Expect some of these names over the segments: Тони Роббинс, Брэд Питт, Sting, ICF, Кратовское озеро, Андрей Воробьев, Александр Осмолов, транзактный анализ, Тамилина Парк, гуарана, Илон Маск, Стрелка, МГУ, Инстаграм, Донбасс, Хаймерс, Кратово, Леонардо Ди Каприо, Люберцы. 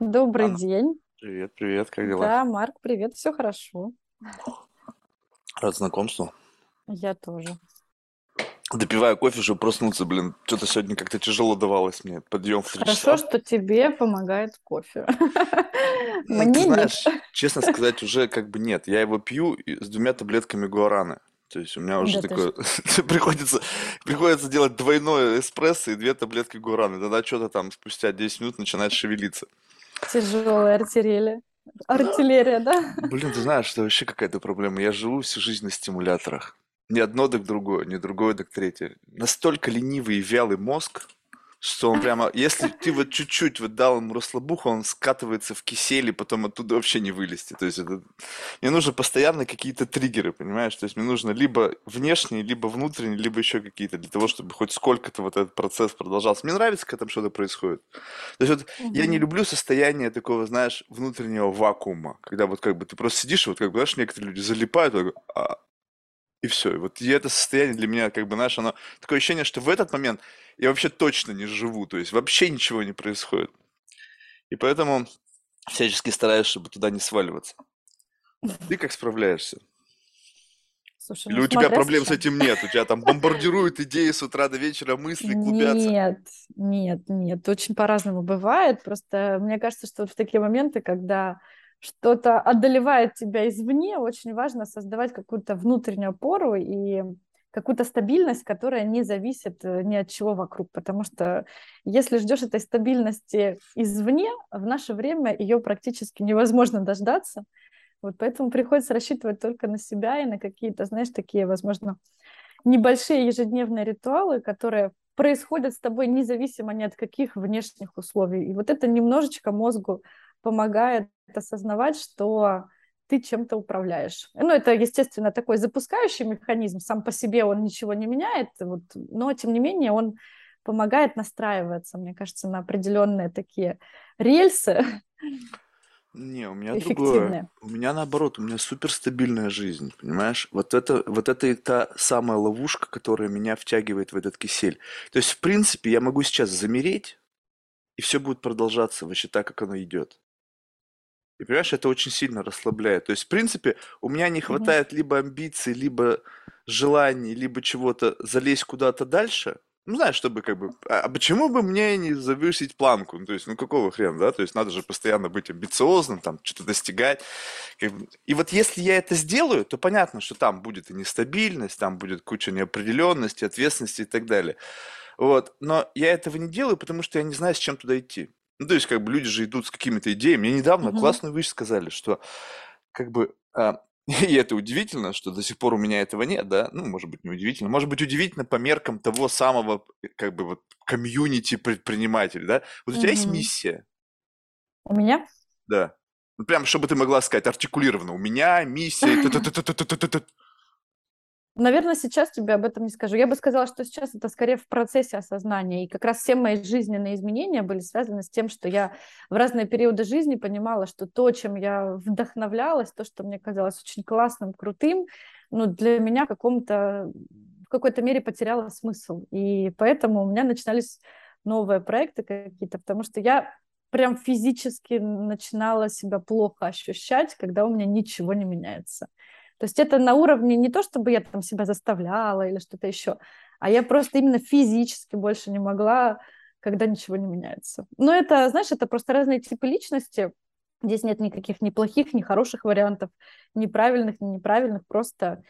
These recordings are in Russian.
Добрый день. Привет, привет, как дела? Да, Марк, привет, все хорошо. Рад знакомству. Я тоже. Допиваю кофе, чтобы проснуться, блин. Что-то сегодня как-то тяжело давалось мне. Подъем в 3 часа. Хорошо, что тебе помогает кофе. Мне нет. Честно сказать, уже как бы нет. Я его пью с 2 таблетками гуараны. То есть у меня уже такое... Приходится делать двойное эспрессо и 2 таблетки гуараны. Тогда что-то там спустя 10 минут начинает шевелиться. Тяжелая артиллерия. Артиллерия, да? Блин, ты знаешь, что вообще какая-то проблема. Я живу всю жизнь на стимуляторах. Ни одно, так другое, ни другое, так третье. Настолько ленивый и вялый мозг, что он прямо... Если ты вот чуть-чуть вот дал ему расслабуху, он скатывается в кисель, и потом оттуда вообще не вылезти. То есть это... Мне нужно постоянно какие-то триггеры, понимаешь? То есть мне нужно либо внешние, либо внутренние, либо еще какие-то, для того, чтобы хоть сколько-то вот этот процесс продолжался. Мне нравится, когда там что-то происходит. То есть вот я не люблю состояние такого, знаешь, внутреннего вакуума, когда вот как бы ты просто сидишь, вот как бы, знаешь, некоторые люди залипают, и все. И вот и это состояние для меня, как бы, знаешь, оно... Такое ощущение, что в этот момент я вообще точно не живу, то есть вообще ничего не происходит. И поэтому всячески стараюсь, чтобы туда не сваливаться. Ты как справляешься? Слушай, или у тебя проблем с этим нет? У тебя там бомбардируют идеи с утра до вечера, мысли клубятся? Нет. Очень по-разному бывает. Просто мне кажется, что вот в такие моменты, когда... что-то одолевает тебя извне, очень важно создавать какую-то внутреннюю опору и какую-то стабильность, которая не зависит ни от чего вокруг, потому что если ждешь этой стабильности извне, в наше время ее практически невозможно дождаться, вот поэтому приходится рассчитывать только на себя и на какие-то, знаешь, такие, возможно, небольшие ежедневные ритуалы, которые происходят с тобой независимо ни от каких внешних условий, и вот это немножечко мозгу помогает осознавать, что ты чем-то управляешь. Ну, это, естественно, такой запускающий механизм, сам по себе он ничего не меняет, вот, но, тем не менее, он помогает настраиваться, мне кажется, на определенные такие рельсы. Не, у меня другое. У меня наоборот, у меня суперстабильная жизнь, понимаешь? Вот это и та самая ловушка, которая меня втягивает в этот кисель. То есть, в принципе, я могу сейчас замереть, и все будет продолжаться вообще так, как оно идет. И, понимаешь, это очень сильно расслабляет. То есть, в принципе, у меня не хватает либо амбиций, либо желаний, либо чего-то залезть куда-то дальше. Ну, знаешь, чтобы как бы... А почему бы мне не завысить планку? Ну, то есть, ну, какого хрена, да? То есть, надо же постоянно быть амбициозным, там, что-то достигать. И вот если я это сделаю, то понятно, что там будет и нестабильность, там будет куча неопределенности, ответственности и так далее. Вот. Но я этого не делаю, потому что я не знаю, с чем туда идти. Ну, то есть, как бы, люди же идут с какими-то идеями. Мне недавно классную вещь сказали, что, как бы, и это удивительно, что до сих пор у меня этого нет, да? Ну, может быть, не удивительно. Может быть, удивительно по меркам того самого, как бы, вот, комьюнити предпринимателей, да? Вот у тебя есть миссия? У меня? Да. Ну, прям, чтобы ты могла сказать артикулированно. У меня миссия... Наверное, сейчас тебе об этом не скажу. Я бы сказала, что сейчас это скорее в процессе осознания. И как раз все мои жизненные изменения были связаны с тем, что я в разные периоды жизни понимала, что то, чем я вдохновлялась, то, что мне казалось очень классным, крутым, ну, для меня в какой-то мере потеряло смысл. И поэтому у меня начинались новые проекты какие-то, потому что я прям физически начинала себя плохо ощущать, когда у меня ничего не меняется. То есть это на уровне не то, чтобы я там себя заставляла или что-то еще, а я просто именно физически больше не могла, когда ничего не меняется. Но это, знаешь, это просто разные типы личности. Здесь нет никаких ни плохих, ни хороших вариантов, ни правильных, ни неправильных. Просто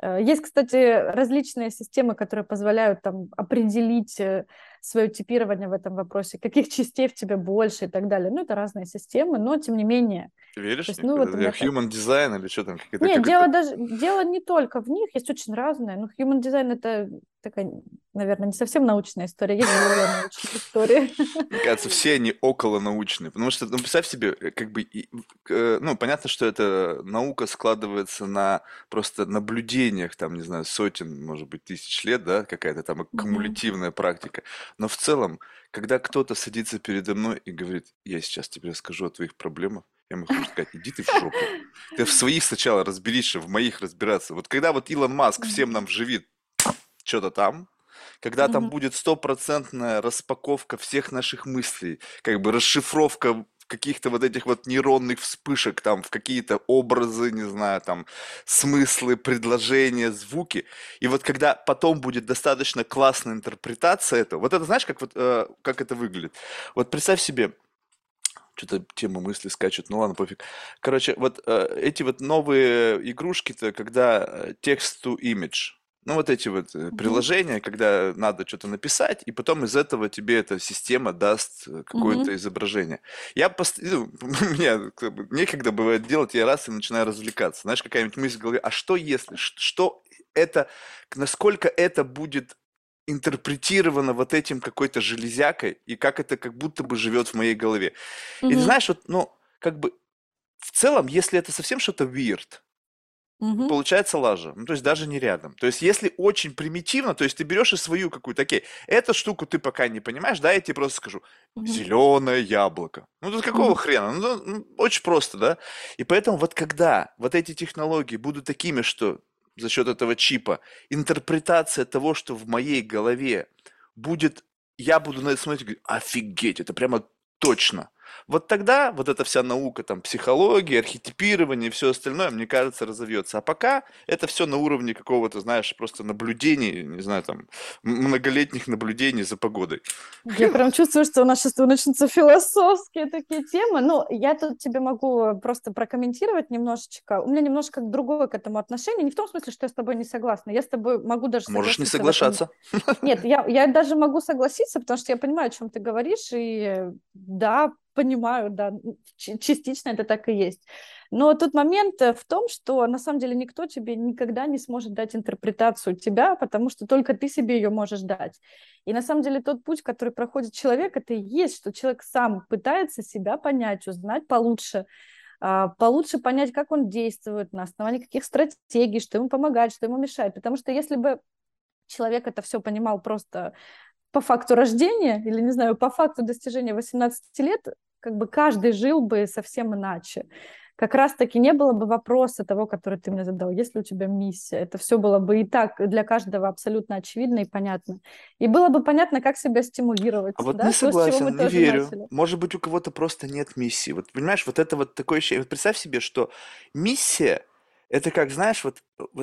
есть, кстати, различные системы, которые позволяют там определить свое типирование в этом вопросе, каких частей в тебе больше и так далее. Ну, это разные системы, но тем не менее. Ты веришь? То есть, ну, вот human design или что там? Нет, дело не только в них, есть очень разное. Ну, human design — это такая, наверное, не совсем научная история. Есть другая научная история. Мне кажется, все они околонаучные. Потому что, ну, представь себе, как бы, ну, понятно, что эта наука складывается на просто наблюдениях, там, не знаю, сотен, может быть, тысяч лет, да, какая-то там аккумулятивная практика. Но в целом, когда кто-то садится передо мной и говорит: я сейчас тебе расскажу о твоих проблемах, я могу сказать: иди ты в жопу. Ты в своих сначала разберись, в моих разбираться. Вот когда вот Илон Маск всем нам вживит что-то там, когда там будет 100% распаковка всех наших мыслей, как бы расшифровка каких-то вот этих вот нейронных вспышек, там, в какие-то образы, не знаю, там, смыслы, предложения, звуки. И вот когда потом будет достаточно классная интерпретация этого, вот это, знаешь, как это выглядит? Вот представь себе, что-то тема мысли скачет, ну ладно, пофиг. Короче, вот эти вот новые игрушки-то, когда text-to-image, ну, вот эти вот приложения, когда надо что-то написать, и потом из этого тебе эта система даст какое-то изображение. Некогда бывает делать, я раз и начинаю развлекаться. Знаешь, какая-нибудь мысль в голове, а что если, что это, насколько это будет интерпретировано вот этим какой-то железякой, и как это как будто бы живет в моей голове. И ты знаешь, вот, ну, как бы, в целом, если это совсем что-то weird, получается лажа. Ну, то есть даже не рядом. То есть если очень примитивно, то есть ты берешь и свою какую-то, окей, эту штуку ты пока не понимаешь, да, я тебе просто скажу, зеленое яблоко. Ну, тут какого хрена? Ну, очень просто, да? И поэтому вот когда вот эти технологии будут такими, что за счет этого чипа интерпретация того, что в моей голове будет, я буду на это смотреть и говорить, офигеть, это прямо точно. Вот тогда вот эта вся наука, там, психология, архетипирование и все остальное, мне кажется, разовьется. А пока это все на уровне какого-то, знаешь, просто наблюдений, не знаю, там, многолетних наблюдений за погодой. Я прям чувствую, что у нас сейчас начнутся философские такие темы. Ну, я тут тебе могу просто прокомментировать немножечко. У меня немножко другое к этому отношение. Не в том смысле, что я с тобой не согласна. Я с тобой могу даже согласиться. Можешь не соглашаться. Нет, я даже могу согласиться, потому что я понимаю, о чем ты говоришь, и да, понимаю, да, частично это так и есть. Но тот момент в том, что на самом деле никто тебе никогда не сможет дать интерпретацию тебя, потому что только ты себе ее можешь дать. И на самом деле тот путь, который проходит человек, это и есть, что человек сам пытается себя понять, узнать получше понять, как он действует, на основании каких стратегий, что ему помогает, что ему мешает. Потому что если бы человек это все понимал просто по факту рождения или, не знаю, по факту достижения 18 лет, как бы каждый жил бы совсем иначе. Как раз-таки не было бы вопроса того, который ты мне задал, есть ли у тебя миссия. Это все было бы и так для каждого абсолютно очевидно и понятно. И было бы понятно, как себя стимулировать. А вот да? Не согласен, не верю. Начали. Может быть, у кого-то просто нет миссии. Вот понимаешь, вот это вот такое ощущение. Вот представь себе, что миссия это как, знаешь, вот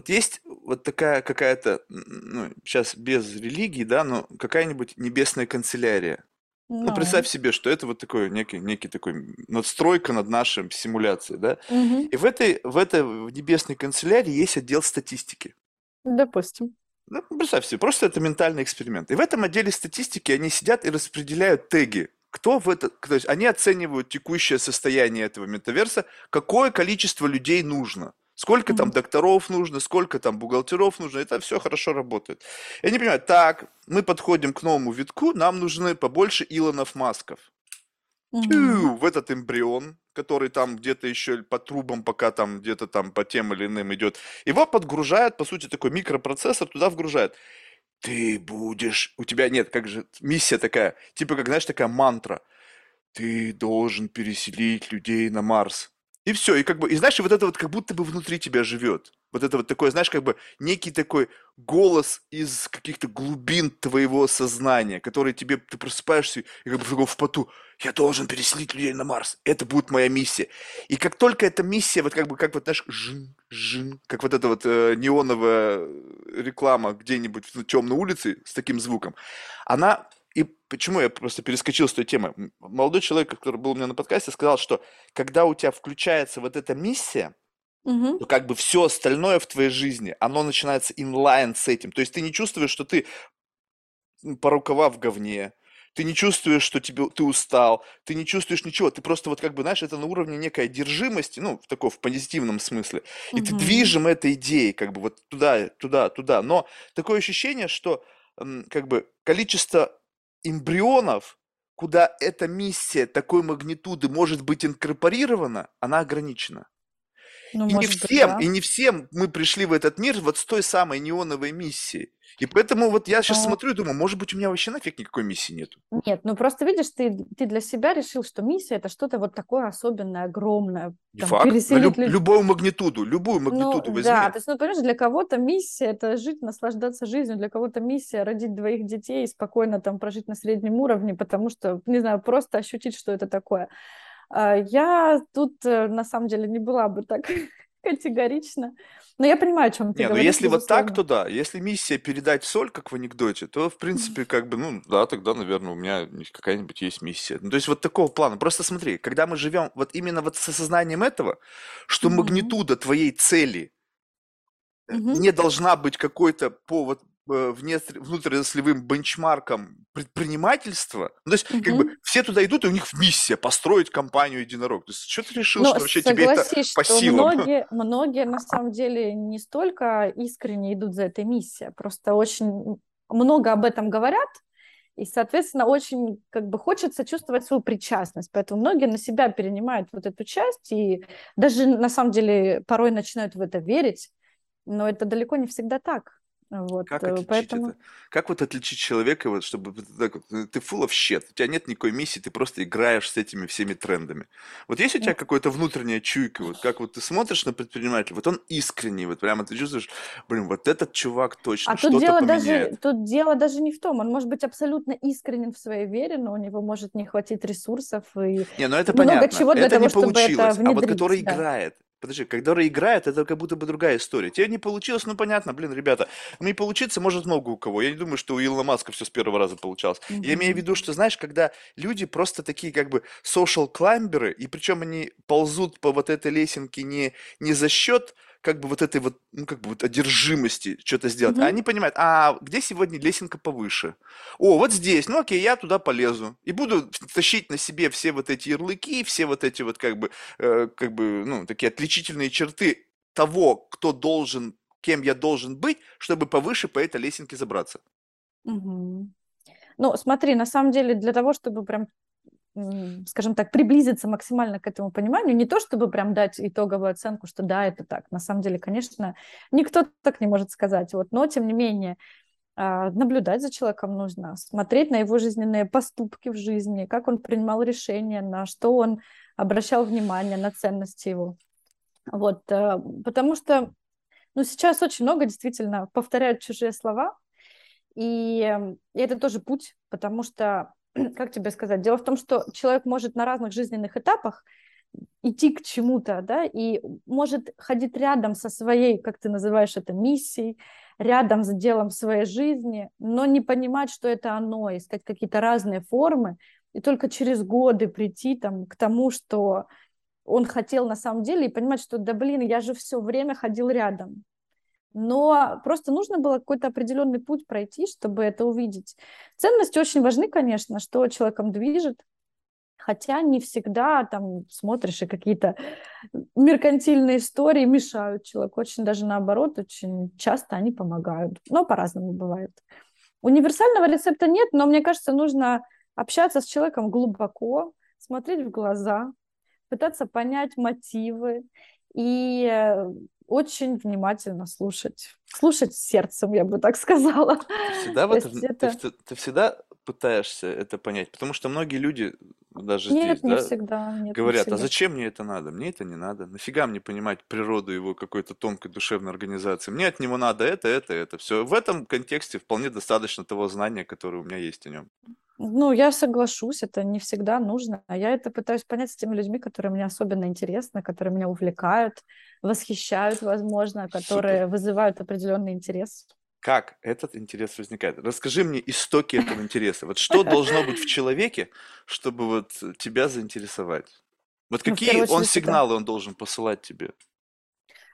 есть вот такая какая-то, ну, сейчас без религии, да, но какая-нибудь небесная канцелярия. Ну, представь себе, что это вот такой некий такой надстройка над нашей симуляцией, да. И в этой небесной канцелярии есть отдел статистики. Допустим. Ну, представь себе, просто это ментальный эксперимент. И в этом отделе статистики они сидят и распределяют теги. То есть они оценивают текущее состояние этого метаверса, какое количество людей нужно. Сколько там докторов нужно, сколько там бухгалтеров нужно, это все хорошо работает. Я не понимаю, так, мы подходим к новому витку, нам нужны побольше Илонов Масков. В этот эмбрион, который там где-то еще по трубам, пока там где-то там по тем или иным идет, его подгружают, по сути, такой микропроцессор туда вгружают. Ты будешь... У тебя нет, как же, миссия такая, типа, как, знаешь, такая мантра. Ты должен переселить людей на Марс. И все, и как бы, и знаешь, вот это вот как будто бы внутри тебя живет. Вот это вот такое, знаешь, как бы некий такой голос из каких-то глубин твоего сознания, который тебе, ты просыпаешься и как бы в поту, я должен переселить людей на Марс, это будет моя миссия. И как только эта миссия, вот как бы, как вот, знаешь, как вот эта вот неоновая реклама где-нибудь в темной улице с таким звуком, она... И почему я просто перескочил с той темы? Молодой человек, который был у меня на подкасте, сказал, что когда у тебя включается вот эта миссия, то как бы все остальное в твоей жизни, оно начинается инлайн с этим. То есть ты не чувствуешь, что ты по рукава в говне, ты не чувствуешь, что ты устал, ты не чувствуешь ничего. Ты просто вот как бы, знаешь, это на уровне некой одержимости, ну, такой в позитивном смысле. И ты движим этой идеей как бы вот туда, туда, туда. Но такое ощущение, что как бы количество эмбрионов, куда эта миссия такой магнитуды может быть инкорпорирована, она ограничена. Ну, и не всем мы пришли в этот мир вот с той самой неоновой миссией. И поэтому вот я сейчас смотрю и думаю, может быть, у меня вообще нафиг никакой миссии нету. Нет, ну просто видишь, ты для себя решил, что миссия – это что-то вот такое особенное, огромное. Не там, факт. Любую магнитуду возьми. Да, то есть, ну, понимаешь, для кого-то миссия – это жить, наслаждаться жизнью, для кого-то миссия – родить 2 детей и спокойно там прожить на среднем уровне, потому что, не знаю, просто ощутить, что это такое. Я тут, на самом деле, не была бы так категорична. Но я понимаю, о чем ты говоришь. Ну, если вот так, то да. Если миссия передать соль, как в анекдоте, то, в принципе, как бы, ну, да, тогда, наверное, у меня какая-нибудь есть миссия. Ну, то есть вот такого плана. Просто смотри, когда мы живем вот именно вот с осознанием этого, что магнитуда твоей цели не должна быть какой-то повод внутриослевым бенчмарком предпринимательства, ну, то есть как бы все туда идут, и у них миссия построить компанию единорог. То есть что ты решил, но что вообще тебе это по силам? Многие на самом деле не столько искренне идут за этой миссией, просто очень много об этом говорят, и, соответственно, очень как бы хочется чувствовать свою причастность, поэтому многие на себя перенимают вот эту часть, и даже на самом деле порой начинают в это верить, но это далеко не всегда так. Вот, как отличить это? Как вот отличить человека, вот, чтобы ты full of shit, у тебя нет никакой миссии, ты просто играешь с этими всеми трендами. Вот есть у тебя какая-то внутренняя чуйка, вот как вот ты смотришь на предпринимателя, вот он искренний, вот прямо ты чувствуешь, блин, вот этот чувак точно что-то поменяет. Тут дело даже не в том, он может быть абсолютно искренен в своей вере, но у него может не хватить ресурсов и много чего для того, чтобы это внедрить. Это не получилось, а вот который играет. Подожди, которые играют, это как будто бы другая история. Тебе не получилось, ну понятно, блин, ребята, не получится может много у кого. Я не думаю, что у Илона Маска все с первого раза получалось. Я имею в виду, что, знаешь, когда люди просто такие как бы social climber'ы, и причем они ползут по вот этой лесенке не за счет как бы вот этой вот, ну, как бы вот одержимости что-то сделать. А они понимают, а где сегодня лесенка повыше? О, вот здесь, ну окей, я туда полезу. И буду тащить на себе все вот эти ярлыки, все вот эти вот как бы, такие отличительные черты того, кем я должен быть, чтобы повыше по этой лесенке забраться. Ну, смотри, на самом деле для того, чтобы прям, скажем так, приблизиться максимально к этому пониманию, не то чтобы прям дать итоговую оценку, что да, это так. На самом деле, конечно, никто так не может сказать. Вот. Но, тем не менее, наблюдать за человеком нужно, смотреть на его жизненные поступки в жизни, как он принимал решения, на что он обращал внимание, на ценности его. Вот. Потому что сейчас очень много действительно повторяют чужие слова, и это тоже путь, потому что как тебе сказать? Дело в том, что человек может на разных жизненных этапах идти к чему-то, да, и может ходить рядом со своей, как ты называешь это, миссией, рядом с делом своей жизни, но не понимать, что это оно, искать какие-то разные формы, и только через годы прийти там, к тому, что он хотел на самом деле, и понимать, что, да блин, я же все время ходил рядом. Но просто нужно было какой-то определенный путь пройти, чтобы это увидеть. Ценности очень важны, конечно, что человеком движет, хотя не всегда там смотришь, и какие-то меркантильные истории мешают человеку. Очень даже наоборот, очень часто они помогают, но по-разному бывает. Универсального рецепта нет, но мне кажется, нужно общаться с человеком глубоко, смотреть в глаза, пытаться понять мотивы и очень внимательно слушать. Слушать сердцем, я бы так сказала. Ты всегда пытаешься это понять? Потому что многие люди даже говорят, а зачем мне это надо? Мне это не надо. Нафига мне понимать природу его какой-то тонкой душевной организации? Мне от него надо это. Все. В этом контексте вполне достаточно того знания, которое у меня есть о нем. Ну, я соглашусь, это не всегда нужно. Я это пытаюсь понять с теми людьми, которые мне особенно интересны, которые меня увлекают, восхищают, возможно, которые вызывают определенный интерес. Как этот интерес возникает? Расскажи мне истоки этого интереса. Вот что должно быть в человеке, чтобы вот тебя заинтересовать? Вот какие он сигналы он должен посылать тебе?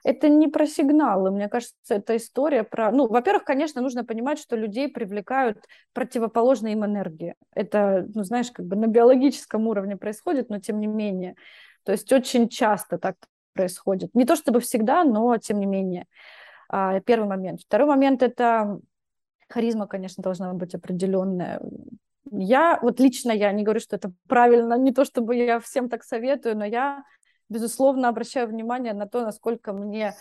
Это не про сигналы, мне кажется, это история про... Ну, во-первых, конечно, нужно понимать, что людей привлекают противоположные им энергии. Это, ну, знаешь, как бы на биологическом уровне происходит, но тем не менее. То есть очень часто так происходит. Не то чтобы всегда, но тем не менее. Первый момент. Второй момент – это харизма, конечно, должна быть определенная. Я не говорю, что это правильно, не то чтобы я всем так советую, но я... безусловно, обращаю внимание на то, насколько мне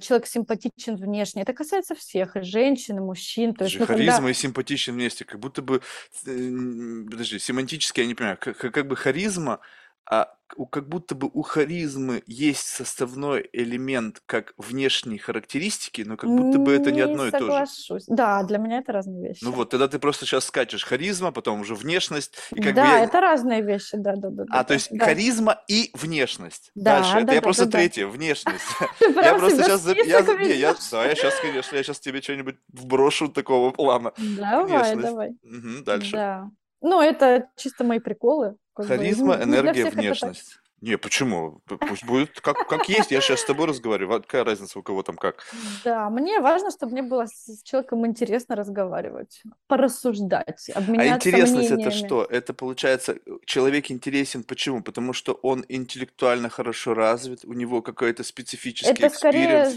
человек симпатичен внешне. Это касается всех, и женщин, и мужчин. То есть, харизма и симпатичен внешне, как будто бы... Подожди, семантически я не понимаю. Как бы харизма а как будто бы у харизмы есть составной элемент как внешние характеристики, но как будто бы это не одно и то же. Не соглашусь. Да, для меня это разные вещи. Ну вот, тогда ты просто сейчас скачешь харизма, потом уже внешность. И как да, бы... это разные вещи, да. То есть харизма и внешность. Да, дальше, это третья, внешность. Я просто сейчас... Я сейчас тебе что-нибудь вброшу такого плана. Давай. Дальше. Ну, это чисто мои приколы. Харизма, энергия, внешность. Не, почему? Пусть будет как есть. Я сейчас с тобой разговариваю. Какая разница, у кого там как? Да, мне важно, чтобы мне было с человеком интересно разговаривать, порассуждать, обменяться интересность мнениями. Это что? Это получается, человек интересен. Почему? Потому что он интеллектуально хорошо развит, у него какой-то специфический экспириенс.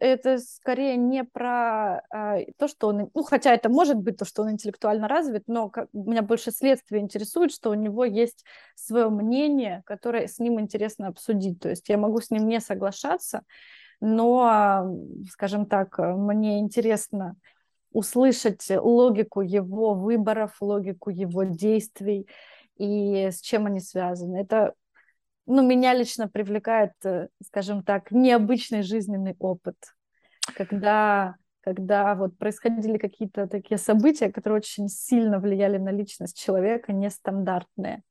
Это скорее не про то, что он... Ну, хотя это может быть то, что он интеллектуально развит, но меня больше следствие интересует, что у него есть свое мнение, которое с ним интересно обсудить. То есть я могу с ним не соглашаться, но, скажем так, мне интересно услышать логику его выборов, логику его действий и с чем они связаны. Это, меня лично привлекает, скажем так, необычный жизненный опыт, когда вот происходили какие-то такие события, которые очень сильно влияли на личность человека, нестандартные.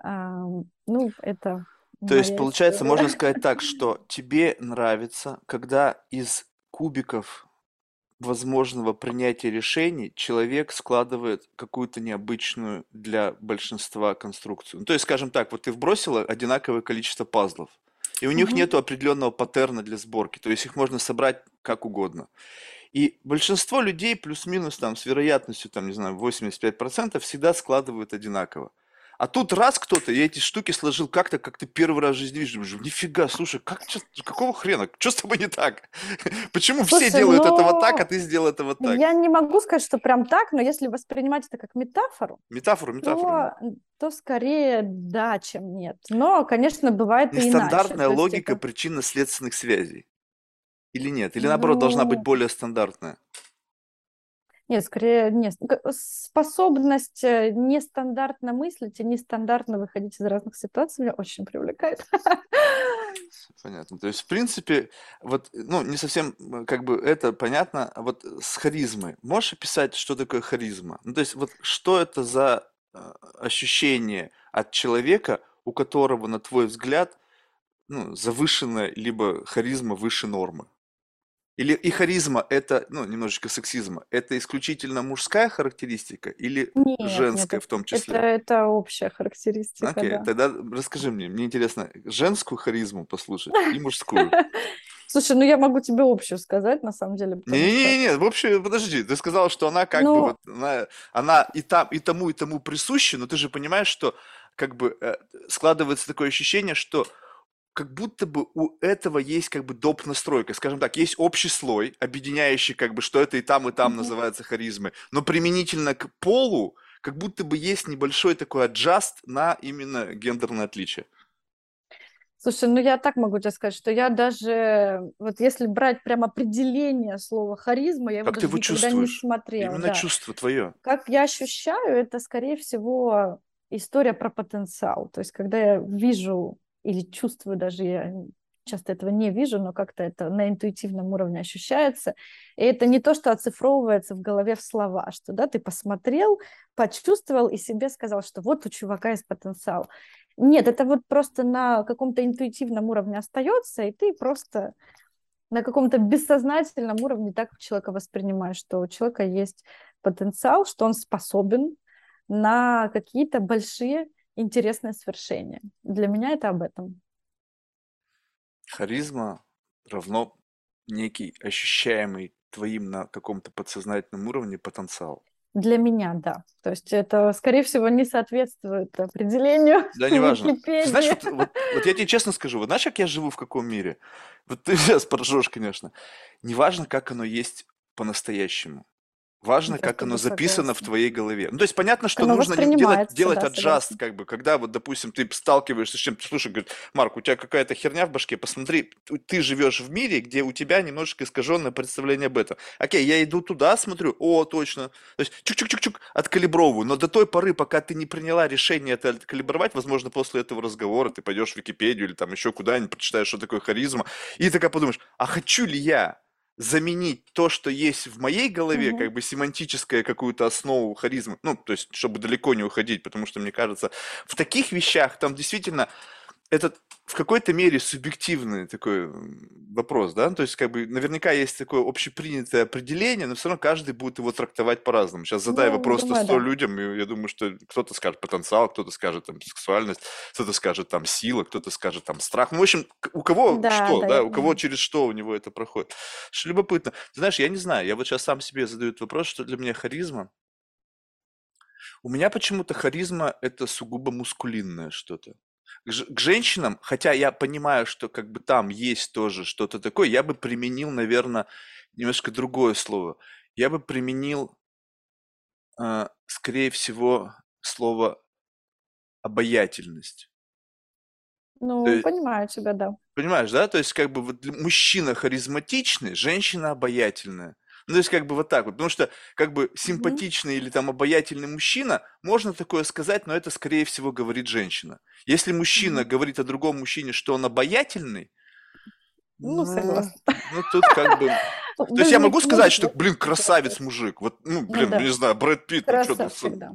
Это... То есть, получается, можно сказать так, что тебе нравится, когда из кубиков возможного принятия решений человек складывает какую-то необычную для большинства конструкцию. То есть, скажем так, вот ты вбросила одинаковое количество пазлов, и у них нету определенного паттерна для сборки, то есть их можно собрать как угодно. И большинство людей плюс-минус там с вероятностью, 85% всегда складывают одинаково. А тут раз кто-то, я эти штуки сложил как-то, как ты первый раз в жизни видишь, думаю, нифига, слушай, какого хрена, что с тобой не так? Почему все делают этого так, а ты сделал этого так? Я не могу сказать, что прям так, но если воспринимать это как метафору... Метафору. То скорее да, чем нет. Но, конечно, бывает и иначе. Нестандартная логика причинно-следственных связей. Или нет? Или, наоборот, должна быть более стандартная? Нет, скорее нет. Способность нестандартно мыслить и нестандартно выходить из разных ситуаций меня очень привлекает. Понятно. То есть, в принципе, не совсем это понятно. Вот с харизмой. Можешь описать, что такое харизма? Ну, то есть, что это за ощущение от человека, у которого, на твой взгляд, завышенная либо харизма выше нормы? Или и харизма – это, немножечко сексизма, это исключительно мужская характеристика или женская в том числе? Это общая характеристика, Окей, тогда расскажи мне интересно, женскую харизму послушать и мужскую? Слушай, я могу тебе общую сказать, на самом деле. В общем, подожди, ты сказала, что она она и тому присуща, но ты же понимаешь, что складывается такое ощущение, что как будто бы у этого есть доп. Настройка. Скажем так, есть общий слой, объединяющий, что это и там называется харизмой. Но применительно к полу, как будто бы есть небольшой такой аджаст на именно гендерное отличие. Слушай, я так могу тебе сказать, что я даже, если брать прям определение слова харизма, я его даже никогда не смотрела. Именно чувство твое. Как я ощущаю, это, скорее всего, история про потенциал. То есть, когда я вижу... или чувствую даже, я часто этого не вижу, но как-то это на интуитивном уровне ощущается. И это не то, что оцифровывается в голове в слова, что ты посмотрел, почувствовал и себе сказал, что вот у чувака есть потенциал. Нет, это просто на каком-то интуитивном уровне остается, и ты просто на каком-то бессознательном уровне так человека воспринимаешь, что у человека есть потенциал, что он способен на какие-то большие интересное свершение. Для меня это об этом. Харизма равно некий ощущаемый твоим на каком-то подсознательном уровне потенциал. Для меня, да. То есть это, скорее всего, не соответствует определению. Да, неважно. Знаешь, я тебе честно скажу, знаешь, как я живу в каком мире? Ты сейчас поржешь, конечно. Неважно, как оно есть по-настоящему. Важно, как оно записано в твоей голове. Ну, то есть понятно, что нужно делать аджаст, как бы, когда, вот, допустим, ты сталкиваешься с чем-то, слушай, говорит, Марк, у тебя какая-то херня в башке, посмотри, ты живешь в мире, где у тебя немножечко искаженное представление об этом. Окей, я иду туда, смотрю, о, точно. То есть чук-чук-чук-чук, откалибровываю. Но до той поры, пока ты не приняла решение это откалибровать, возможно, после этого разговора ты пойдешь в Википедию или там еще куда-нибудь, прочитаешь, что такое харизма, и такая подумаешь, а хочу ли я заменить то, что есть в моей голове, как бы семантическое какую-то основу харизмы, ну, то есть, чтобы далеко не уходить, потому что, мне кажется, в таких вещах там действительно этот в какой-то мере субъективный такой вопрос, да, то есть, как бы, наверняка есть такое общепринятое определение, но все равно каждый будет его трактовать по-разному. Сейчас задай вопрос 100 людям, и я думаю, что кто-то скажет потенциал, кто-то скажет там сексуальность, кто-то скажет там сила, кто-то скажет там страх. Ну, в общем, у кого у кого через что у него это проходит. Что любопытно. Ты знаешь, я не знаю, я вот сейчас сам себе задаю этот вопрос, что для меня харизма. У меня почему-то харизма – это сугубо мускулинное что-то. К женщинам, хотя я понимаю, что как бы там есть тоже что-то такое, я бы применил, наверное, немножко другое слово. Я бы применил, скорее всего, слово «обаятельность». Ну, то есть, понимаю тебя, да. Понимаешь, да? То есть как бы вот мужчина харизматичный, женщина обаятельная. Ну, то есть как бы вот так вот, потому что как бы симпатичный или там обаятельный мужчина, можно такое сказать, но это, скорее всего, говорит женщина. Если мужчина говорит о другом мужчине, что он обаятельный, ну, согласна. Ну, тут как бы... То есть я могу сказать, что, блин, красавец мужик, вот, ну, блин, не знаю, Брэд Питт,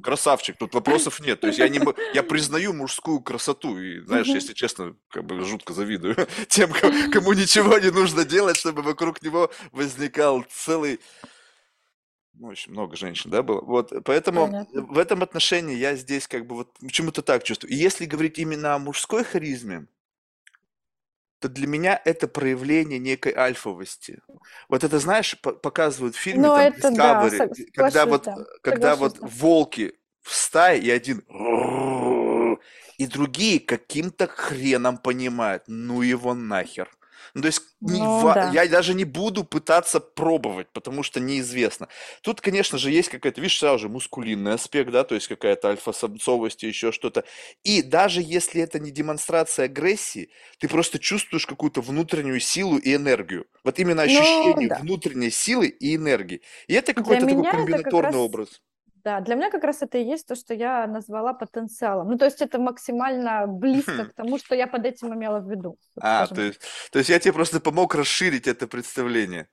красавчик, тут вопросов нет. То есть я признаю мужскую красоту, и, знаешь, если честно, как бы жутко завидую тем, кому ничего не нужно делать, чтобы вокруг него возникал целый... Ну, очень много женщин, да, было. Вот, поэтому в этом отношении я здесь как бы вот почему-то так чувствую. И если говорить именно о мужской харизме, то для меня это проявление некой альфовости. Вот это, знаешь, показывают в фильме там, Discovery, да, когда волки в стае, и один и другие каким-то хреном понимают, ну его нахер. Ну, то есть я даже не буду пытаться пробовать, потому что неизвестно. Тут, конечно же, есть какая-то, видишь, сразу же мускулинный аспект, да, то есть какая-то альфа-самцовость и еще что-то. И даже если это не демонстрация агрессии, ты просто чувствуешь какую-то внутреннюю силу и энергию. Вот именно ощущение внутренней силы и энергии. И это какой-то такой комбинаторный образ. Да, для меня как раз это и есть то, что я назвала потенциалом. Ну, то есть это максимально близко к тому, что я под этим имела в виду. То есть я тебе просто помог расширить это представление.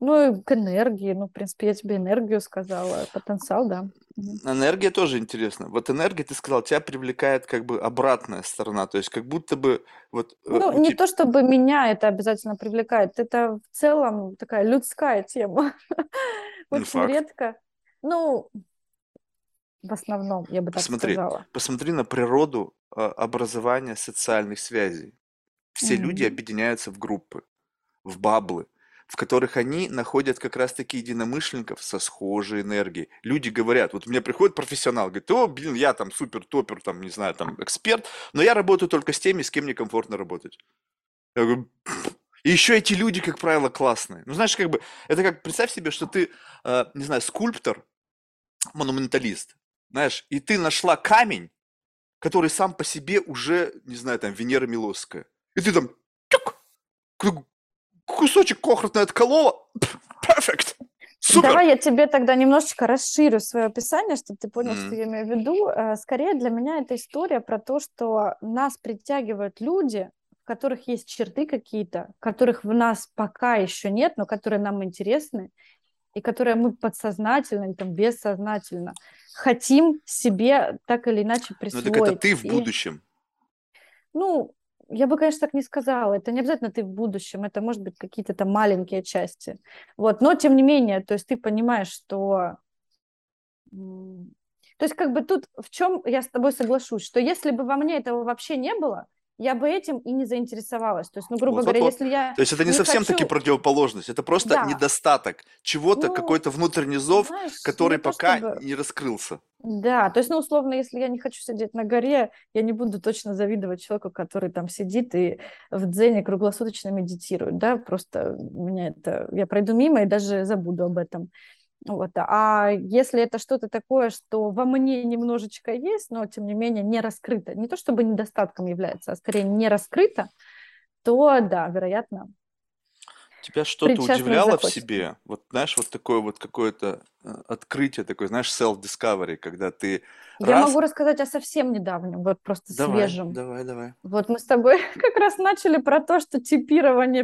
Ну, к энергии. Ну, в принципе, я тебе энергию сказала. Потенциал, да. Энергия тоже интересна. Вот энергия, ты сказал, тебя привлекает как бы обратная сторона. То есть как будто бы... Вот, ну, не то, чтобы меня это обязательно привлекает. Это в целом такая людская тема. Очень редко. Ну... В основном, я бы так сказала. Посмотри на природу образования социальных связей. Все люди объединяются в группы, в баблы, в которых они находят как раз-таки единомышленников со схожей энергией. Люди говорят, вот у меня приходит профессионал, говорит, о, блин, я там супер-топер, там, не знаю, там, эксперт, но я работаю только с теми, с кем мне комфортно работать. Я говорю... И еще эти люди, как правило, классные. Ну, знаешь, как бы, это как, представь себе, что ты, не знаю, скульптор, монументалист, знаешь, и ты нашла камень, который сам по себе уже, не знаю, там, Венера Милосская. И ты там, кусочек кохортный отколола, perfect, супер. Давай я тебе тогда немножечко расширю свое описание, чтобы ты понял, что я имею в виду. Скорее для меня это история про то, что нас притягивают люди, в которых есть черты какие-то, которых в нас пока еще нет, но которые нам интересны, и которые мы подсознательно или там бессознательно хотим себе так или иначе присвоить. Ну, так это ты в будущем. Ну, я бы, конечно, так не сказала. Это не обязательно ты в будущем, это, может быть, какие-то там маленькие части. Вот. Но, тем не менее, то есть ты понимаешь, что... То есть как бы тут в чем я с тобой соглашусь, что если бы во мне этого вообще не было, я бы этим и не заинтересовалась. То есть, ну, грубо говоря, если я... То есть это не совсем таки противоположность, это просто недостаток чего-то, какой-то внутренний зов, который пока не раскрылся. Да, то есть, ну, условно, если я не хочу сидеть на горе, я не буду точно завидовать человеку, который там сидит и в дзене круглосуточно медитирует, да, просто меня это... Я пройду мимо и даже забуду об этом. Вот. А если это что-то такое, что во мне немножечко есть, но, тем не менее, не раскрыто, не то чтобы недостатком является, а скорее не раскрыто, то, да, вероятно, тебя что-то удивляло захочет. В себе? Вот, знаешь, вот такое вот какое-то открытие, такое, знаешь, self-discovery, когда ты... Я могу рассказать о совсем недавнем, вот просто свежем. Давай. Вот мы с тобой как раз начали про то, что в типирование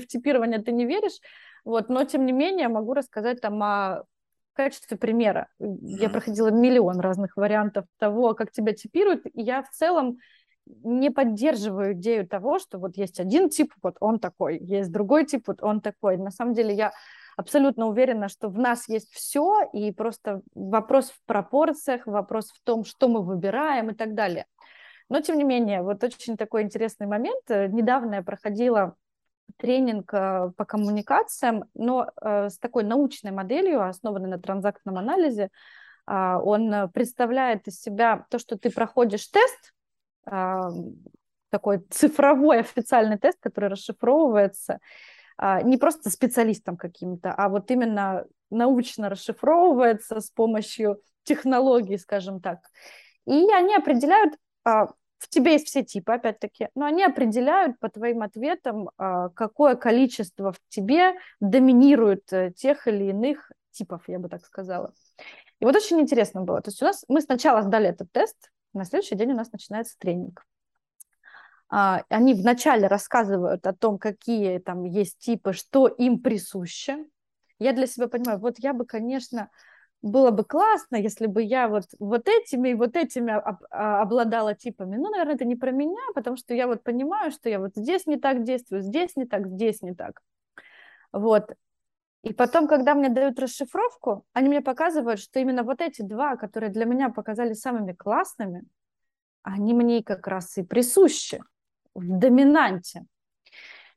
ты не веришь, вот, но, тем не менее, могу рассказать там в качестве примера. Я проходила миллион разных вариантов того, как тебя типируют, и я в целом не поддерживаю идею того, что вот есть один тип, вот он такой, есть другой тип, вот он такой. На самом деле я абсолютно уверена, что в нас есть все, и просто вопрос в пропорциях, вопрос в том, что мы выбираем и так далее. Но, тем не менее, вот очень такой интересный момент. Недавно я проходила тренинг по коммуникациям, но с такой научной моделью, основанной на транзактном анализе. Он представляет из себя то, что ты проходишь тест, такой цифровой официальный тест, который расшифровывается не просто специалистом каким-то, а вот именно научно расшифровывается с помощью технологий, скажем так. И они определяют, в тебе есть все типы, опять-таки, но они определяют по твоим ответам, какое количество в тебе доминирует тех или иных типов, я бы так сказала. И вот очень интересно было. То есть мы сначала сдали этот тест, на следующий день у нас начинается тренинг. Они вначале рассказывают о том, какие там есть типы, что им присуще. Я для себя понимаю, вот я бы, конечно, было бы классно, если бы я вот этими и вот этими обладала типами. Но, наверное, это не про меня, потому что я вот понимаю, что я вот здесь не так действую, здесь не так, здесь не так. Вот. И потом, когда мне дают расшифровку, они мне показывают, что именно вот эти два, которые для меня показались самыми классными, они мне как раз и присущи в доминанте.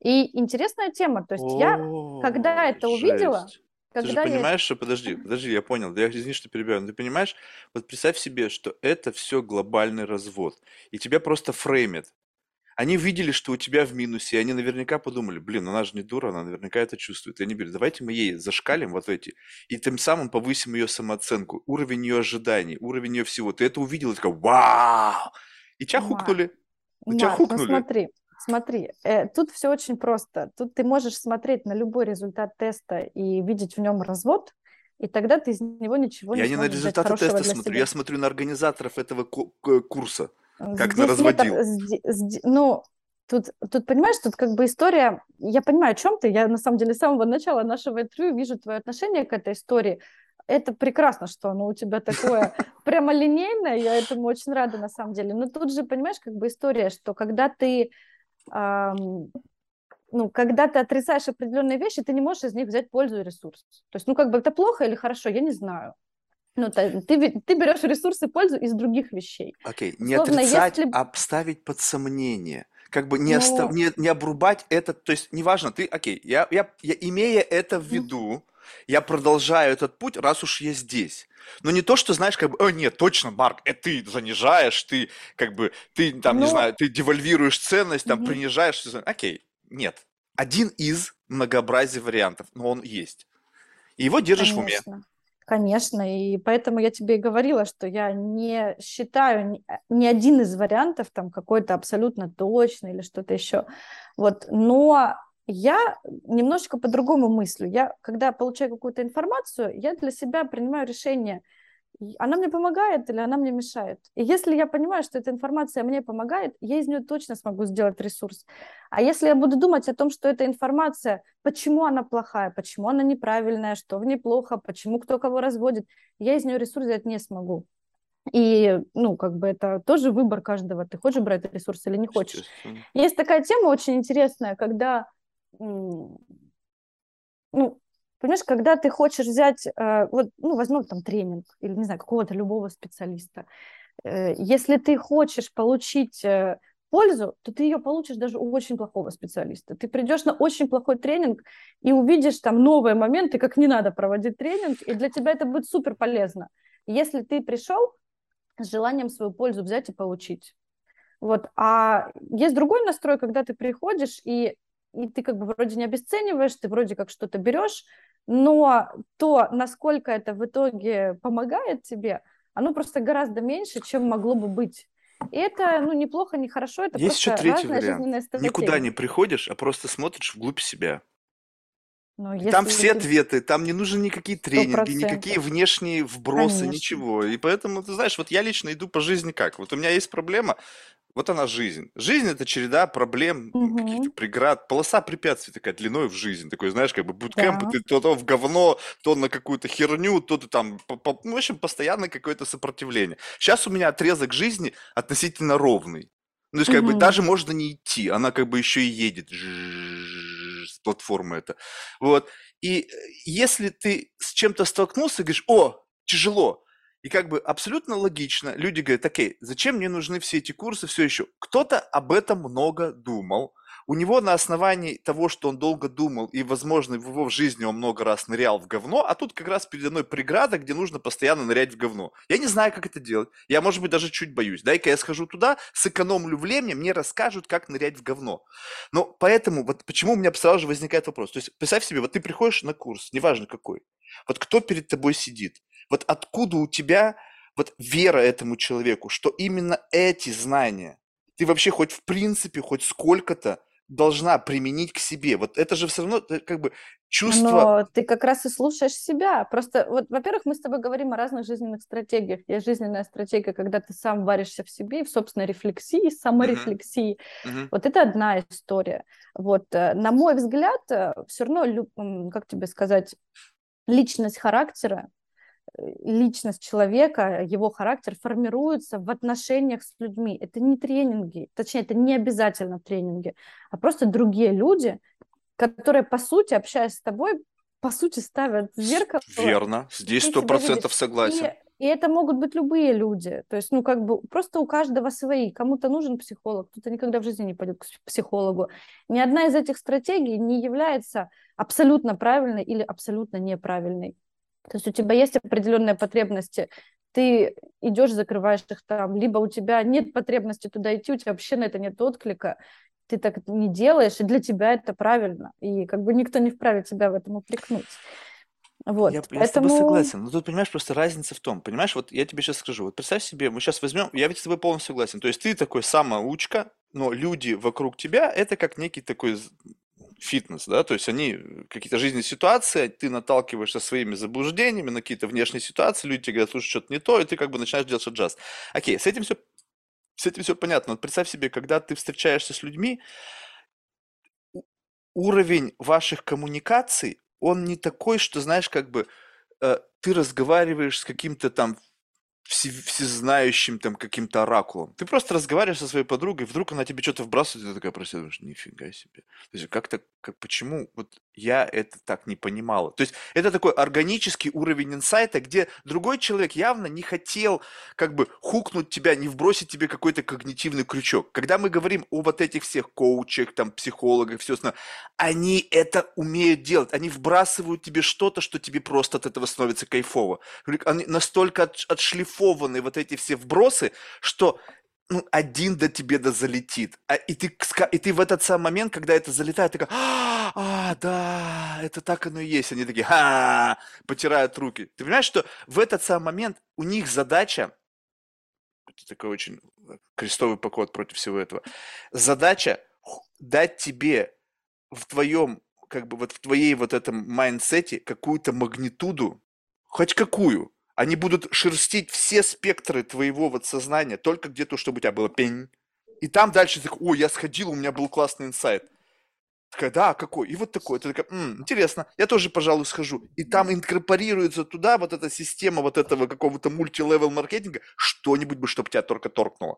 И интересная тема. То есть я, когда это увидела... Ты же понимаешь, что... Подожди, я понял. Да я, извини, что перебиваю. Но ты понимаешь, вот представь себе, что это все глобальный развод. И тебя просто фреймят. Они видели, что у тебя в минусе, и они наверняка подумали, она же не дура, она наверняка это чувствует. И они говорят, давайте мы ей зашкалим вот эти, и тем самым повысим ее самооценку, уровень ее ожиданий, уровень ее всего. Ты это увидел, и такая, вау! И тебя хукнули. Смотри, тут все очень просто. Тут ты можешь смотреть на любой результат теста и видеть в нем развод, и тогда ты из него ничего не сможешь. Я не на результаты теста смотрю, я смотрю на организаторов этого курса. Как ты разводил? Тут, понимаешь, тут как бы история... Я понимаю, о чем ты. Я, на самом деле, с самого начала нашего интервью вижу твое отношение к этой истории. Это прекрасно, что оно у тебя такое прямо линейное. Я этому очень рада, на самом деле. Но тут же, понимаешь, как бы история, что когда ты... когда ты отрицаешь определенные вещи, ты не можешь из них взять пользу и ресурс. То есть, это плохо или хорошо, я не знаю. Ты берешь ресурсы и пользу из других вещей. Окей, не словно отрицать, а поставить под сомнение. Не обрубать это. То есть, неважно, ты, я, имея это в виду, я продолжаю этот путь, раз уж я здесь. Но не то, что, знаешь, нет, точно, Марк, ты занижаешь, ты, ты, там, не знаю, ты девальвируешь ценность, там, принижаешь. Окей, нет. Один из многообразия вариантов, но он есть. И его держишь в уме. Конечно, и поэтому я тебе и говорила, что я не считаю ни один из вариантов там какой-то абсолютно точный или что-то еще. Но я немножечко по-другому мыслю. Я, когда получаю какую-то информацию, я для себя принимаю решение, она мне помогает или она мне мешает. И если я понимаю, что эта информация мне помогает, я из нее точно смогу сделать ресурс. А если я буду думать о том, что эта информация, почему она плохая, почему она неправильная, что в ней плохо, почему кто кого разводит, я из нее ресурс взять не смогу. И, это тоже выбор каждого. Ты хочешь брать ресурс или не хочешь. Есть такая тема очень интересная, когда... Понимаешь, когда ты хочешь взять, возьмем там тренинг или, не знаю, какого-то любого специалиста, если ты хочешь получить пользу, то ты ее получишь даже у очень плохого специалиста. Ты придешь на очень плохой тренинг и увидишь там новые моменты, как не надо проводить тренинг, и для тебя это будет супер полезно, если ты пришел с желанием свою пользу взять и получить. А есть другой настрой, когда ты приходишь и ты вроде не обесцениваешь, ты вроде как что-то берешь, но то, насколько это в итоге помогает тебе, оно просто гораздо меньше, чем могло бы быть. И это, ну, неплохо, не хорошо, это есть просто разная жизненная стратегия. Никуда не приходишь, а просто смотришь вглубь себя. Там все ответы, там не нужны никакие тренинги, никакие внешние вбросы, конечно, ничего. И поэтому, ты знаешь, вот я лично иду по жизни как? Вот у меня есть проблема, вот она жизнь. Жизнь – это череда проблем, каких-то преград, полоса препятствий такая длиной в жизнь. Такой, знаешь, как бы буткэмп, ты то в говно, то на какую-то херню, то ты там, ну, в общем, постоянно какое-то сопротивление. Сейчас у меня отрезок жизни относительно ровный. Ну, то есть, как бы, даже можно не идти, она как бы еще и едет. Платформа это. Вот. И если ты с чем-то столкнулся, говоришь, о, тяжело, и как бы абсолютно логично, люди говорят, окей, зачем мне нужны все эти курсы, все еще? Кто-то об этом много думал. У него на основании того, что он долго думал, и, возможно, его в жизни он много раз нырял в говно, а тут как раз передо мной преграда, где нужно постоянно нырять в говно. Я не знаю, как это делать. Я, может быть, даже чуть боюсь. Дай-ка я схожу туда, сэкономлю время, мне расскажут, как нырять в говно. Но поэтому, вот почему у меня сразу же возникает вопрос. То есть, представь себе, вот ты приходишь на курс, неважно какой, вот кто перед тобой сидит, вот откуда у тебя вот вера этому человеку, что именно эти знания ты вообще хоть в принципе, хоть сколько-то должна применить к себе. Вот это же все равно как бы чувство... Но ты как раз и слушаешь себя. Просто, вот, во-первых, мы с тобой говорим о разных жизненных стратегиях. Есть жизненная стратегия, когда ты сам варишься в себе, в собственной рефлексии, саморефлексии. Вот это одна история. Вот, на мой взгляд, все равно, как тебе сказать, личность характера, личность человека, его характер формируется в отношениях с людьми. Это не тренинги, точнее, это не обязательно тренинги, а просто другие люди, которые, по сути, общаясь с тобой, по сути, ставят зеркало. Верно, здесь 100% согласен. И это могут быть любые люди. То есть, ну, как бы, просто у каждого свои. Кому-то нужен психолог, кто-то никогда в жизни не пойдет к психологу. Ни одна из этих стратегий не является абсолютно правильной или абсолютно неправильной. То есть у тебя есть определенные потребности, ты идешь, закрываешь их там, либо у тебя нет потребности туда идти, у тебя вообще на это нет отклика, ты так не делаешь, и для тебя это правильно, и как бы никто не вправе тебя в этом упрекнуть. Вот, я с тобой согласен, но тут, понимаешь, просто разница в том, понимаешь, вот я тебе сейчас скажу, вот представь себе, мы сейчас возьмем, я ведь с тобой полностью согласен, то есть ты такой самоучка, но люди вокруг тебя, это как некий такой... фитнес, да, то есть они, какие-то жизненные ситуации, ты наталкиваешься своими заблуждениями на какие-то внешние ситуации, люди тебе говорят, слушай, что-то не то, и ты как бы начинаешь делать что-то джаз. Окей, с этим все понятно. Вот представь себе, когда ты встречаешься с людьми, уровень ваших коммуникаций, он не такой, что, знаешь, как бы ты разговариваешь с каким-то там всезнающим там каким-то оракулом. Ты просто разговариваешь со своей подругой, вдруг она тебе что-то вбрасывает, и ты такая просто думаешь, нифига себе. То есть как-то, почему вот я это так не понимала? То есть это такой органический уровень инсайта, где другой человек явно не хотел как бы хукнуть тебя, не вбросить тебе какой-то когнитивный крючок. Когда мы говорим о вот этих всех коучах, там, психологах, все остальное, они это умеют делать, они вбрасывают тебе что-то, что тебе просто от этого становится кайфово. Они настолько отшлифованы, вот эти все вбросы, что ну, один до тебе залетит. И ты в этот самый момент, когда это залетает, такая, да, это так оно и есть. Они такие, потирают руки. Ты понимаешь, что в этот самый момент у них задача, это такой очень крестовый поход против всего этого, задача дать тебе в твоем, как бы вот в твоей вот этом майндсете какую-то магнитуду, хоть какую. Они будут шерстить все спектры твоего вот сознания, только где-то, чтобы у тебя было пень. И там дальше ты такой, ой, я сходил, у меня был классный инсайт. Такая, да, какой? И вот такой. Ты такая, интересно, я тоже, пожалуй, схожу. И там инкорпорируется туда вот эта система вот этого какого-то мультилевел маркетинга, что-нибудь бы, чтобы тебя только торкнуло.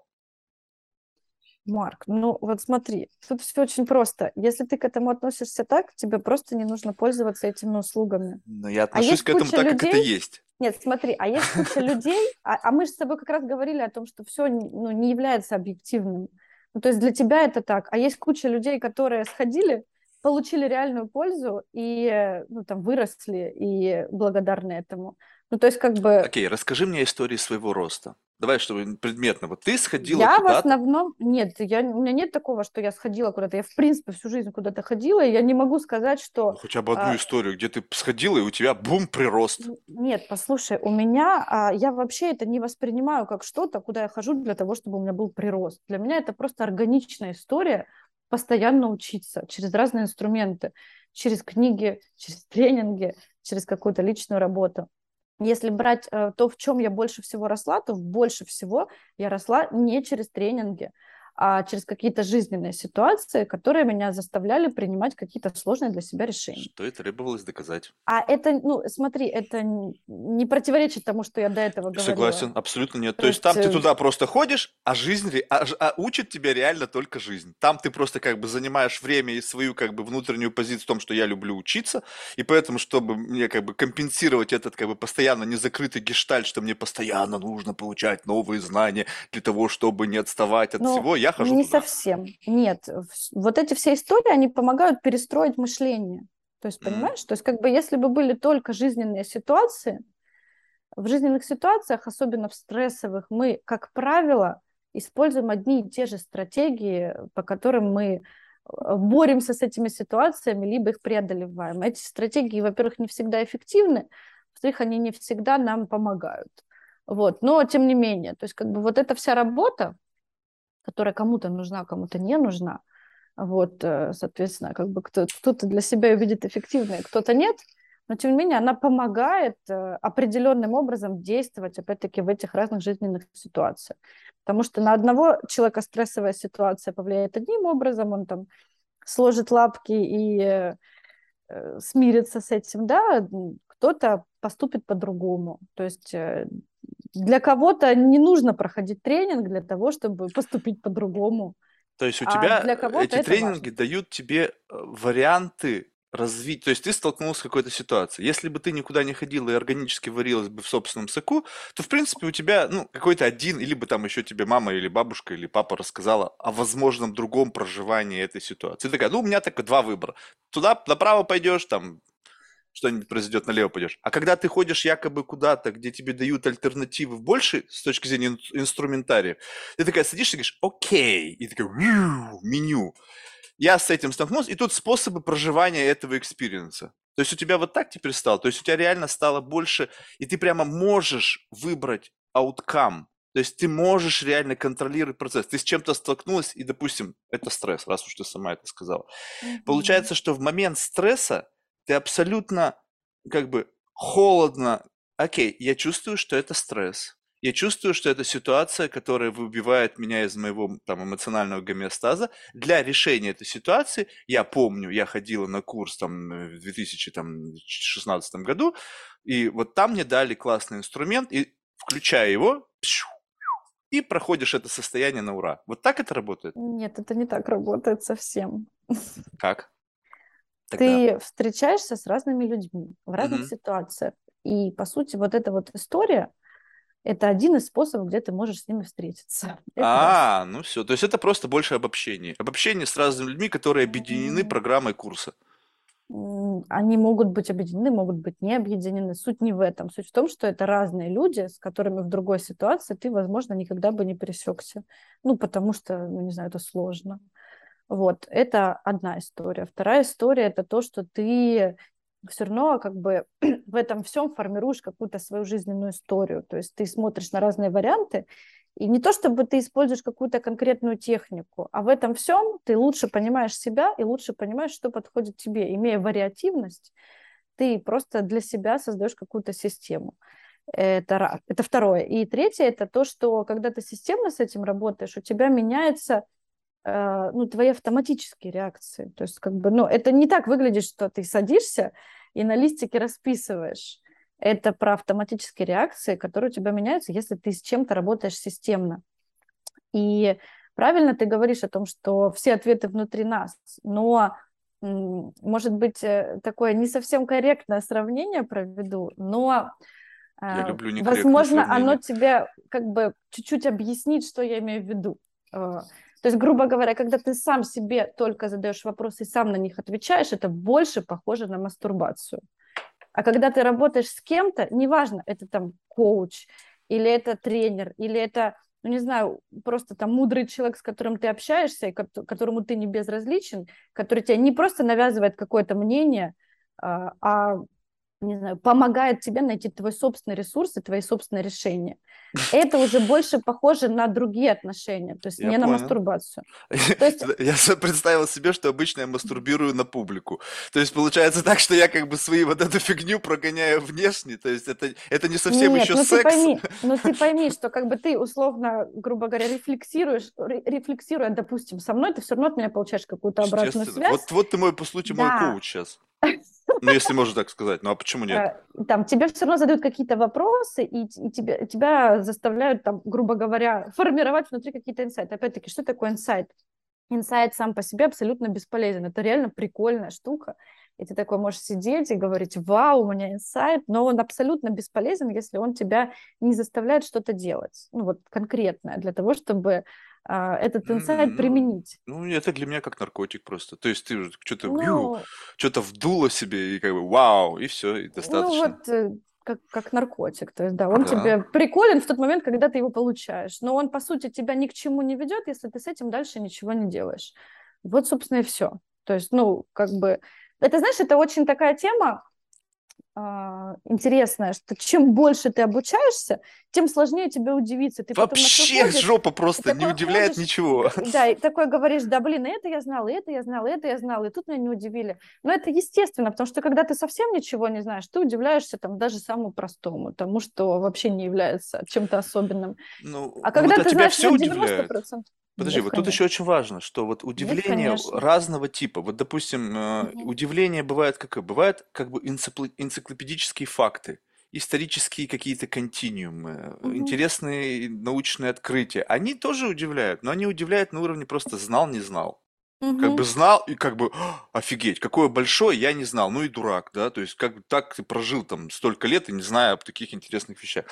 Марк, ну вот смотри, тут все очень просто. Если ты к этому относишься так, тебе просто не нужно пользоваться этими услугами. Но я отношусь к этому так, как это есть. Нет, смотри, а есть куча людей, а мы же с тобой как раз говорили о том, что все ну, не является объективным. Ну, то есть для тебя это так. А есть куча людей, которые сходили, получили реальную пользу и ну, там, выросли, и благодарны этому. Ну, то есть как бы... Окей, расскажи мне истории своего роста. Давай, чтобы предметно. Вот ты сходила куда-то? Я в основном... Нет, у меня нет такого, что я сходила куда-то. Я, в принципе, всю жизнь куда-то ходила, и я не могу сказать, что... Ну, хотя бы одну историю, где ты сходила, и у тебя бум, прирост. Нет, послушай, у меня... я вообще это не воспринимаю как что-то, куда я хожу для того, чтобы у меня был прирост. Для меня это просто органичная история постоянно учиться через разные инструменты, через книги, через тренинги, через какую-то личную работу. Если брать то, в чем я больше всего росла, то больше всего я росла не через тренинги, а через какие-то жизненные ситуации, которые меня заставляли принимать какие-то сложные для себя решения. Что и требовалось доказать. А это, ну, смотри, это не противоречит тому, что я до этого говорила. Согласен, абсолютно нет. То есть там ты туда просто ходишь, а жизнь учит тебя реально только жизнь. Там ты просто как бы занимаешь время и свою как бы внутреннюю позицию в том, что я люблю учиться, и поэтому, чтобы мне как бы компенсировать этот как бы постоянно незакрытый гештальт, что мне постоянно нужно получать новые знания для того, чтобы не отставать от всего, я хожу не туда. Совсем. Нет. Вот эти все истории, они помогают перестроить мышление. То есть, понимаешь? То есть, как бы, если бы были только жизненные ситуации, в жизненных ситуациях, особенно в стрессовых, мы, как правило, используем одни и те же стратегии, по которым мы боремся с этими ситуациями, либо их преодолеваем. Эти стратегии, во-первых, не всегда эффективны, во-вторых, они не всегда нам помогают. Вот. Но, тем не менее, то есть, как бы, вот эта вся работа, которая кому-то нужна, кому-то не нужна. Вот, соответственно, как бы кто-то для себя ее видит эффективной, кто-то нет, но, тем не менее, она помогает определенным образом действовать, опять-таки, в этих разных жизненных ситуациях. Потому что на одного человека стрессовая ситуация повлияет одним образом, он там сложит лапки и смирится с этим, да, кто-то поступит по-другому. То есть... Для кого-то не нужно проходить тренинг для того, чтобы поступить по-другому. То есть у тебя эти тренинги дают тебе варианты развить. То есть ты столкнулся с какой-то ситуацией. Если бы ты никуда не ходила и органически варилась бы в собственном соку, то, в принципе, у тебя какой-то один, или бы там еще тебе мама или бабушка или папа рассказала о возможном другом проживании этой ситуации. Ты такая, у меня так два выбора. Туда направо пойдешь, там... что-нибудь произойдет, налево пойдешь. А когда ты ходишь якобы куда-то, где тебе дают альтернативы больше с точки зрения инструментария, ты такая садишься и говоришь «Окей», и такая «Меню». Я с этим столкнулся, и тут способы проживания этого экспириенса. То есть у тебя вот так теперь стало, то есть у тебя реально стало больше, и ты прямо можешь выбрать outcome. То есть ты можешь реально контролировать процесс. Ты с чем-то столкнулась, и, допустим, это стресс, раз уж ты сама это сказала. Получается, что в момент стресса ты абсолютно как бы холодно. Окей, я чувствую, что это стресс. Я чувствую, что это ситуация, которая выбивает меня из моего там, эмоционального гомеостаза. Для решения этой ситуации, я помню, я ходила на курс там, в 2016 году, и вот там мне дали классный инструмент, и включая его, и проходишь это состояние на ура. Вот так это работает? Нет, это не так работает совсем. Как? Тогда. Ты встречаешься с разными людьми в разных ситуациях. И, по сути, вот эта вот история, это один из способов, где ты можешь с ними встретиться. Все. То есть это просто больше об общении. Об общении с разными людьми, которые объединены программой курса. Они могут быть объединены, могут быть не объединены. Суть не в этом. Суть в том, что это разные люди, с которыми в другой ситуации ты, возможно, никогда бы не пересекся. Потому что, это сложно. Вот, это одна история. Вторая история – это то, что ты все равно как бы в этом всем формируешь какую-то свою жизненную историю. То есть ты смотришь на разные варианты, и не то чтобы ты используешь какую-то конкретную технику, а в этом всем ты лучше понимаешь себя и лучше понимаешь, что подходит тебе. Имея вариативность, ты просто для себя создаешь какую-то систему. Это второе. И третье – это то, что когда ты системно с этим работаешь, у тебя меняется... твои автоматические реакции. То есть, это не так выглядит, что ты садишься и на листике расписываешь. Это про автоматические реакции, которые у тебя меняются, если ты с чем-то работаешь системно. И правильно ты говоришь о том, что все ответы внутри нас, но, может быть, такое не совсем корректное сравнение проведу, но... возможно, оно тебе как бы чуть-чуть объяснит, что я имею в виду. То есть, грубо говоря, когда ты сам себе только задаешь вопросы и сам на них отвечаешь, это больше похоже на мастурбацию. А когда ты работаешь с кем-то, неважно, это там коуч, или это тренер, или это, ну, не знаю, просто там мудрый человек, с которым ты общаешься, и которому ты не безразличен, который тебя не просто навязывает какое-то мнение, а, не знаю, помогает тебе найти твой собственный ресурс и твои собственные решения. Это уже больше похоже на другие отношения, то есть на мастурбацию. Я представил себе, что обычно я мастурбирую на публику. То есть получается так, что я как бы свою вот эту фигню прогоняю внешне, то есть это не совсем еще секс. Ну ты пойми, что как бы ты условно, грубо говоря, рефлексируя, допустим, со мной, ты все равно от меня получаешь какую-то обратную связь. Вот ты мой, по сути, мой коуч сейчас. Ну, если можно так сказать, ну а почему нет? Там тебе все равно задают какие-то вопросы, и тебя заставляют, там, грубо говоря, формировать внутри какие-то инсайты. Опять-таки, что такое инсайт? Инсайт сам по себе абсолютно бесполезен. Это реально прикольная штука. И ты такой можешь сидеть и говорить: вау, у меня инсайт, но он абсолютно бесполезен, если он тебя не заставляет что-то делать. Ну, вот конкретное, для того, чтобы этот инсайт применить. Ну, это для меня как наркотик просто. То есть ты что-то вдуло себе и как бы вау, и все, и достаточно. Ну, вот как наркотик. То есть, да, он тебе приколен в тот момент, когда ты его получаешь. Но он, по сути, тебя ни к чему не ведет, если ты с этим дальше ничего не делаешь. Вот, собственно, и все. То есть, ну, как бы... Это, знаешь, это очень такая тема интересная, что чем больше ты обучаешься, тем сложнее тебе удивиться. Ты вообще потом жопа просто не удивляет ничего. Да, и такой говоришь: да, блин, и это я знала, и это я знала, и это я знала, и тут меня не удивили. Но это естественно, потому что когда ты совсем ничего не знаешь, ты удивляешься там даже самому простому, тому, что вообще не является чем-то особенным. Ну, а когда вот ты знаешь, что 90%... Подожди, вот тут еще очень важно, что вот удивление разного типа. Вот, допустим, удивление бывает какое? Бывают как бы энциклопедические факты, исторические какие-то континуумы, интересные научные открытия. Они тоже удивляют, но они удивляют на уровне просто знал-не знал. Как бы знал и как бы офигеть, какое большое, я не знал, ну и дурак, да? То есть как бы так ты прожил там столько лет и не зная об таких интересных вещах.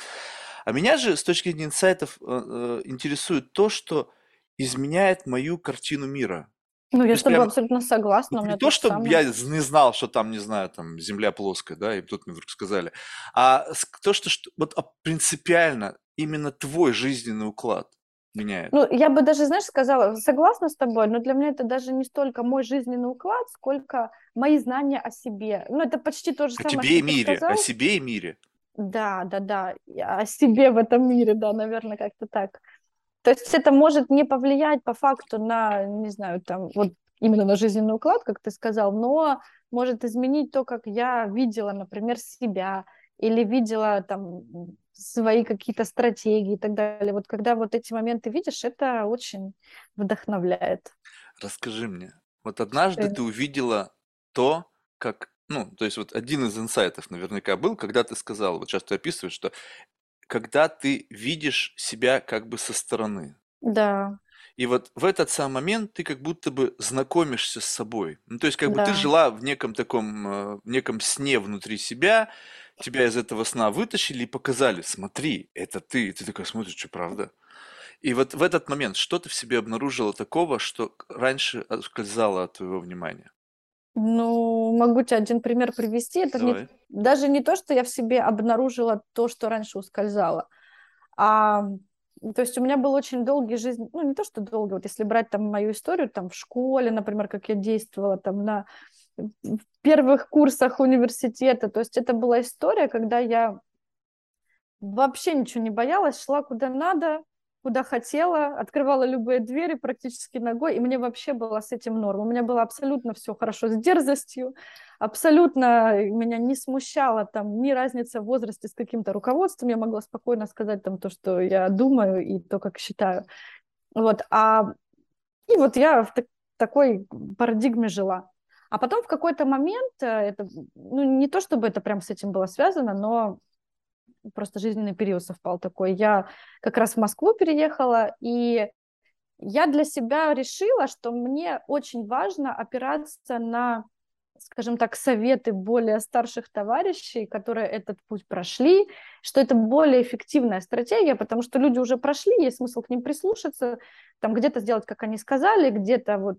А меня же с точки зрения инсайтов интересует то, что изменяет мою картину мира. Ну, я с тобой абсолютно согласна. Не то, что я не знал, что там, не знаю, там земля плоская, да, и тут мне вдруг сказали, а то, что вот принципиально именно твой жизненный уклад меняет. Ну, я бы даже, знаешь, сказала, согласна с тобой, но для меня это даже не столько мой жизненный уклад, сколько мои знания о себе. Ну, это почти то же самое, что ты сказал. О себе и мире. Да, о себе в этом мире, да, наверное, как-то так. То есть это может не повлиять по факту на, не знаю, там, вот именно на жизненный уклад, как ты сказал, но может изменить то, как я видела, например, себя или видела там свои какие-то стратегии и так далее. Вот когда вот эти моменты видишь, это очень вдохновляет. Расскажи мне, вот однажды ты увидела то, как, ну, то есть вот один из инсайтов наверняка был, когда ты сказала, вот сейчас ты описываешь, что когда ты видишь себя как бы со стороны. Да. И вот в этот самый момент ты как будто бы знакомишься с собой. Ну, то есть как бы ты жила в неком таком, неком сне внутри себя, тебя из этого сна вытащили и показали: смотри, это ты. И ты такая смотришь: что, правда? И вот в этот момент что ты в себе обнаружила такого, что раньше ускользало от твоего внимания? Ну, могу тебе один пример привести. Это даже не то, что я в себе обнаружила то, что раньше ускользало. То есть у меня был очень долгий жизнь... Ну, не то, что долгий. Вот если брать там мою историю, там в школе, например, как я действовала там на первых курсах университета. То есть это была история, когда я вообще ничего не боялась, шла куда надо, куда хотела, открывала любые двери практически ногой, и мне вообще было с этим норм. У меня было абсолютно все хорошо с дерзостью, абсолютно меня не смущала там ни разница в возрасте с каким-то руководством, я могла спокойно сказать там то, что я думаю и то, как считаю. Вот, и вот я в такой парадигме жила. А потом в какой-то момент, это, ну, не то чтобы это прям с этим было связано, но просто жизненный период совпал такой. Я как раз в Москву переехала, и я для себя решила, что мне очень важно опираться на, скажем так, советы более старших товарищей, которые этот путь прошли, что это более эффективная стратегия, потому что люди уже прошли, есть смысл к ним прислушаться, там где-то сделать, как они сказали, где-то вот,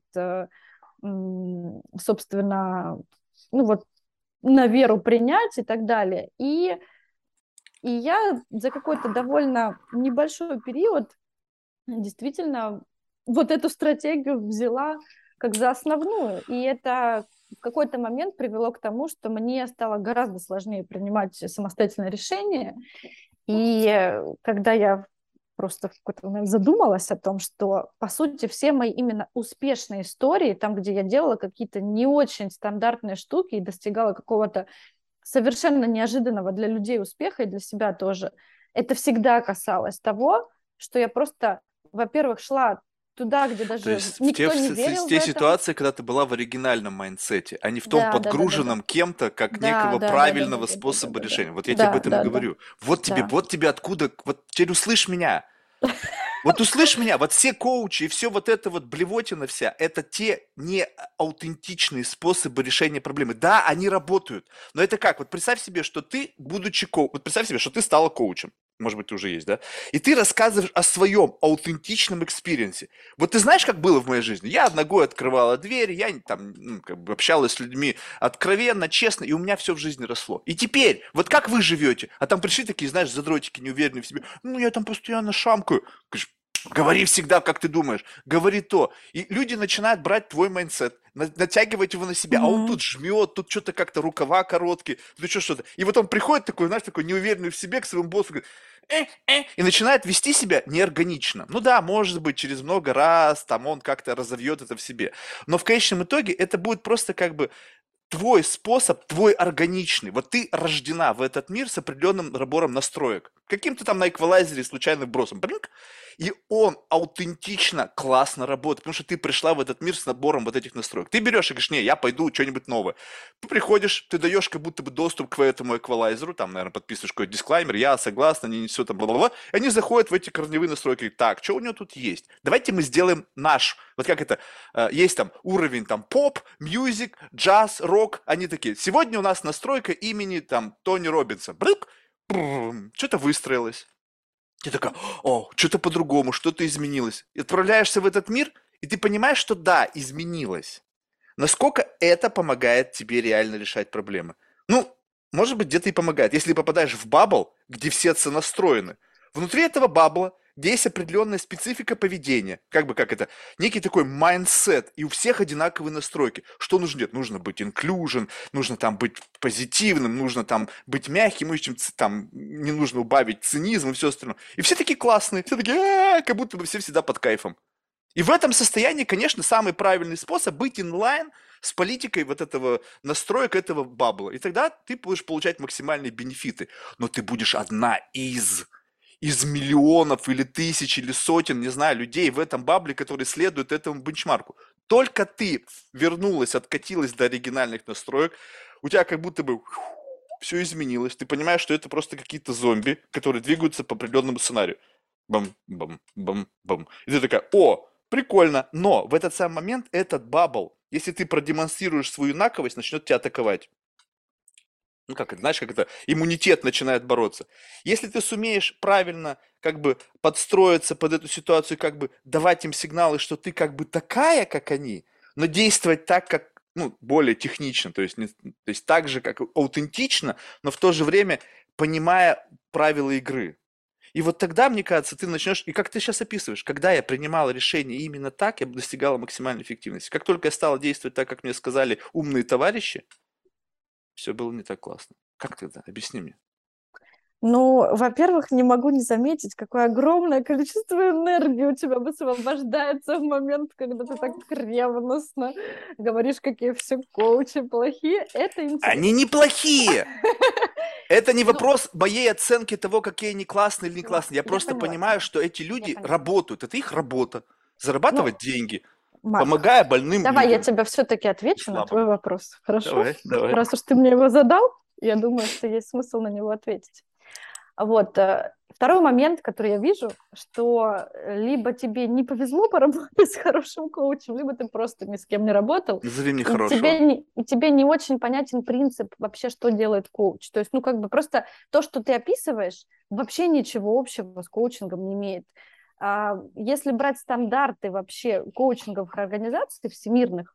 собственно, ну вот, на веру принять и так далее. И я за какой-то довольно небольшой период действительно вот эту стратегию взяла как за основную. И это в какой-то момент привело к тому, что мне стало гораздо сложнее принимать самостоятельные решения. И когда я просто в какой-то момент задумалась о том, что, по сути, все мои именно успешные истории, там, где я делала какие-то не очень стандартные штуки и достигала какого-то совершенно неожиданного для людей успеха и для себя тоже, это всегда касалось того, что я просто, во-первых, шла туда, где даже никто не верил в это. Те ситуации, когда ты была в оригинальном майндсете, а не в том подгруженном кем-то, как некого правильного способа решения. Вот я тебе об этом и говорю. Вот тебе откуда... Вот теперь услышь меня. Вот услышь меня. Вот все коучи и все вот это вот блевотина вся, это те неаутентичные способы решения проблемы. Да, они работают. Но это как? Вот представь себе, что ты, будучи коучем... Вот представь себе, что ты стала коучем. Может быть, ты уже есть, да? И ты рассказываешь о своем аутентичном экспириенсе. Вот ты знаешь, как было в моей жизни? Я ногой открывала дверь, я там как бы общалась с людьми откровенно, честно, и у меня все в жизни росло. И теперь, вот как вы живете? А там пришли такие, знаешь, задротики, неуверенные в себе. Ну, я там постоянно шамкаю. Говори всегда, как ты думаешь. Говори то. И люди начинают брать твой майндсет, натягивать его на себя. Mm-hmm. А он тут жмет, тут что-то как-то рукава короткие, тут что-то. И вот он приходит такой, знаешь, такой неуверенный в себе к своему боссу, говорит, и начинает вести себя неорганично. Ну да, может быть, через много раз там он как-то разовьет это в себе. Но в конечном итоге это будет просто как бы твой способ, твой органичный. Вот ты рождена в этот мир с определенным набором настроек. Каким-то там на эквалайзере случайным бросом. Блинк! И он аутентично, классно работает. Потому что ты пришла в этот мир с набором вот этих настроек. Ты берешь и говоришь, не, я пойду что-нибудь новое. Ты приходишь, ты даешь как будто бы доступ к этому эквалайзеру. Там, наверное, подписываешь какой-то дисклаймер. Я согласна, не все там, бла-бла-бла. И они заходят в эти корневые настройки. Так, что у него тут есть? Давайте мы сделаем наш. Вот как это? Есть там уровень там поп, мьюзик, джаз, рок. Они такие, сегодня у нас настройка имени там Тони Роббинса. Брык, что-то выстроилось. Ты такая, о, что-то по-другому, что-то изменилось. И отправляешься в этот мир, и ты понимаешь, что да, изменилось. Насколько это помогает тебе реально решать проблемы? Ну, может быть, где-то и помогает. Если попадаешь в бабл, где все сонастроены, внутри этого бабла есть определенная специфика поведения, как бы, как это, некий такой майндсет, и у всех одинаковые настройки. Что нужно делать? Нужно быть inclusion, нужно там быть позитивным, нужно там быть мягким, и там не нужно убавить цинизм и все остальное. И все такие классные, все такие, как будто бы все всегда под кайфом. И в этом состоянии, конечно, самый правильный способ быть инлайн с политикой вот этого настроек, этого бабла. И тогда ты будешь получать максимальные бенефиты. Но ты будешь одна из миллионов или тысяч или сотен, не знаю, людей в этом бабле, которые следуют этому бенчмарку. Только ты вернулась, откатилась до оригинальных настроек, у тебя как будто бы все изменилось. Ты понимаешь, что это просто какие-то зомби, которые двигаются по определенному сценарию. Бам-бам-бам-бам. И ты такая, о, прикольно. Но в этот самый момент этот бабл, если ты продемонстрируешь свою инаковость, начнет тебя атаковать. Ну, как это, знаешь, как это, иммунитет начинает бороться. Если ты сумеешь правильно, как бы, подстроиться под эту ситуацию, как бы, давать им сигналы, что ты, как бы, такая, как они, но действовать так, как, ну, более технично, то есть так же, как аутентично, но в то же время понимая правила игры. И вот тогда, мне кажется, ты начнешь, и как ты сейчас описываешь, когда я принимала решение именно так, я достигала максимальной эффективности. Как только я стала действовать так, как мне сказали умные товарищи, все было не так классно. Как тогда? Объясни мне. Ну, во-первых, не могу не заметить, какое огромное количество энергии у тебя высвобождается в момент, когда ты так ревностно говоришь, какие все коучи плохие. Это интересно. Они не плохие! Это не вопрос моей оценки того, какие они классные или не классные. Я просто понимаю, что эти люди работают. Это их работа. Зарабатывать деньги. Мама. Помогая больным людям. Давай я тебя все-таки отвечу на твой вопрос, хорошо? Давай. Раз уж ты мне его задал, я думаю, что есть смысл на него ответить. Вот. Второй момент, который я вижу, что либо тебе не повезло поработать с хорошим коучем, либо ты просто ни с кем не работал. Назови мне хорошего. Тебе не очень понятен принцип вообще, что делает коуч. То есть, ну, как бы просто то, что ты описываешь, вообще ничего общего с коучингом не имеет. Если брать стандарты вообще коучинговых организаций всемирных,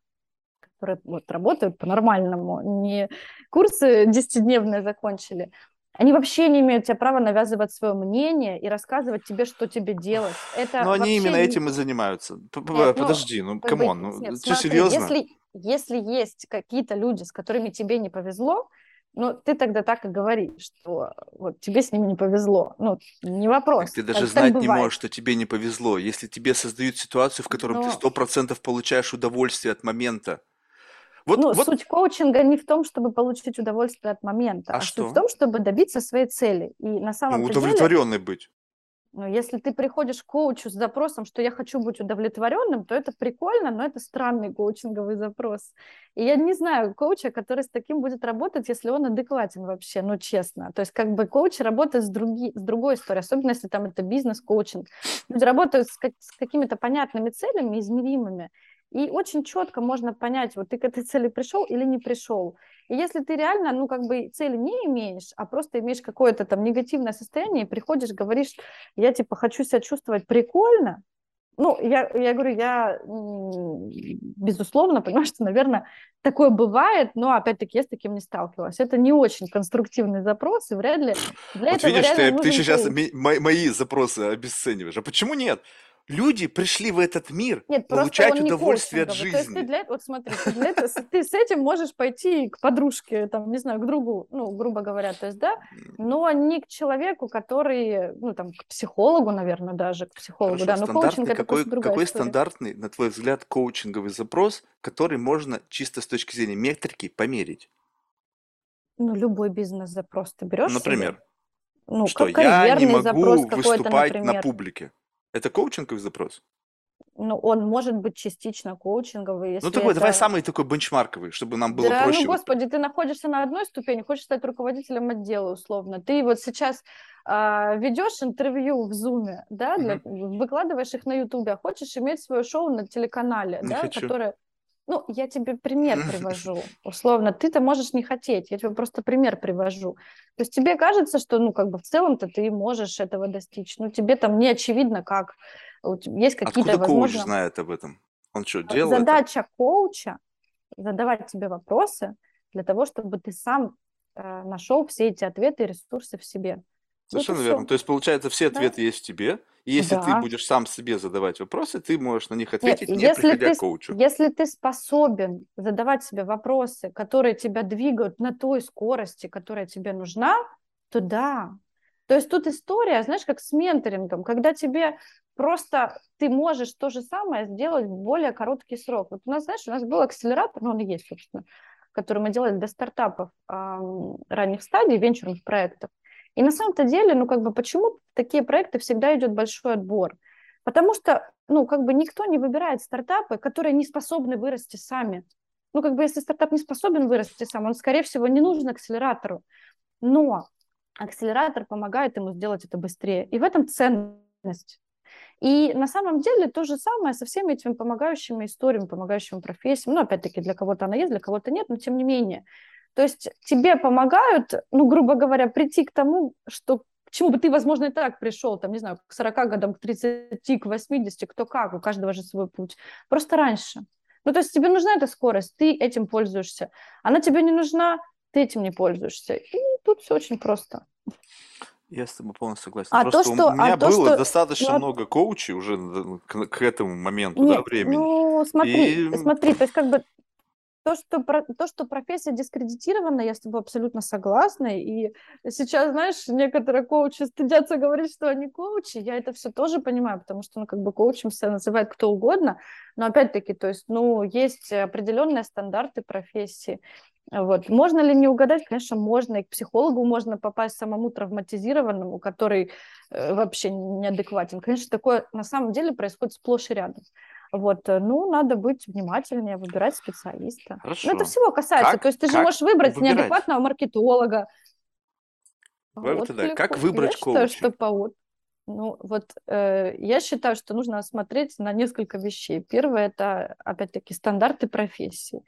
которые вот работают по-нормальному, не курсы 10-дневные закончили, они вообще не имеют тебя права навязывать свое мнение и рассказывать тебе, что тебе делать. Это но они именно этим и занимаются. Подожди, ну, камон, ну, ты серьезно? Если есть какие-то люди, с которыми тебе не повезло, ну, ты тогда так и говори, что вот тебе с ним не повезло. Ну, не вопрос. Ты даже знать не можешь, что тебе не повезло. Если тебе создают ситуацию, в которой ты 100% получаешь удовольствие от момента. Вот. Суть коучинга не в том, чтобы получить удовольствие от момента, а суть в том, чтобы добиться своей цели. И на самом деле... удовлетворенный быть. Ну, если ты приходишь к коучу с запросом, что я хочу быть удовлетворенным, то это прикольно, но это странный коучинговый запрос. И я не знаю коуча, который с таким будет работать, если он адекватен вообще, ну, честно. То есть как бы коуч работает с другой историей, особенно если там это бизнес-коучинг. Люди работают с какими-то понятными целями, измеримыми. И очень четко можно понять, вот ты к этой цели пришел или не пришел. И если ты реально, ну, как бы цели не имеешь, а просто имеешь какое-то там негативное состояние, и приходишь, говоришь, я, типа, хочу себя чувствовать прикольно, ну, я говорю, я, безусловно, понимаю, что, наверное, такое бывает, но, опять-таки, я с таким не сталкивалась. Это не очень конструктивный запрос, и вряд ли... Вот видишь, ты сейчас мои запросы обесцениваешь. А почему нет? Люди пришли в этот мир получать удовольствие от жизни. То есть ты для этого, вот смотри, ты с этим можешь пойти к подружке, там, не знаю, к другу, ну, грубо говоря, то есть, да, но не к человеку, который, ну, там, к психологу, наверное, даже, к психологу, хорошо, да, но коучинг это просто другая история. Какой стандартный, на твой взгляд, коучинговый запрос, который можно чисто с точки зрения метрики померить? Ну, любой бизнес-запрос ты берешь. Например? Ну, что я не могу выступать на публике. Это коучинговый запрос? Ну, он может быть частично коучинговый. Если ну, такой, это... давай самый такой бенчмарковый, чтобы нам было проще. Ну, господи, ты находишься на одной ступени, хочешь стать руководителем отдела, условно. Ты вот сейчас ведешь интервью в Zoom, да, выкладываешь их на YouTube, а хочешь иметь свое шоу на телеканале, не да, хочу. Которое... Ну, я тебе пример привожу, условно. Ты-то можешь не хотеть, я тебе просто пример привожу. То есть тебе кажется, что, ну, как бы в целом-то ты можешь этого достичь. Ну, тебе там не очевидно, как. Есть какие-то, откуда возможно... коуч знает об этом? Он что, делает? Задача коуча – задавать тебе вопросы для того, чтобы ты сам нашел все эти ответы и ресурсы в себе. Совершенно верно. Все. То есть, получается, все ответы есть в тебе. И если ты будешь сам себе задавать вопросы, ты можешь на них ответить, не приходя к коучу. Если ты способен задавать себе вопросы, которые тебя двигают на той скорости, которая тебе нужна, то да. То есть тут история, знаешь, как с менторингом, когда тебе просто ты можешь то же самое сделать в более короткий срок. Вот у нас, знаешь, у нас был акселератор, ну он и есть, собственно, который мы делали для стартапов ранних стадий, венчурных проектов. И на самом-то деле, ну, как бы, почему такие проекты всегда идет большой отбор? Потому что, ну, как бы, никто не выбирает стартапы, которые не способны вырасти сами. Ну, как бы, если стартап не способен вырасти сам, он, скорее всего, не нужен акселератору. Но акселератор помогает ему сделать это быстрее. И в этом ценность. И на самом деле то же самое со всеми этими помогающими историями, помогающими профессиями. Ну, опять-таки, для кого-то она есть, для кого-то нет, но тем не менее. То есть тебе помогают, ну, грубо говоря, прийти к тому, что, к чему бы ты, возможно, и так пришел, там, не знаю, к 40 годам, к 30, к 80, кто как, у каждого же свой путь, просто раньше. Ну, то есть тебе нужна эта скорость, ты этим пользуешься, она тебе не нужна, ты этим не пользуешься. И тут все очень просто. Я с тобой полностью согласен. У меня было достаточно много коучей уже к этому моменту времени. Ну, смотри, то есть как бы... То, что профессия дискредитирована, я с тобой абсолютно согласна. И сейчас, знаешь, некоторые коучи стыдятся говорить, что они коучи. Я это все тоже понимаю, потому что, ну, как бы коучем себя называет кто угодно. Но опять-таки, то есть, ну, есть определенные стандарты профессии. Вот. Можно ли не угадать? Конечно, можно. И к психологу можно попасть самому травматизированному, который вообще неадекватен. Конечно, такое на самом деле происходит сплошь и рядом. Вот, ну, надо быть внимательнее, выбирать специалиста. Хорошо. Но это всего касается. Как? То есть ты же можешь выбрать неадекватного маркетолога. Как выбрать коуча? Я считаю, что нужно смотреть на несколько вещей. Первое – это, опять-таки, стандарты профессии.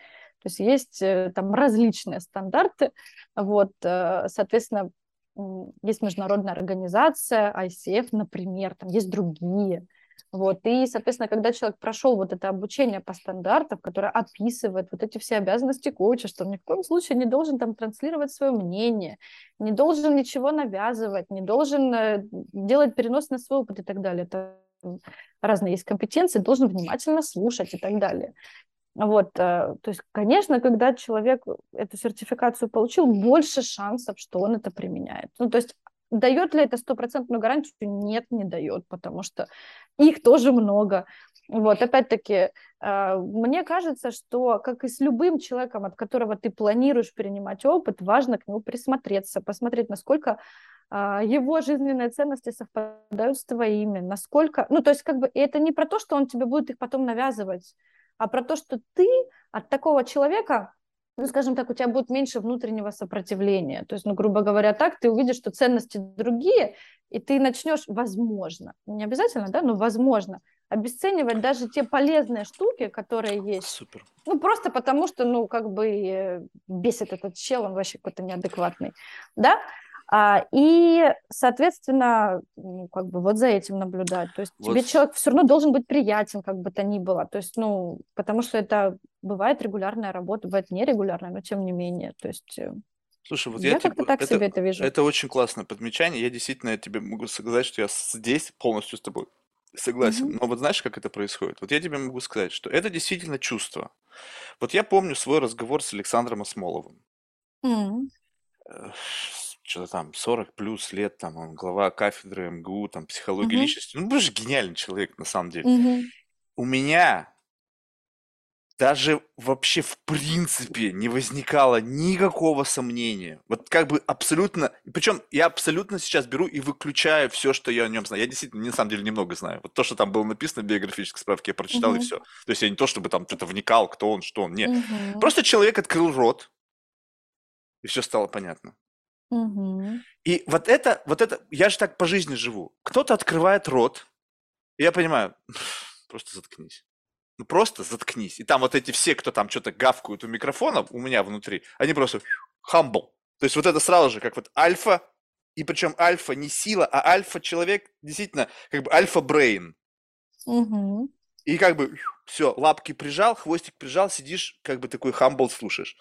То есть есть там различные стандарты. Вот, соответственно, есть международная организация, ICF, например, там есть другие. Вот. И, соответственно, когда человек прошел вот это обучение по стандартам, которое описывает вот эти все обязанности коуча, что он ни в коем случае не должен там транслировать свое мнение, не должен ничего навязывать, не должен делать перенос на свой опыт и так далее. Это разные есть компетенции, должен внимательно слушать и так далее. Вот, то есть, конечно, когда человек эту сертификацию получил, больше шансов, что он это применяет. Ну, то есть, дает ли это стопроцентную гарантию? Нет, не дает, потому что их тоже много. Вот, опять-таки, мне кажется, что, как и с любым человеком, от которого ты планируешь перенимать опыт, важно к нему присмотреться, посмотреть, насколько его жизненные ценности совпадают с твоими, насколько... Ну, то есть, как бы, это не про то, что он тебе будет их потом навязывать, а про то, что ты от такого человека, ну, скажем так, у тебя будет меньше внутреннего сопротивления. То есть, ну, грубо говоря, так ты увидишь, что ценности другие, и ты начнешь, возможно, не обязательно, да, но возможно, обесценивать даже те полезные штуки, которые есть. Супер. Ну, просто потому что, ну, как бы бесит этот чел, он вообще какой-то неадекватный, да? И, соответственно, ну, как бы вот за этим наблюдать. То есть вот. Тебе человек все равно должен быть приятен, как бы то ни было. То есть, ну, потому что это бывает регулярная работа, бывает нерегулярная, но тем не менее. То есть, слушай, вот я как-то так себе это вижу. Это очень классное подмечание. Я действительно тебе могу сказать, что я здесь полностью с тобой согласен. Mm-hmm. Но вот знаешь, как это происходит? Вот я тебе могу сказать, что это действительно чувство. Вот я помню свой разговор с Александром Осмоловым. Mm-hmm. Что-то там 40 плюс лет, там он глава кафедры МГУ, там психологии личности. Ну, больше гениальный человек, на самом деле. У меня даже вообще в принципе не возникало никакого сомнения. Вот как бы абсолютно... Причем я абсолютно сейчас беру и выключаю все, что я о нем знаю. Я действительно, на самом деле, немного знаю. Вот то, что там было написано в биографической справке, я прочитал, и все. То есть я не то, чтобы там что-то вникал, кто он, что он. Нет. Просто человек открыл рот, и все стало понятно. И вот это, я же так по жизни живу. Кто-то открывает рот, и я понимаю, просто заткнись. Ну, просто заткнись. И там вот эти все, кто там что-то гавкают у микрофонов, у меня внутри, они просто humble. То есть вот это сразу же, как вот альфа, и причем альфа не сила, а альфа-человек, действительно, как бы альфа-брейн. И как бы все, лапки прижал, хвостик прижал, сидишь, как бы такой humble слушаешь.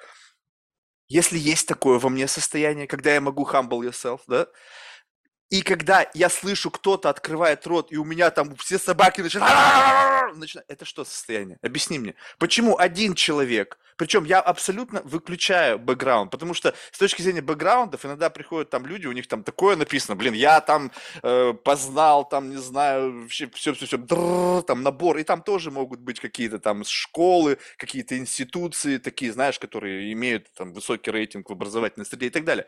Если есть такое во мне состояние, когда я могу humble yourself, да, и когда я слышу, кто-то открывает рот, и у меня там все собаки начинают... Это что за состояние? Объясни мне. Почему один человек... Причем я абсолютно выключаю бэкграунд, потому что с точки зрения бэкграундов иногда приходят там люди, у них там такое написано, блин, я там познал, там, не знаю, вообще все, там набор, и там тоже могут быть какие-то там школы, какие-то институции такие, знаешь, которые имеют там высокий рейтинг в образовательной среде и так далее.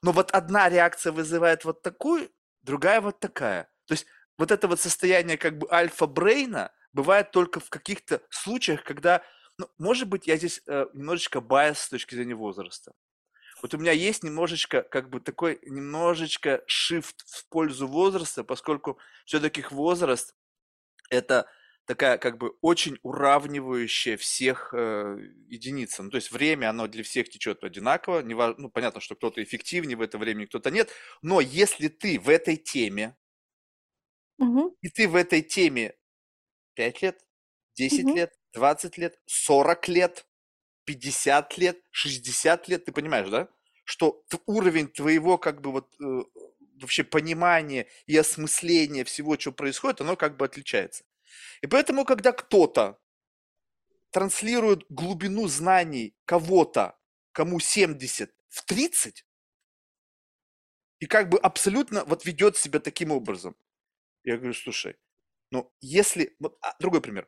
Но вот одна реакция вызывает вот такую, другая вот такая. То есть вот это вот состояние как бы альфа-брейна бывает только в каких-то случаях, когда, ну, может быть, я здесь немножечко bias с точки зрения возраста. Вот у меня есть немножечко, как бы такой немножечко shift в пользу возраста, поскольку все-таки возраст – это такая как бы очень уравнивающая всех единица. Ну, то есть время, оно для всех течет одинаково. Ну, понятно, что кто-то эффективнее в это время, кто-то нет. Но если ты в этой теме, и ты в этой теме 5 лет, 10 лет, 20 лет, 40 лет, 50 лет, 60 лет, ты понимаешь, да? Что уровень твоего как бы вот... вообще понимание и осмысление всего, что происходит, оно как бы отличается. И поэтому, когда кто-то транслирует глубину знаний кого-то, кому 70, в 30, и как бы абсолютно вот ведет себя таким образом. Я говорю, слушай, ну если... Вот, другой пример.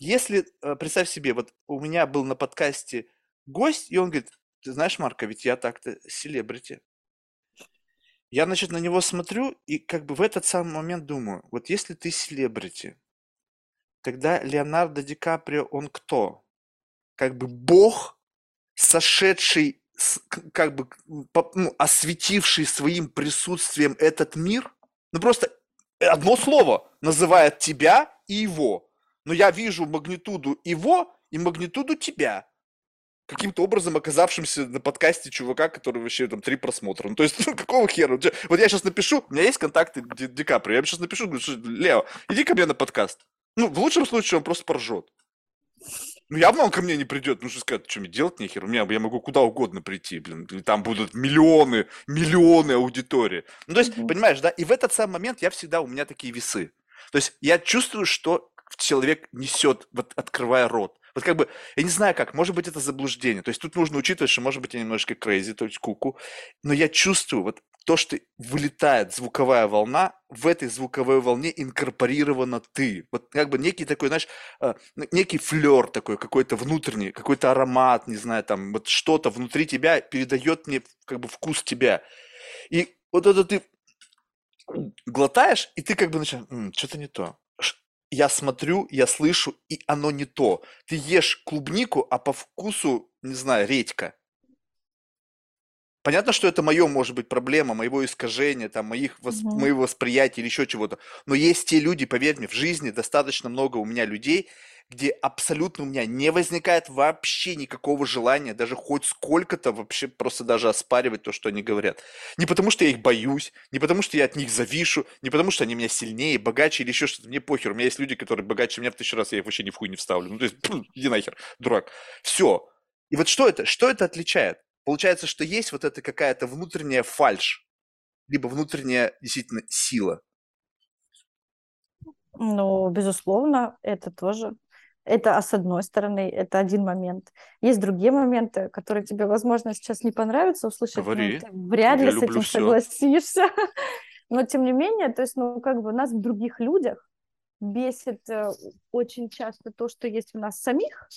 Если, представь себе, вот у меня был на подкасте гость, и он говорит, ты знаешь, Марко, ведь я так-то селебрити. Я, значит, на него смотрю и как бы в этот самый момент думаю, вот если ты селебрити, тогда Леонардо Ди Каприо, он кто? Как бы бог, сошедший, как бы ну, осветивший своим присутствием этот мир? Ну просто одно слово называет тебя и его. Но я вижу магнитуду его и магнитуду тебя. каким-то образом оказавшимся на подкасте чувака, который вообще там 3 просмотра. Ну, то есть, ну, какого хера? Вот я сейчас напишу, у меня есть контакты Ди Каприо, я сейчас напишу, говорю, Лео, иди ко мне на подкаст. Ну, в лучшем случае он просто поржет. Ну, явно он ко мне не придет, ну, что сказать, что мне делать нехер, я могу куда угодно прийти, блин, там будут миллионы аудитории. Ну, то есть, понимаешь, да, и в этот самый момент у меня такие весы. То есть, я чувствую, что человек несет, вот, открывая рот. Вот как бы, я не знаю как, может быть, это заблуждение. То есть, тут нужно учитывать, что, может быть, я немножко crazy, то есть, куку. Но я чувствую, вот, то, что вылетает звуковая волна, в этой звуковой волне инкорпорирована ты. Вот как бы некий такой, знаешь, некий флёр такой, какой-то внутренний, какой-то аромат, не знаю, там, вот что-то внутри тебя передает мне как бы вкус тебя. И вот это ты глотаешь, и ты как бы начинаешь, что-то не то. Я смотрю, я слышу, и оно не то. Ты ешь клубнику, а по вкусу, не знаю, редька. Понятно, что это моё, может быть, проблема, моего искажения, там, моего восприятия или еще чего-то. Но есть те люди, поверь мне, в жизни достаточно много у меня людей, где абсолютно у меня не возникает вообще никакого желания даже хоть сколько-то вообще просто даже оспаривать то, что они говорят. Не потому, что я их боюсь, не потому, что я от них завишу, не потому, что они меня сильнее, богаче или еще что-то. Мне похер, у меня есть люди, которые богаче меня в 1000 раз, я их вообще ни в хуй не вставлю. Ну, то есть, иди нахер, дурак. Все. И вот что это? Что это отличает? Получается, что есть вот эта какая-то внутренняя фальшь, либо внутренняя действительно сила. Ну, безусловно, это тоже. Это с одной стороны, это один момент. Есть другие моменты, которые тебе, возможно, сейчас не понравятся услышать. Говори. Ты вряд ли с этим согласишься. Но, тем не менее, то есть, ну, как бы нас в других людях бесит очень часто то, что есть в нас самих,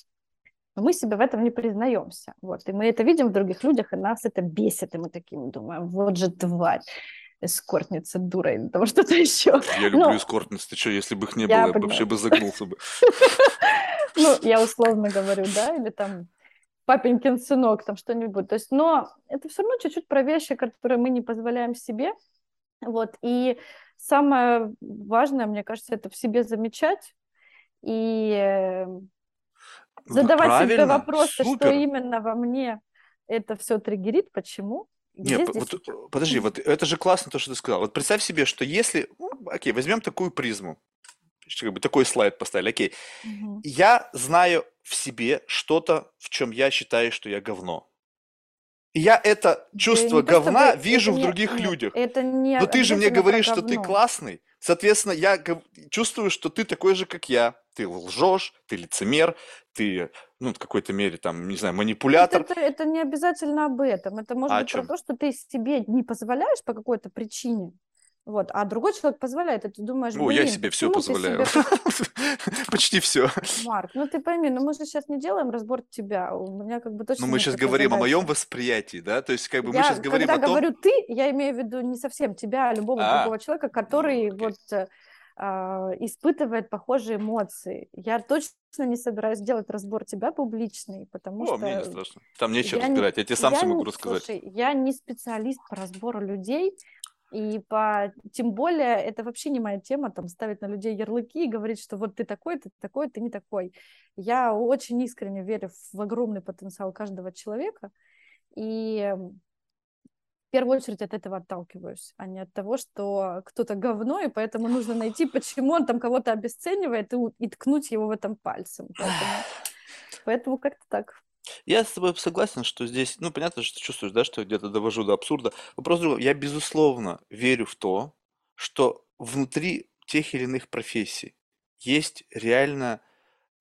но мы себе в этом не признаемся. Вот. И мы это видим в других людях, и нас это бесит. И мы таким думаем, вот же тварь, эскортница, дура, или там что-то еще. Я люблю эскортниц. Ты что, если бы их не было, я вообще бы загнулся бы. Ну, я условно говорю, да, или там папенькин сынок, там что-нибудь. То есть, но это все равно чуть-чуть про вещи, которые мы не позволяем себе. Вот. И самое важное, мне кажется, это в себе замечать и... задавать себе вопросы, что именно во мне это все триггерит, почему? Нет, вот, подожди, вот это же классно то, что ты сказал. Вот представь себе, что если, окей, возьмем такую призму, как бы такой слайд поставили, окей, я знаю в себе что-то, в чем я считаю, что я говно. И я это чувство говна вижу в других людях. Но ты же мне говоришь, что ты классный. Соответственно, я чувствую, что ты такой же, как я. Ты лжешь, ты лицемер, ты, ну, в какой-то мере, там, не знаю, манипулятор. Это не обязательно об этом. Это может быть про то, что ты себе не позволяешь по какой-то причине. Вот. А другой человек позволяет, и ты думаешь, блин, я себе все позволяю. Почти все. Марк, ну ты пойми, ну мы же сейчас не делаем разбор тебя. У меня как бы точно. Ну мы сейчас говорим о моем восприятии, да? То есть как бы мы сейчас говорим о том... Я говорю ты, я имею в виду не совсем тебя, а любого другого человека, который вот испытывает похожие эмоции. Я точно не собираюсь делать разбор тебя публичный, потому что... мне не страшно. Там нечего разбирать, я тебе сам все могу рассказать. Слушай, я не специалист по разбору людей. И тем более это вообще не моя тема, там, ставить на людей ярлыки и говорить, что вот ты такой, ты не такой. Я очень искренне верю в огромный потенциал каждого человека. И в первую очередь от этого отталкиваюсь, а не от того, что кто-то говно, и поэтому нужно найти, почему он там кого-то обесценивает, и ткнуть его в этом пальцем. Поэтому как-то так. Я с тобой согласен, что здесь, ну, понятно, что ты чувствуешь, да, что я где-то довожу до абсурда. Вопрос другой. Я, безусловно, верю в то, что внутри тех или иных профессий есть реально,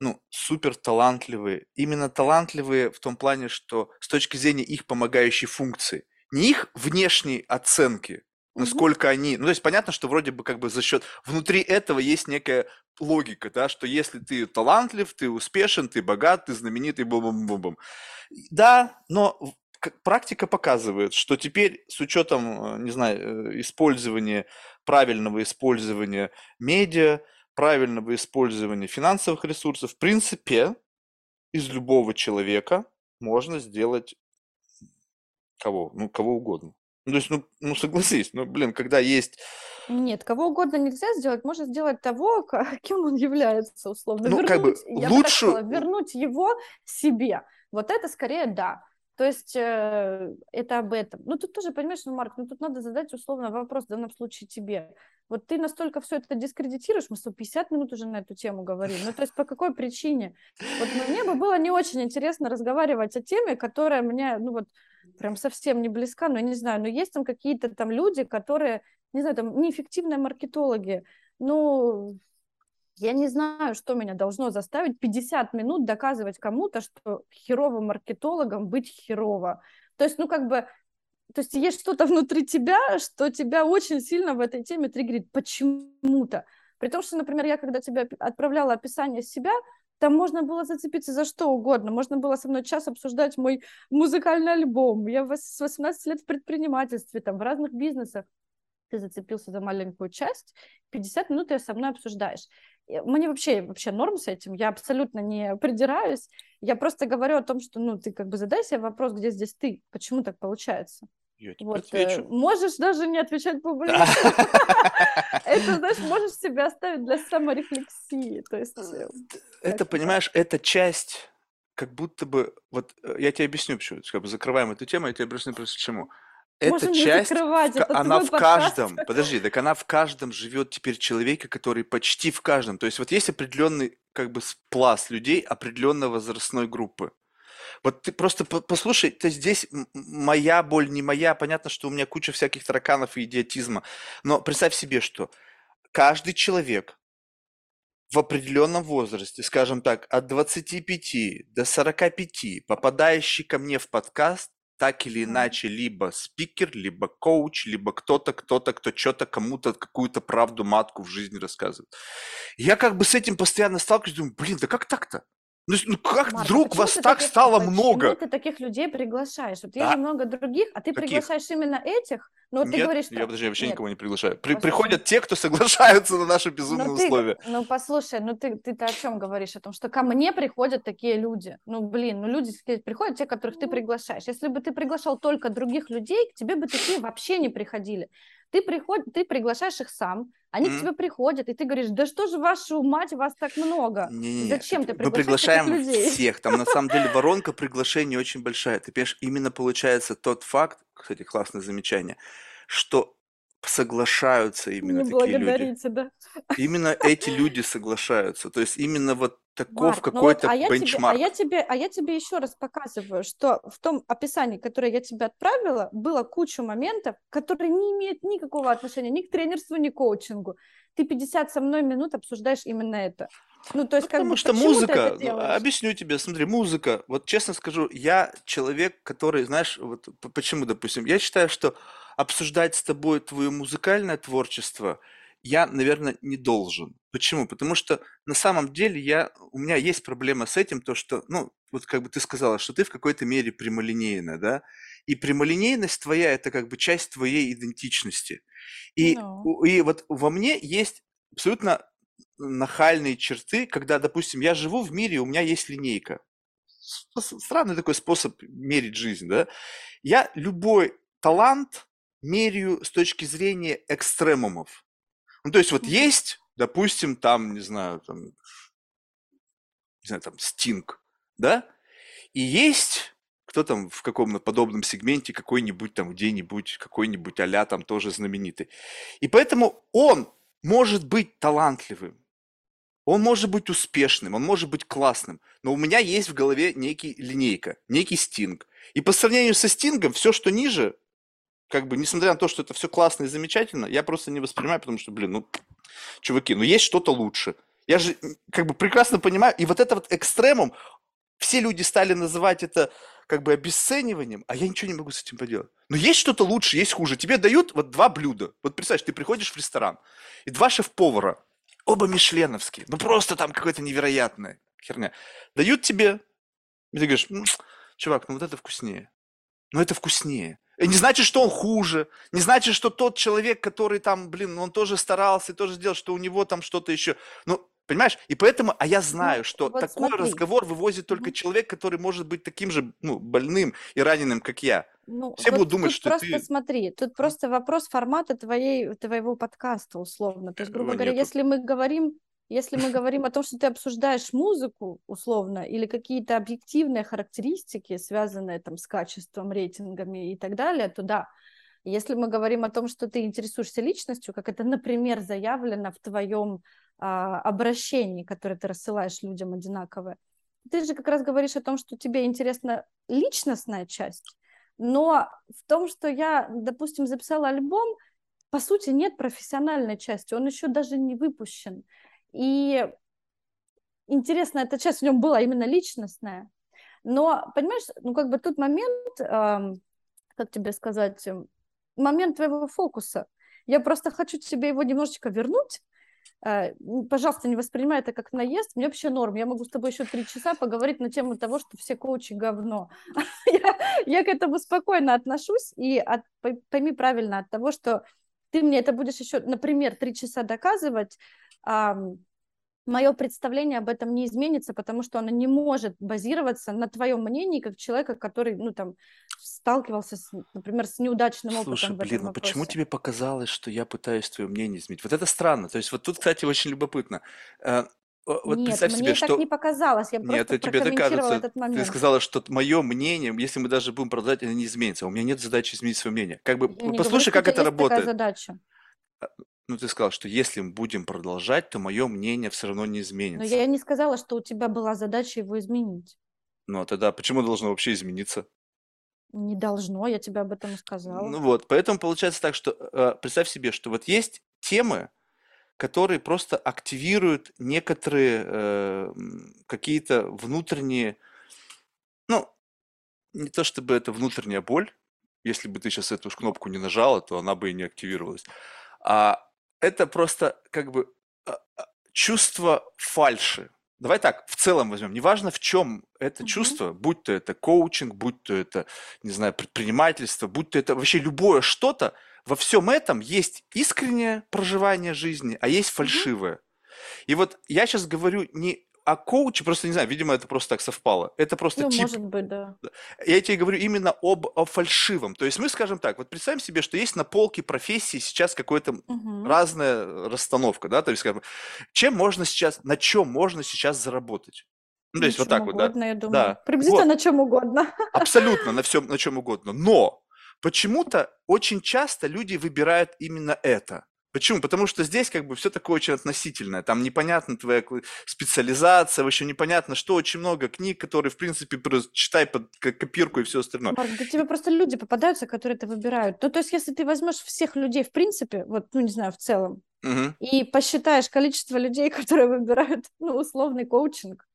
ну, супер талантливые, именно талантливые в том плане, что с точки зрения их помогающей функции, не их внешней оценки, насколько они... Ну, то есть понятно, что вроде бы как бы за счет... Внутри этого есть некая логика, да, что если ты талантлив, ты успешен, ты богат, ты знаменитый, бум-бум-бум-бум. Да, но практика показывает, что теперь с учетом, не знаю, использования, правильного использования медиа, правильного использования финансовых ресурсов, в принципе, из любого человека можно сделать кого? Ну, кого угодно. Ну, то есть, ну, согласись, ну, блин, когда есть... Нет, кого угодно нельзя сделать, можно сделать того, кем он является, условно. Ну, вернуть, как бы, я бы так сказала, вернуть его себе. Вот это скорее да. То есть это об этом. Ну, тут тоже, понимаешь, ну, Марк, ну, тут надо задать условно вопрос в данном случае тебе. Вот ты настолько все это дискредитируешь, мы 150 минут уже на эту тему говорим. Ну, то есть по какой причине? Вот мне бы было не очень интересно разговаривать о теме, которая мне, ну, вот прям совсем не близка, но я не знаю, но есть там какие-то там люди, которые, не знаю, там неэффективные маркетологи, ну... Я не знаю, что меня должно заставить 50 минут доказывать кому-то, что херовым маркетологом быть херово. То есть, ну, как бы, то есть есть что-то внутри тебя, что тебя очень сильно в этой теме триггерит почему-то. При том, что, например, я, когда тебе отправляла описание себя, там можно было зацепиться за что угодно. Можно было со мной час обсуждать мой музыкальный альбом. Я с 18 лет в предпринимательстве, там, в разных бизнесах. Ты зацепился за маленькую часть, 50 минут ее со мной обсуждаешь. Мне вообще норм с этим, я абсолютно не придираюсь, я просто говорю о том, что, ну, ты как бы задай себе вопрос, где здесь ты, почему так получается. Я тебе отвечу. Можешь даже не отвечать публично. Это, знаешь, можешь себя оставить для саморефлексии. Это, понимаешь, это часть, как будто бы, вот я тебе объясню, почему, как бы закрываем эту тему, я тебе объясню просто почему. Эта часть, она в каждом, подожди, так она в каждом живет теперь человека, который почти в каждом. То есть вот есть определенный как бы пласт людей определенной возрастной группы. Вот ты просто послушай, то есть здесь моя боль, не моя, понятно, что у меня куча всяких тараканов и идиотизма, но представь себе, что каждый человек в определенном возрасте, скажем так, от 25 до 45, попадающий ко мне в подкаст, так или иначе, либо спикер, либо коуч, либо кто-то, кто что-то кому-то какую-то правду матку в жизни рассказывает. Я как бы с этим постоянно сталкиваюсь, думаю, блин, да как так-то? Ну как Марк, вдруг вас так стало много? Почему ты таких людей приглашаешь? Вот есть много других, а ты каких? Приглашаешь именно этих? Ну, вот ты говоришь, что... я вообще никого не приглашаю. Приходят те, кто соглашаются на наши безумные условия. Ну, послушай, ну ты-то о чем говоришь? О том, что ко мне приходят такие люди. Ну, блин, ну люди приходят, те, которых ты приглашаешь. Если бы ты приглашал только других людей, к тебе бы такие вообще не приходили. Ты приглашаешь их сам, они к тебе приходят, и ты говоришь, да что же вашу мать, вас так много? Зачем ты приглашаешь таких людей? Мы приглашаем всех, там на самом деле воронка приглашений очень большая. Ты понимаешь, именно получается тот факт, кстати, классное замечание, что соглашаются именно не такие люди. Да. Именно эти люди соглашаются, то есть именно вот таков Марк, какой-то ну вот, бенчмарк. Я тебе еще раз показываю, что в том описании, которое я тебе отправила, было куча моментов, которые не имеют никакого отношения ни к тренерству, ни к коучингу. Ты 50 со мной минут обсуждаешь именно это. Ну, то есть, потому как бы, что музыка, объясню тебе, смотри, музыка, вот честно скажу, я человек, который, знаешь, вот почему, допустим, я считаю, что обсуждать с тобой твое музыкальное творчество я, наверное, не должен. Почему? Потому что на самом деле у меня есть проблема с этим, то что, ну, вот как бы ты сказала, что ты в какой-то мере прямолинейна, да, и прямолинейность твоя – это как бы часть твоей идентичности. И вот во мне есть абсолютно нахальные черты, когда, допустим, я живу в мире, у меня есть линейка. Странный такой способ мерить жизнь, да. Я любой талант меряю с точки зрения экстремумов. Ну, то есть вот есть, допустим, там, не знаю, там Sting, да, и есть, кто там в каком-то подобном сегменте какой-нибудь там где-нибудь, какой-нибудь а-ля там тоже знаменитый. И поэтому он может быть талантливым, он может быть успешным, он может быть классным, но у меня есть в голове некий линейка, некий Sting. И по сравнению со Sting'ом все, что ниже, как бы, несмотря на то, что это все классно и замечательно, я просто не воспринимаю, потому что, блин, ну, чуваки, ну есть что-то лучше. Я же, как бы, прекрасно понимаю, и вот это вот экстремум, все люди стали называть это, как бы, обесцениванием, а я ничего не могу с этим поделать. Но есть что-то лучше, есть хуже. Тебе дают вот два блюда. Вот представь, ты приходишь в ресторан, и два шеф-повара, оба мишленовские, ну просто там какая-то невероятная херня, дают тебе, и ты говоришь, чувак, ну вот это вкуснее. Ну это вкуснее. Не значит, что он хуже, не значит, что тот человек, который там, блин, он тоже старался, тоже сделал, что у него там что-то еще. Ну, понимаешь? И поэтому, а я знаю, что вот такой разговор вывозит только человек, который может быть таким же, ну, больным и раненым, как я. Ну, все вот будут думать, что просто, ты... Просто смотри, тут просто вопрос формата твоего подкаста условно. То есть, грубо говоря, если мы говорим Если мы говорим о том, что ты обсуждаешь музыку, условно, или какие-то объективные характеристики, связанные там с качеством, рейтингами и так далее, то да. Если мы говорим о том, что ты интересуешься личностью, как это, например, заявлено в твоем обращении, которое ты рассылаешь людям одинаковое, ты же как раз говоришь о том, что тебе интересна личностная часть, но в том, что я, допустим, записала альбом, по сути, нет профессиональной части, он еще даже не выпущен. И интересная эта часть в нем была именно личностная. Но, понимаешь, ну как бы тут момент, как тебе сказать, момент твоего фокуса. Я просто хочу тебе его немножечко вернуть. Пожалуйста, не воспринимай это как наезд. Мне вообще норм. Я могу с тобой еще 3 часа поговорить на тему того, что все коучи говно. Я к этому спокойно отношусь. И пойми правильно, от того, что ты мне это будешь еще, например, 3 часа доказывать, мое представление об этом не изменится, потому что оно не может базироваться на твоем мнении как человека, который, ну, там, сталкивался, например, с неудачным опытом. Слушай, блин, ну почему тебе показалось, что я пытаюсь твое мнение изменить? Вот это странно. То есть вот тут, кстати, очень любопытно. Вот нет, мне себе, так что... не показалось, я нет, просто прокомментировала этот момент. Ты сказала, что мое мнение, если мы даже будем продолжать, оно не изменится. У меня нет задачи изменить свое мнение. Как бы, я послушай, говорю, как это работает. Задача. Ну, ты сказала, что если мы будем продолжать, то мое мнение все равно не изменится. Но я не сказала, что у тебя была задача его изменить. Ну, а тогда почему должно вообще измениться? Не должно, я тебе об этом и сказала. Ну вот, поэтому получается так, что представь себе, что вот есть темы, которые просто активируют некоторые какие-то внутренние, ну, не то чтобы это внутренняя боль, если бы ты сейчас эту кнопку не нажала, то она бы и не активировалась, а это просто как бы чувство фальши. Давай так, в целом возьмем, неважно в чем это чувство, будь то это коучинг, будь то это, не знаю, предпринимательство, будь то это вообще любое что-то, во всем этом есть искреннее проживание жизни, а есть фальшивое. И вот я сейчас говорю не о коуче, просто не знаю, видимо, это просто так совпало. Это просто тип... может быть, да. Я тебе говорю именно о фальшивом. То есть мы, скажем так, вот представим себе, что есть на полке профессии сейчас какая-то разная расстановка, да, то есть, скажем, чем можно сейчас, на чем можно сейчас заработать? Ну, то есть вот так угодно, вот, да. Я думаю. Да. Приблизительно вот. На чем угодно. Абсолютно на всем, на чем угодно. Но почему-то очень часто люди выбирают именно это. Почему? Потому что здесь как бы все такое очень относительное. Там непонятна твоя специализация, вообще непонятно что. Очень много книг, которые, в принципе, читай под копирку и все остальное. Марк, да тебе просто люди попадаются, которые это выбирают. Ну, то есть, если ты возьмешь всех людей, в принципе, вот, ну, не знаю, в целом, и посчитаешь количество людей, которые выбирают, ну, условный коучинг,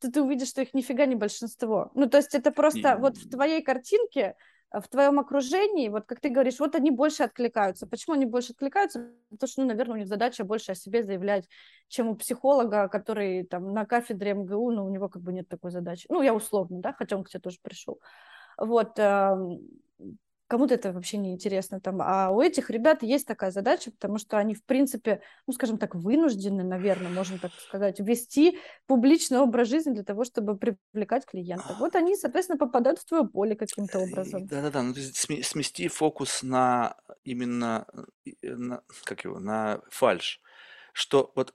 то ты увидишь, что их нифига не большинство. Ну, то есть, это просто вот в твоей картинке... в твоем окружении, вот как ты говоришь, вот они больше откликаются. Почему они больше откликаются? Потому что, ну, наверное, у них задача больше о себе заявлять, чем у психолога, который там на кафедре МГУ, но у него как бы нет такой задачи. Ну, я условно, да, хотя он к тебе тоже пришел. Вот, кому-то это вообще не интересно там. А у этих ребят есть такая задача, потому что они, в принципе, ну, скажем так, вынуждены, наверное, можно так сказать, вести публичный образ жизни для того, чтобы привлекать клиентов. Вот они, соответственно, попадают в твое поле каким-то образом. Да-да-да, ну, то есть смести фокус на именно, на фальшь. Что вот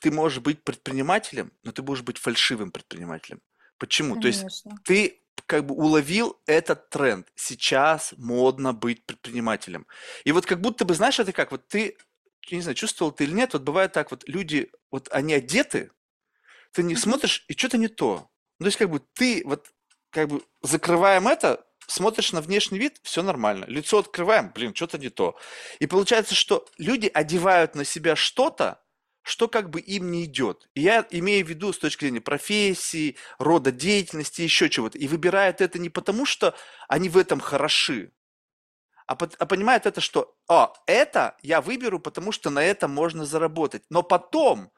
ты можешь быть предпринимателем, но ты будешь быть фальшивым предпринимателем. Почему? Конечно. То есть ты... как бы уловил этот тренд. Сейчас модно быть предпринимателем. И вот как будто бы, знаешь, это как, вот ты, я не знаю, чувствовал ты или нет, вот бывает так, вот люди, вот они одеты, ты не смотришь, и что-то не то. Ну, то есть как бы ты, вот как бы закрываем это, смотришь на внешний вид, все нормально. Лицо открываем, блин, что-то не то. И получается, что люди одевают на себя что-то, что как бы им не идет. И я имею в виду с точки зрения профессии, рода деятельности, еще чего-то. И выбирают это не потому, что они в этом хороши, а понимают это, что это я выберу, потому что на этом можно заработать. Но потом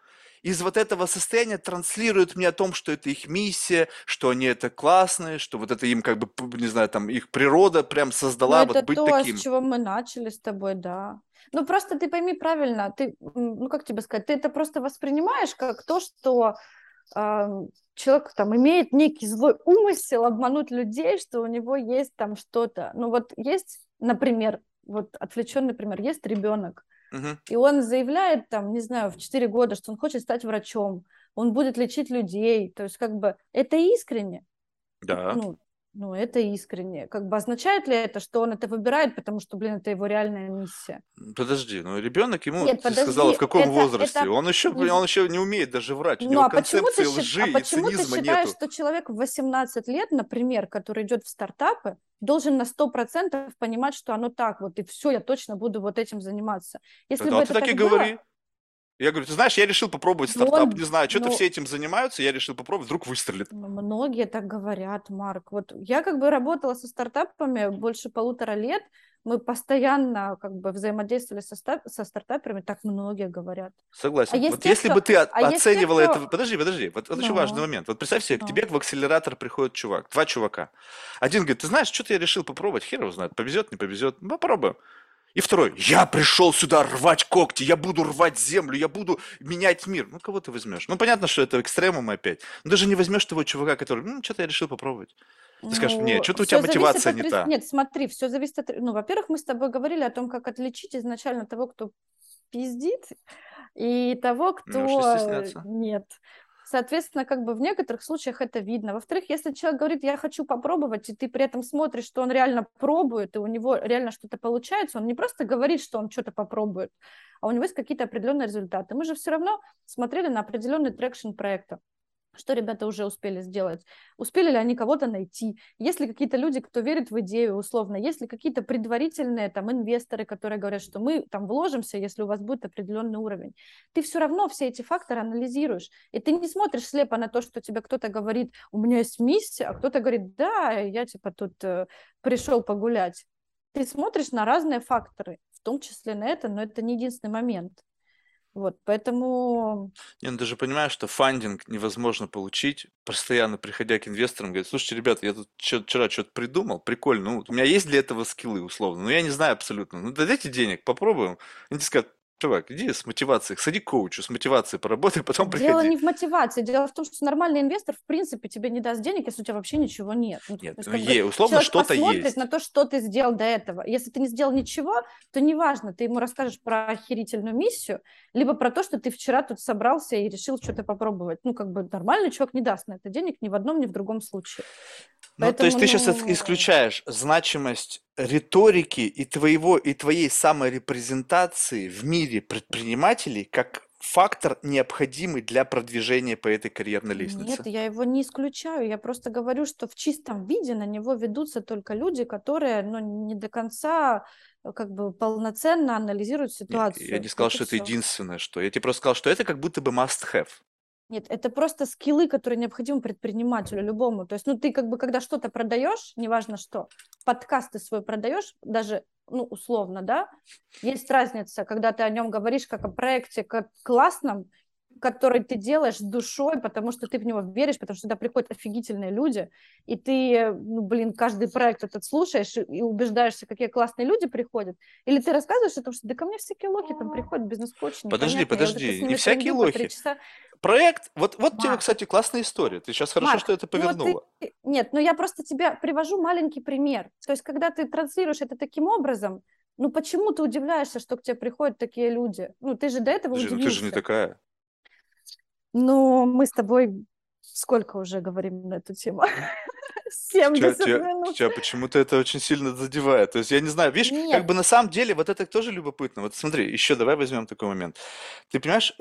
из вот этого состояния транслируют мне о том, что это их миссия, что они это классные, что вот это им как бы, не знаю, там их природа прям создала вот быть таким. Это то, с чего мы начали с тобой, да. Ну, просто ты пойми правильно, ты, ну, как тебе сказать, ты это просто воспринимаешь как то, что человек там имеет некий злой умысел обмануть людей, что у него есть там что-то. Ну, вот есть, например, вот отвлеченный пример, есть ребенок, И он заявляет, там, не знаю, в 4 года, что он хочет стать врачом, он будет лечить людей. То есть, как бы, это искренне. Да. Ну, это искренне. Как бы означает ли это, что он это выбирает, потому что, блин, это его реальная миссия? Подожди, ну ребенок ему сказал, в каком возрасте? Это... Он еще не умеет даже врать. У него концепции лжи и цинизма нету. А почему ты считаешь, что человек в 18 лет, например, который идет в стартапы, должен на 100% понимать, что оно так вот, и все, я точно буду вот этим заниматься? Если бы это так и говори. Я говорю, ты знаешь, я решил попробовать стартап, не знаю, что-то все этим занимаются, я решил попробовать, вдруг выстрелит. Многие так говорят, Марк. Вот я как бы работала со стартапами больше 1,5 лет, мы постоянно как бы взаимодействовали со стартаперами, так многие говорят. Согласен. А вот если бы ты оценивала это... Подожди, вот очень важный момент. Вот представь себе, к тебе в акселератор приходит чувак, 2 чувака. Один говорит, ты знаешь, что-то я решил попробовать, хер его знает, повезет, не повезет, попробуем. И второй, я пришел сюда рвать когти, я буду рвать землю, я буду менять мир. Ну, кого ты возьмешь? Ну, понятно, что это экстремум опять. Но даже не возьмешь того чувака, который, что-то я решил попробовать. Ты скажешь, нет, что-то у тебя мотивация не та. Нет, смотри, все зависит от... Ну, во-первых, мы с тобой говорили о том, как отличить изначально того, кто пиздит, и того, кто... Нет. Соответственно, как бы в некоторых случаях это видно. Во-вторых, если человек говорит, я хочу попробовать, и ты при этом смотришь, что он реально пробует, и у него реально что-то получается, он не просто говорит, что он что-то попробует, а у него есть какие-то определенные результаты. Мы же все равно смотрели на определенный трекшн проекта. Что ребята уже успели сделать? Успели ли они кого-то найти? Есть ли какие-то люди, кто верит в идею, условно? Есть ли какие-то предварительные там инвесторы, которые говорят, что мы там вложимся, если у вас будет определенный уровень? Ты все равно все эти факторы анализируешь. И ты не смотришь слепо на то, что тебе кто-то говорит, у меня есть миссия, а кто-то говорит, да, я типа тут пришел погулять. Ты смотришь на разные факторы, в том числе на это, но это не единственный момент. Вот, поэтому... Нет, ну ты же понимаешь, что фандинг невозможно получить, постоянно приходя к инвесторам, говорит, слушайте, ребята, я тут вчера что-то придумал, прикольно, ну, у меня есть для этого скиллы, условно, но я не знаю абсолютно, ну, дайте денег, попробуем. Они тебе скажут, чувак, иди с мотивацией, сходи к коучу, с мотивацией поработай, потом приходи. Дело не в мотивации, дело в том, что нормальный инвестор, в принципе, тебе не даст денег, если у тебя вообще ничего нет. Нет, ну, условно, что-то есть. Человек посмотрит на то, что ты сделал до этого. Если ты не сделал ничего, то неважно, ты ему расскажешь про охерительную миссию, либо про то, что ты вчера тут собрался и решил что-то попробовать. Ну, как бы нормальный человек не даст на это денег ни в одном, ни в другом случае. Ну, поэтому, то есть ты сейчас исключаешь значимость риторики и твоей саморепрезентации в мире предпринимателей как фактор, необходимый для продвижения по этой карьерной лестнице. Нет, я его не исключаю, я просто говорю, что в чистом виде на него ведутся только люди, которые, не до конца как бы полноценно анализируют ситуацию. Нет, я не сказал, что это единственное, что... Я тебе просто сказал, что это как будто бы must-have. Нет, это просто скиллы, которые необходимы предпринимателю любому. То есть, ты как бы, когда что-то продаешь, неважно что, подкасты свой продаешь, даже, условно, да, есть разница, когда ты о нем говоришь как о проекте, как классном, который ты делаешь душой, потому что ты в него веришь, потому что туда приходят офигительные люди, и ты, каждый проект этот слушаешь и убеждаешься, какие классные люди приходят, или ты рассказываешь о том, что да ко мне всякие лохи там приходят, бизнес-коучи. Подожди, не всякие лохи. Проект, вот тебе, кстати, классная история, ты сейчас хорошо, Марк, что это повернула. Я просто тебе привожу маленький пример, то есть когда ты транслируешь это таким образом, почему ты удивляешься, что к тебе приходят такие люди? Ты же до этого удивился. Ты же не такая. Мы с тобой сколько уже говорим на эту тему? 70 минут. Почему-то это очень сильно задевает. То есть я не знаю, видишь, нет. Как бы на самом деле вот это тоже любопытно. Вот смотри, еще давай возьмем такой момент. Ты понимаешь,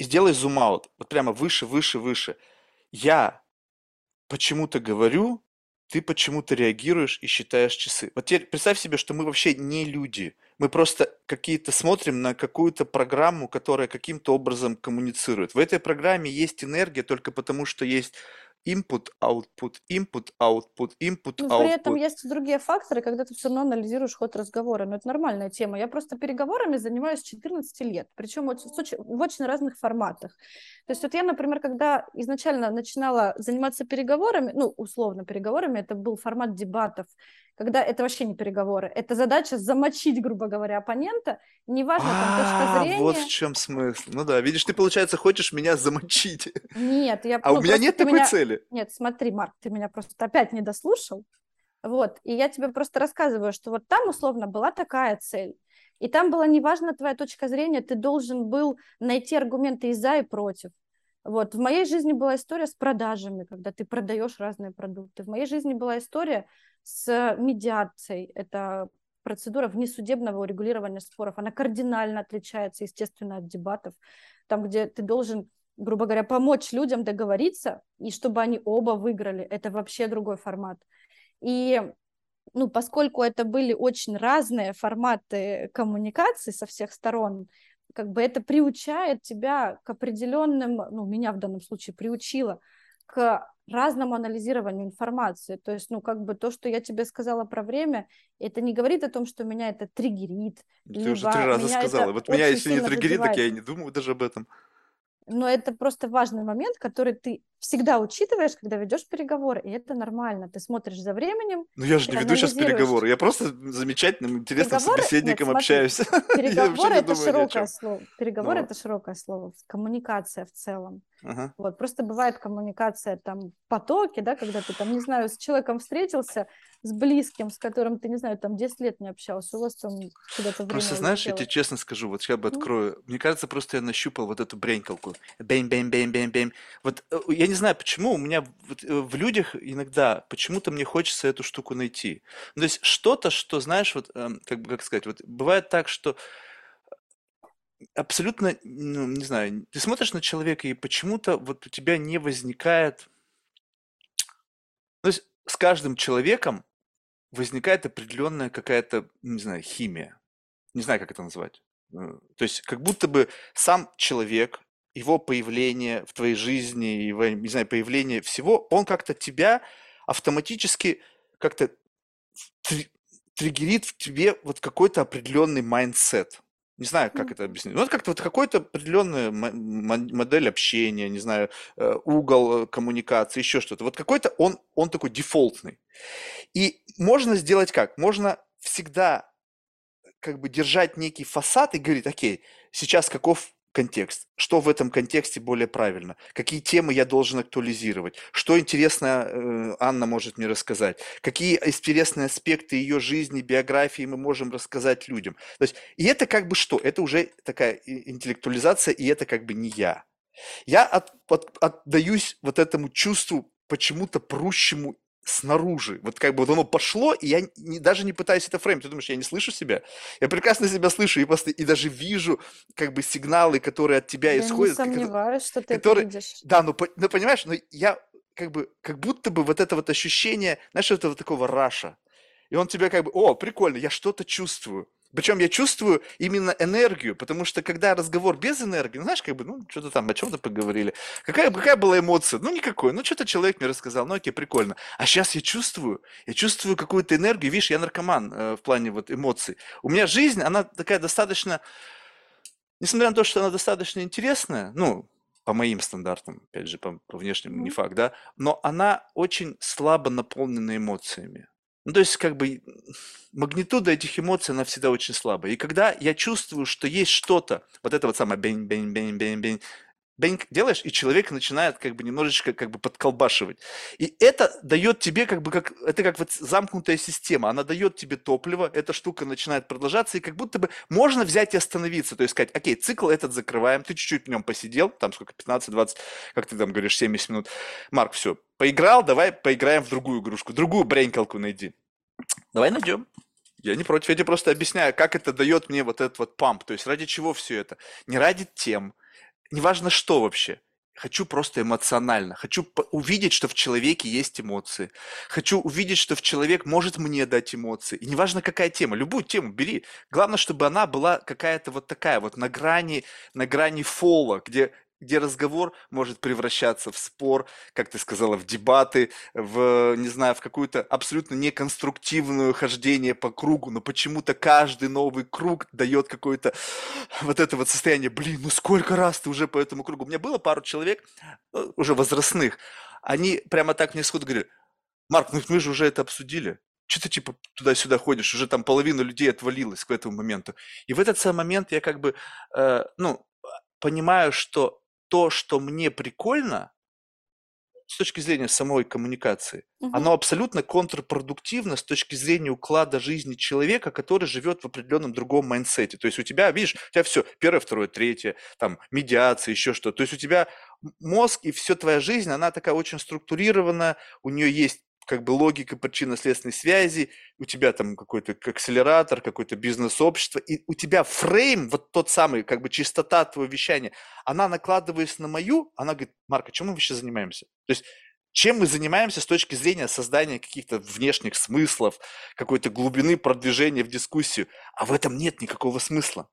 сделай зум-аут, вот прямо выше, выше, выше. Я почему-то говорю, ты почему-то реагируешь и считаешь часы. Вот теперь представь себе, что мы вообще не люди. Мы просто какие-то смотрим на какую-то программу, которая каким-то образом коммуницирует. В этой программе есть энергия только потому, что есть input, output, input, output, input, output. Но при этом есть другие факторы, когда ты все равно анализируешь ход разговора. Но это нормальная тема. Я просто переговорами занимаюсь с 14 лет, причем в очень разных форматах. То есть я, например, когда изначально начинала заниматься переговорами, условно переговорами, это был формат дебатов, когда это вообще не переговоры, это задача замочить, грубо говоря, оппонента, неважно там точка зрения. Вот в чем смысл. Видишь, ты, получается, хочешь меня замочить. Нет, я... А у меня нет такой цели. Нет, смотри, Марк, ты меня просто опять не дослушал. Вот, и я тебе просто рассказываю, что вот там, условно, была такая цель. И там была неважна твоя точка зрения, ты должен был найти аргументы и за, и против. Вот. В моей жизни была история с продажами, когда ты продаешь разные продукты. В моей жизни была история с медиацией. Это процедура внесудебного урегулирования споров. Она кардинально отличается, естественно, от дебатов. Там, где ты должен, грубо говоря, помочь людям договориться, и чтобы они оба выиграли. Это вообще другой формат. И ну, поскольку это были очень разные форматы коммуникации со всех сторон, как бы это приучает тебя к определенным, ну, меня в данном случае приучило, к разному анализированию информации. То есть, ну, как бы то, что я тебе сказала про время, это не говорит о том, что меня это триггерит. Ты уже 3 раза сказала. Вот меня, если не триггерит, так я и не думаю даже об этом. Но это просто важный момент, который ты всегда учитываешь, когда ведешь переговоры, и это нормально. Ты смотришь за временем. Ну я же не веду сейчас переговоры, я просто замечательным, интересным собеседником общаюсь. Переговоры это широкое слово. Переговоры это широкое слово. Коммуникация в целом. Ага. Вот, просто бывает коммуникация там в потоке, да, когда ты там, не знаю, с человеком встретился, с близким, с которым ты, не знаю, там 10 лет не общался, у вас там куда-то время. Просто знаешь, я тебе честно скажу, вот я бы открою, мне кажется, просто я нащупал вот эту бренькалку. Бэм-бэм-бэм-бэм-бэм. Вот я не знаю, почему у меня в людях иногда почему-то мне хочется эту штуку найти. Ну, то есть что-то, что, знаешь, вот, как сказать, вот бывает так, что абсолютно, ну, не знаю, ты смотришь на человека, и почему-то вот у тебя не возникает... То есть с каждым человеком возникает определенная какая-то, не знаю, химия. Не знаю, как это назвать. То есть как будто бы сам человек, его появление в твоей жизни, его, не знаю, появление всего, он как-то тебя автоматически как-то триггерит в тебе вот какой-то определенный майндсет. Не знаю, как это объяснить. Ну, это как-то вот какой-то определенная модель общения, не знаю, угол коммуникации, еще что-то. Вот какой-то он такой дефолтный. И можно сделать как? Можно всегда как бы держать некий фасад и говорить, окей, сейчас каков контекст? Что в этом контексте более правильно? Какие темы я должен актуализировать? Что интересно Анна может мне рассказать? Какие интересные аспекты ее жизни, биографии мы можем рассказать людям? То есть, и это как бы что? Это уже такая интеллектуализация, и это как бы не я. Я отдаюсь вот этому чувству почему-то прущему снаружи. Вот как бы вот оно пошло, и я даже не пытаюсь это фреймить. Ты думаешь, я не слышу себя? Я прекрасно себя слышу и даже вижу как бы сигналы, которые от тебя исходят. Я не сомневаюсь, что ты это видишь. Да, ну понимаешь, но я как бы, как будто бы вот это вот ощущение, знаешь, этого такого раша. И он тебя как бы, о, прикольно, я что-то чувствую. Причем я чувствую именно энергию, потому что когда разговор без энергии, ну, знаешь, как бы, ну, что-то там, о чем-то поговорили. Какая была эмоция? Ну, никакой. Ну, что-то человек мне рассказал. Ну, окей, прикольно. А сейчас я чувствую какую-то энергию. Видишь, я наркоман в плане вот эмоций. У меня жизнь, она такая достаточно, несмотря на то, что она достаточно интересная, ну, по моим стандартам, опять же, по внешнему не факт, да, но она очень слабо наполнена эмоциями. Ну, то есть, как бы, магнитуда этих эмоций, она всегда очень слабая. И когда я чувствую, что есть что-то, вот это вот самое бень-бень-бень-бень-бень, делаешь, и человек начинает, как бы, немножечко, как бы, подколбашивать. И это дает тебе, как бы, это как вот замкнутая система, она дает тебе топливо, эта штука начинает продолжаться, и как будто бы можно взять и остановиться, то есть сказать, окей, цикл этот закрываем, ты чуть-чуть в нем посидел, там сколько, 15-20, как ты там говоришь, 70 минут, Марк, все. Поиграл, давай поиграем в другую игрушку, другую бренькалку найди. Давай найдем. Я не против, я тебе просто объясняю, как это дает мне вот этот вот памп, то есть ради чего все это. Не ради тем, неважно что вообще. Хочу просто эмоционально, хочу увидеть, что в человеке есть эмоции, хочу увидеть, что в человек может мне дать эмоции. И неважно, какая тема, любую тему бери. Главное, чтобы она была какая-то вот такая, вот на грани фола, где разговор может превращаться в спор, как ты сказала, в дебаты, в, не знаю, в какую-то абсолютно неконструктивную хождение по кругу, но почему-то каждый новый круг дает какое-то вот это вот состояние, блин, ну сколько раз ты уже по этому кругу. У меня было пару человек, уже возрастных, они прямо так мне сходу говорили, Марк, ну мы же уже это обсудили. Что ты типа туда-сюда ходишь, уже там половина людей отвалилась к этому моменту. И в этот самый момент я как бы, понимаю, что то, что мне прикольно, с точки зрения самой коммуникации, оно абсолютно контрпродуктивно с точки зрения уклада жизни человека, который живет в определенном другом майндсете. То есть у тебя, видишь, у тебя все первое, второе, третье, там, медиация, еще что-то. То есть у тебя мозг и все твоя жизнь, она такая очень структурирована, у нее есть как бы логика причинно-следственной связи, у тебя там какой-то акселератор, какое-то бизнес-общество, и у тебя фрейм, вот тот самый, как бы чистота твоего вещания, она, накладываясь на мою, она говорит: Марк, а чем мы вообще занимаемся? То есть чем мы занимаемся с точки зрения создания каких-то внешних смыслов, какой-то глубины продвижения в дискуссию, а в этом нет никакого смысла.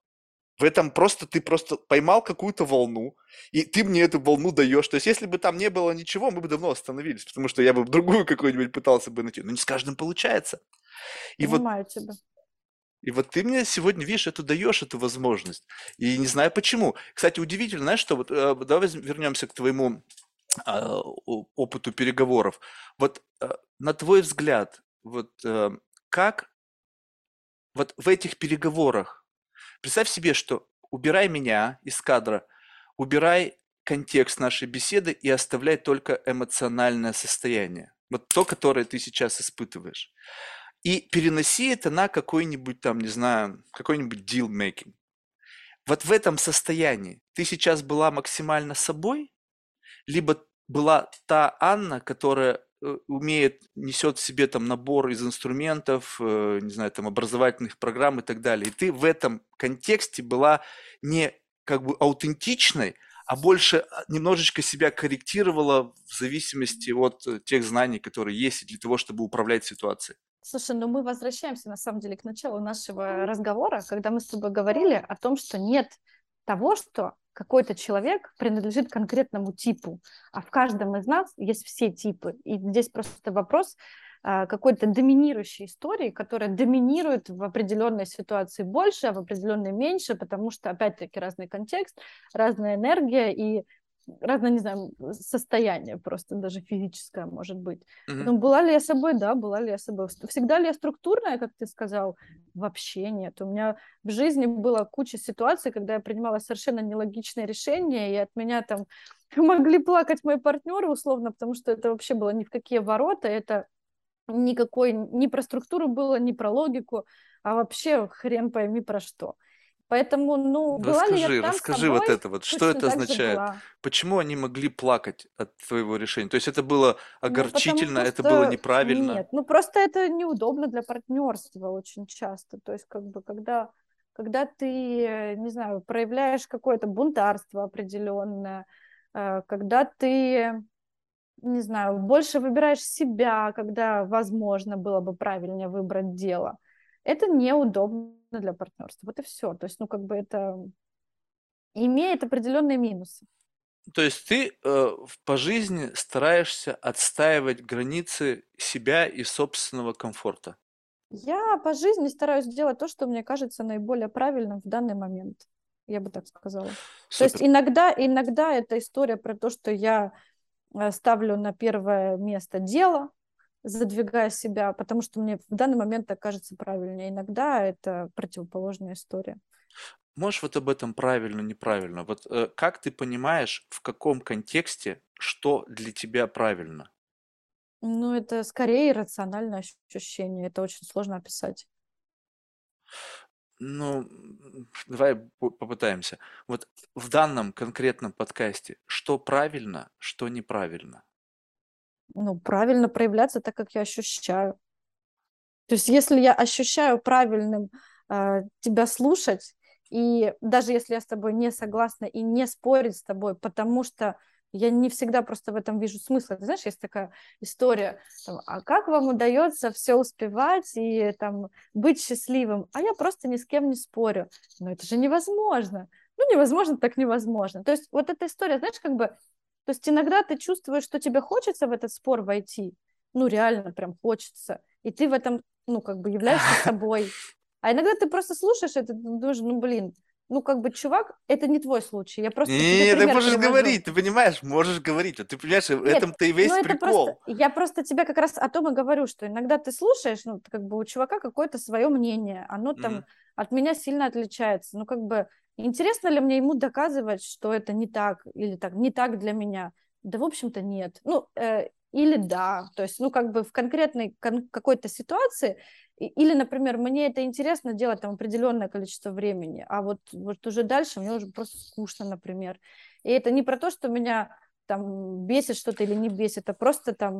В этом просто ты просто поймал какую-то волну, и ты мне эту волну даешь. То есть если бы там не было ничего, мы бы давно остановились, потому что я бы другую какую-нибудь пытался бы найти. Но не с каждым получается. И понимаю вот, тебя. И вот ты мне сегодня, видишь, эту даешь, эту возможность. И не знаю почему. Кстати, удивительно, знаешь, что вот давай вернемся к твоему опыту переговоров. Вот на твой взгляд, вот как вот в этих переговорах, представь себе, что убирай меня из кадра, убирай контекст нашей беседы и оставляй только эмоциональное состояние, вот то, которое ты сейчас испытываешь. И переноси это на какой-нибудь там, не знаю, какой-нибудь deal-making. Вот в этом состоянии ты сейчас была максимально собой, либо была та Анна, которая умеет, несет в себе там набор из инструментов, не знаю, там образовательных программ и так далее. И ты в этом контексте была не как бы аутентичной, а больше немножечко себя корректировала в зависимости от тех знаний, которые есть для того, чтобы управлять ситуацией. Слушай, ну мы возвращаемся на самом деле к началу нашего разговора, когда мы с тобой говорили о том, что нет того, что какой-то человек принадлежит конкретному типу, а в каждом из нас есть все типы. И здесь просто вопрос какой-то доминирующей истории, которая доминирует в определенной ситуации больше, а в определенной меньше, потому что, опять-таки, разный контекст, разная энергия и разное, не знаю, состояние просто даже физическое может быть. Но была ли я собой? Да, была ли я собой. Всегда ли я структурная, как ты сказал? Вообще нет. У меня в жизни была куча ситуаций, когда я принимала совершенно нелогичные решения, и от меня там могли плакать мои партнеры условно, потому что это вообще было ни в какие ворота, это никакой, ни про структуру было, ни про логику, а вообще хрен пойми про что. Поэтому, ну, расскажи вот это вот, что это означает? Почему они могли плакать от твоего решения? То есть это было огорчительно, это было неправильно? Нет, ну просто это неудобно для партнерства очень часто. То есть как бы когда ты, не знаю, проявляешь какое-то бунтарство определенное, когда ты, не знаю, больше выбираешь себя, когда, возможно, было бы правильнее выбрать дело. Это неудобно для партнерства. Вот и все. То есть, ну, как бы это имеет определенные минусы. То есть ты по жизни стараешься отстаивать границы себя и собственного комфорта? Я по жизни стараюсь делать то, что мне кажется наиболее правильным в данный момент. Я бы так сказала. Супер. То есть иногда эта история про то, что я ставлю на первое место дело, задвигая себя, потому что мне в данный момент так кажется правильнее. Иногда это противоположная история. Можешь вот об этом правильно, неправильно? Вот как ты понимаешь, в каком контексте, что для тебя правильно? Ну, это скорее иррациональное ощущение. Это очень сложно описать. Ну, давай попытаемся. Вот в данном конкретном подкасте, что правильно, что неправильно? Ну, правильно проявляться так, как я ощущаю. То есть если я ощущаю правильным тебя слушать, и даже если я с тобой не согласна и не спорить с тобой, потому что я не всегда просто в этом вижу смысла. Ты знаешь, есть такая история, там, а как вам удается все успевать и там, быть счастливым? А я просто ни с кем не спорю. Но это же невозможно. Ну, невозможно, так невозможно. То есть вот эта история, знаешь, как бы... То есть иногда ты чувствуешь, что тебе хочется в этот спор войти, ну реально прям хочется, и ты в этом, ну как бы являешься собой. А иногда ты просто слушаешь это, думаешь, ну блин, ну как бы чувак, это не твой случай, я просто... Нет, ты можешь говорить, ты понимаешь, можешь говорить, вот ты понимаешь, в этом-то и весь прикол. Я просто тебе как раз о том и говорю, что иногда ты слушаешь, ну как бы у чувака какое-то свое мнение, оно там от меня сильно отличается, ну как бы... Интересно ли мне ему доказывать, что это не так, или так, не так для меня? Да, в общем-то, нет. Ну, или да. То есть, ну, как бы в конкретной какой-то ситуации. Или, например, мне это интересно делать там определенное количество времени, а вот уже дальше мне уже просто скучно, например. И это не про то, что меня там бесит что-то или не бесит, а просто там,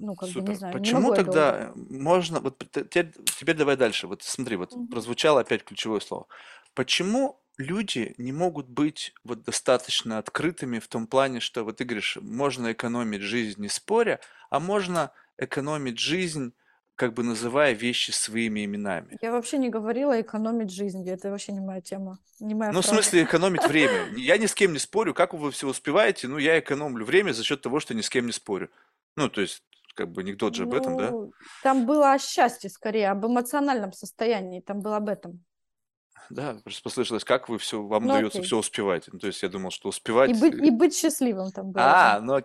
ну, как бы, не знаю. Почему тогда можно... Вот теперь давай дальше. Вот смотри, вот прозвучало опять ключевое слово. Почему люди не могут быть вот достаточно открытыми в том плане, что вот ты говоришь, можно экономить жизнь не споря, а можно экономить жизнь, как бы называя вещи своими именами. Я вообще не говорила экономить жизнь, это вообще не моя тема, не моя фраза. В смысле экономить время. Я ни с кем не спорю, как вы все успеваете, но я экономлю время за счет того, что ни с кем не спорю. Ну, то есть, как бы анекдот же об этом, да? Там было о счастье скорее, об эмоциональном состоянии, там было об этом. Да, просто послышалось, как вы все, вам дается все успевать. Ну, то есть я думал, что успевать... И быть счастливым там было.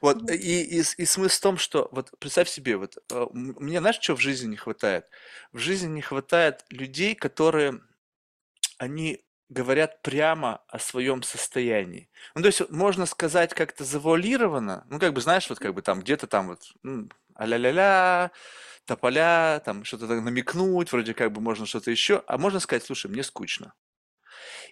Вот, и смысл в том, что, вот представь себе, вот мне, знаешь, чего в жизни не хватает? В жизни не хватает людей, которые, они говорят прямо о своем состоянии. Ну, то есть можно сказать как-то завуалированно, ну, как бы, знаешь, вот как бы там где-то там вот... а-ля-ля-ля, тополя, там что-то намекнуть, вроде как бы можно что-то еще, а можно сказать, слушай, мне скучно.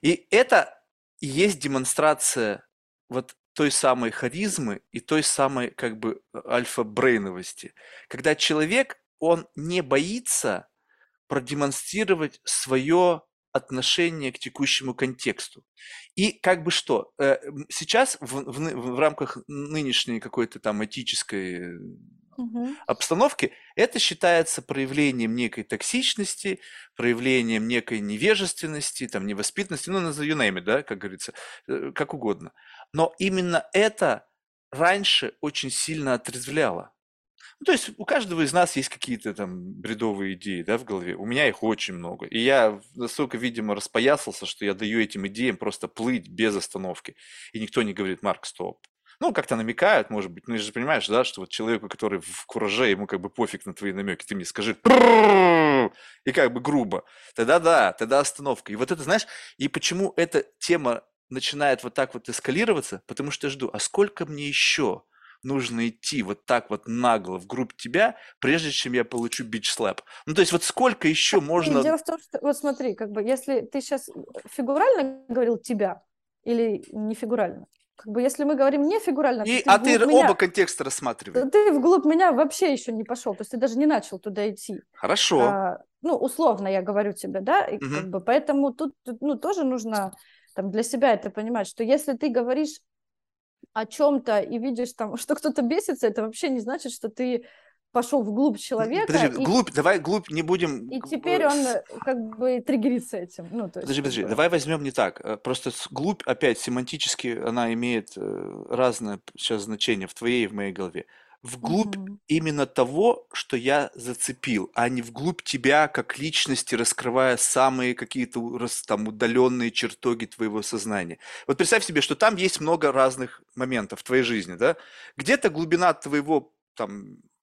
И это и есть демонстрация вот той самой харизмы и той самой как бы альфа-брейновости, когда человек, он не боится продемонстрировать свое отношение к текущему контексту. И как бы что, сейчас в рамках нынешней какой-то там этической обстановки, это считается проявлением некой токсичности, проявлением некой невежественности, там, невоспитанности, ну, you name it, да, как говорится, как угодно. Но именно это раньше очень сильно отрезвляло. Ну, то есть у каждого из нас есть какие-то там бредовые идеи, да, в голове. У меня их очень много. И я настолько, видимо, распоясался, что я даю этим идеям просто плыть без остановки. И никто не говорит, Марк, стоп. Ну, как-то намекают, может быть, ну, ты же понимаешь, да, что вот человеку, который в кураже, ему как бы пофиг на твои намеки, ты мне скажи, и как бы грубо, тогда да, тогда остановка. И вот это, знаешь, и почему эта тема начинает вот так вот эскалироваться, потому что я жду, а сколько мне еще нужно идти вот так вот нагло в группу тебя, прежде чем я получу бич-слэп. Ну, то есть вот сколько еще можно... Дело в том, что, вот смотри, как бы, если ты сейчас фигурально говорил «тебя» или не фигурально, как бы, если мы говорим не фигурально... Ты оба контекста рассматриваешь. Ты вглубь меня вообще еще не пошел, то есть ты даже не начал туда идти. Хорошо. Ну, условно я говорю тебе, да, и как бы, поэтому тут ну, тоже нужно там, для себя это понимать, что если ты говоришь о чем-то и видишь там, что кто-то бесится, это вообще не значит, что ты пошел вглубь человека. Подожди, давай не будем... И теперь он как бы триггерится этим. Ну, то есть, подожди, давай возьмем не так. Просто глубь, опять, семантически она имеет разное сейчас значение в твоей и в моей голове. Вглубь именно того, что я зацепил, а не вглубь тебя как личности, раскрывая самые какие-то там удаленные чертоги твоего сознания. Вот представь себе, что там есть много разных моментов в твоей жизни, да? Где-то глубина твоего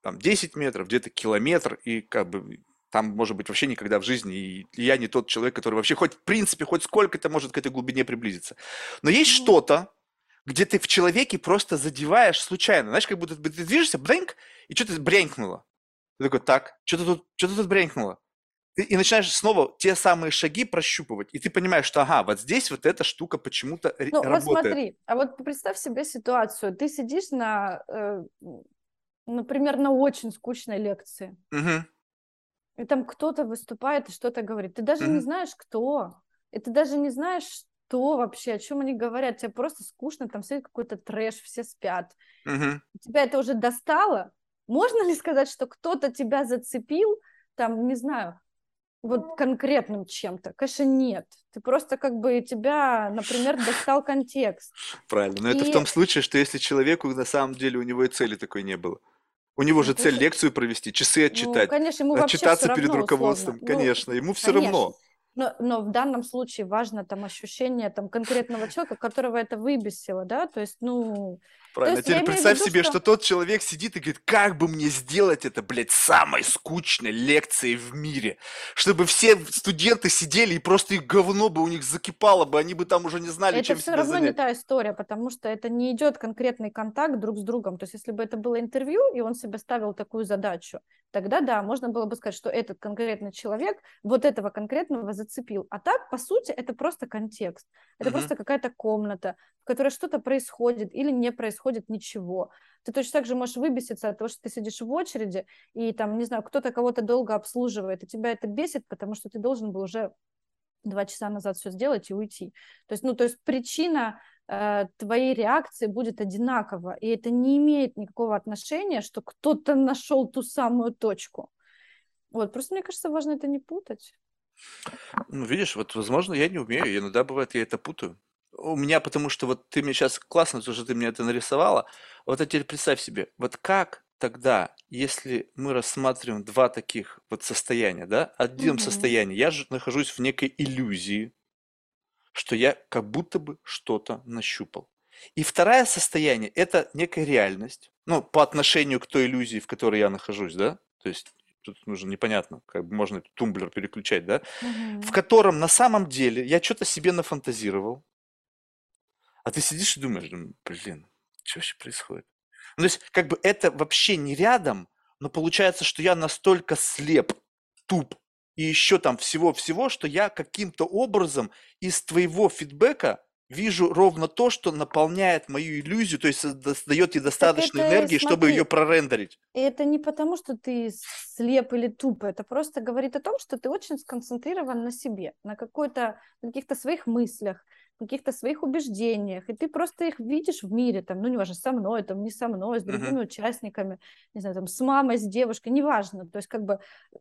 там 10 метров, где-то километр, и как бы там, может быть, вообще никогда в жизни, и я не тот человек, который вообще хоть, в принципе, хоть сколько-то может к этой глубине приблизиться. Но есть что-то, где ты в человеке просто задеваешь случайно. Знаешь, как будто ты движешься, блинк, и что-то брянькнуло. Ты такой, так, что-то тут брянькнуло. И начинаешь снова те самые шаги прощупывать, и ты понимаешь, что ага, вот здесь вот эта штука почему-то работает. Ну, вот смотри, а вот представь себе ситуацию. Ты сидишь на... например, на очень скучной лекции. И там кто-то выступает и что-то говорит. Ты даже не знаешь, кто. И ты даже не знаешь, что вообще, о чем они говорят. Тебе просто скучно, там все какой-то трэш, все спят. Тебя это уже достало? Можно ли сказать, что кто-то тебя зацепил, там, не знаю, вот конкретным чем-то? Конечно, нет. Ты просто как бы тебя, например, достал контекст. Правильно. Но это в том случае, что если человеку на самом деле у него и цели такой не было. У него же цель лекцию провести, часы отчитать, конечно, ему отчитаться перед руководством. Условно. Конечно, ему все равно. Но в данном случае важно там ощущение там конкретного человека, которого это выбесило, да, то есть, ну, Правильно. Есть, теперь представь виду, себе, что тот человек сидит и говорит, как бы мне сделать это, блядь, самой скучной лекцией в мире, чтобы все студенты сидели и просто их говно бы у них закипало бы, они бы там уже не знали, это чем себя занять. Это все равно не та история, потому что это не идет конкретный контакт друг с другом. То есть если бы это было интервью, и он себе ставил такую задачу, тогда да, можно было бы сказать, что этот конкретный человек вот этого конкретного зацепил. А так, по сути, это просто контекст. Это просто какая-то комната, в которой что-то происходит или не происходит ничего. Ты точно так же можешь выбеситься от того, что ты сидишь в очереди, и там, не знаю, кто-то кого-то долго обслуживает, и тебя это бесит, потому что ты должен был уже 2 часа назад все сделать и уйти. То есть, причина твоей реакции будет одинакова, и это не имеет никакого отношения, что кто-то нашел ту самую точку. Вот, просто мне кажется, важно это не путать. Ну, видишь, вот, возможно, я не умею, иногда бывает, я это путаю. У меня, потому что вот ты мне сейчас классно, то, что ты мне это нарисовала, вот а теперь представь себе, вот как тогда, если мы рассматриваем два таких вот состояния, да, одним состоянии, я же нахожусь в некой иллюзии, что я как будто бы что-то нащупал. И второе состояние – это некая реальность, ну, по отношению к той иллюзии, в которой я нахожусь, да, то есть тут нужно непонятно, как бы можно этот тумблер переключать, да, в котором на самом деле я что-то себе нафантазировал, а ты сидишь и думаешь, блин, что вообще происходит? Ну, то есть как бы это вообще не рядом, но получается, что я настолько слеп, туп и еще там всего-всего, что я каким-то образом из твоего фидбэка вижу ровно то, что наполняет мою иллюзию, то есть дает ей достаточно энергии, чтобы ее прорендерить. И это не потому, что ты слеп или туп, это просто говорит о том, что ты очень сконцентрирован на себе, на каких-то своих мыслях, каких-то своих убеждениях, и ты просто их видишь в мире, там, неважно, со мной, там, не со мной, с другими участниками, не знаю, там, с мамой, с девушкой, неважно, то есть, как бы,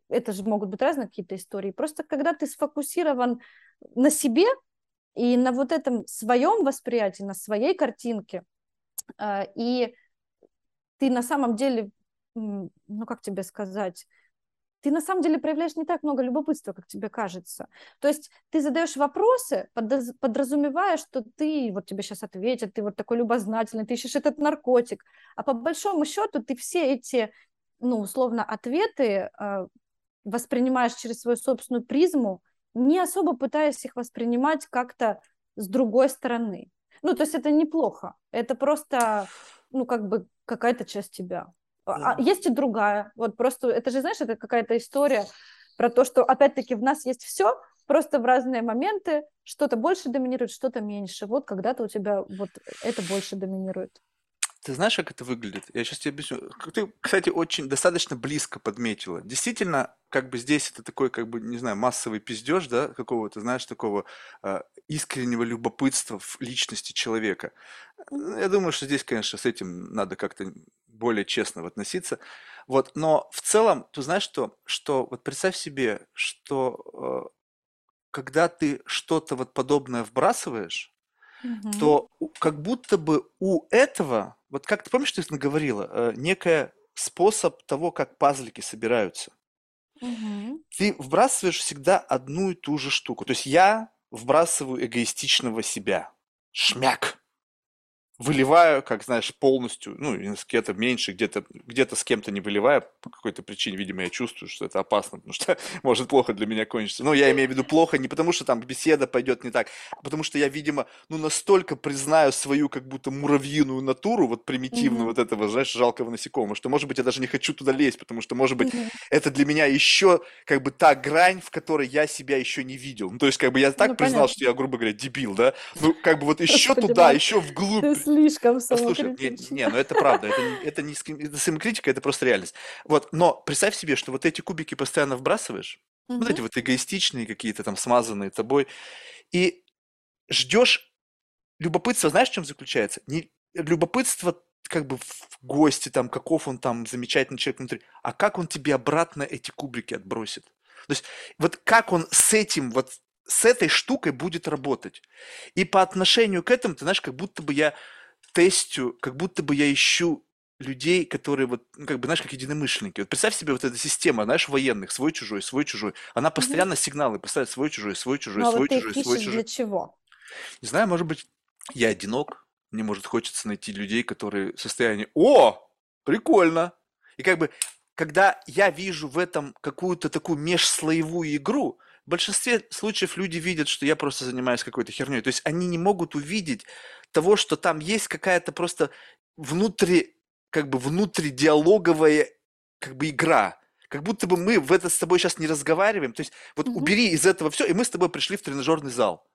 это же могут быть разные какие-то истории, просто когда ты сфокусирован на себе и на вот этом своем восприятии, на своей картинке, и ты на самом деле, как тебе сказать, ты на самом деле проявляешь не так много любопытства, как тебе кажется. То есть ты задаешь вопросы, подразумевая, что ты, вот тебе сейчас ответят, ты вот такой любознательный, ты ищешь этот наркотик. А по большому счету ты все эти, условно, ответы воспринимаешь через свою собственную призму, не особо пытаясь их воспринимать как-то с другой стороны. То есть это неплохо, это просто, какая-то часть тебя. А есть и другая, просто, это же, знаешь, это какая-то история про то, что, опять-таки, в нас есть все, просто в разные моменты что-то больше доминирует, что-то меньше, когда-то у тебя это больше доминирует. Ты знаешь, как это выглядит? Я сейчас тебе объясню. Ты, кстати, очень достаточно близко подметила. Действительно, здесь это такой, не знаю, массовый пиздеж, да, какого-то, знаешь, такого искреннего любопытства в личности человека. Я думаю, что здесь, конечно, с этим надо как-то более честно относиться. Но в целом, ты знаешь, что вот представь себе, что когда ты что-то подобное вбрасываешь, то как будто бы у этого, как ты помнишь, ты говорила, некий способ того, как пазлики собираются. Ты вбрасываешь всегда одну и ту же штуку. То есть я вбрасываю эгоистичного себя. Шмяк. Выливаю, как знаешь, полностью, где-то меньше, где-то с кем-то не выливаю, по какой-то причине, видимо, я чувствую, что это опасно, потому что может плохо для меня кончиться. Но я имею в виду плохо не потому, что там беседа пойдет не так, а потому что я, видимо, настолько признаю свою как будто муравьиную натуру, примитивную этого, знаешь, жалкого насекомого, что, может быть, я даже не хочу туда лезть, потому что, может быть, это для меня еще та грань, в которой я себя еще не видел. То есть, я так признал, понятно, что я, грубо говоря, дебил, да? Еще туда, еще вглубь. Слишком самокритично. Слушай, не, это правда, это не самокритика, это просто реальность. Но представь себе, что эти кубики постоянно вбрасываешь, эти эгоистичные какие-то там смазанные тобой, и ждешь любопытство, знаешь, в чем заключается? Не любопытство в гости, каков он замечательный человек внутри, а как он тебе обратно эти кубики отбросит. То есть как он с этим с этой штукой будет работать. И по отношению к этому, ты знаешь, как будто бы я тестю, как будто бы я ищу людей, которые знаешь, как единомышленники. Представь себе эта система, знаешь, военных, свой-чужой. Она постоянно сигналы поставит свой-чужой, свой-чужой, свой-чужой, свой-чужой. Для чего? Не знаю, может быть, я одинок. Мне, может, хочется найти людей, которые в состоянии «О, прикольно!» И как бы, когда я вижу в этом какую-то такую межслоевую игру, в большинстве случаев люди видят, что я просто занимаюсь какой-то херней. То есть они не могут увидеть того, что там есть какая-то просто внутридиалоговая как бы игра. Как будто бы мы в это с тобой сейчас не разговариваем. То есть вот убери из этого все, и мы с тобой пришли в тренажерный зал.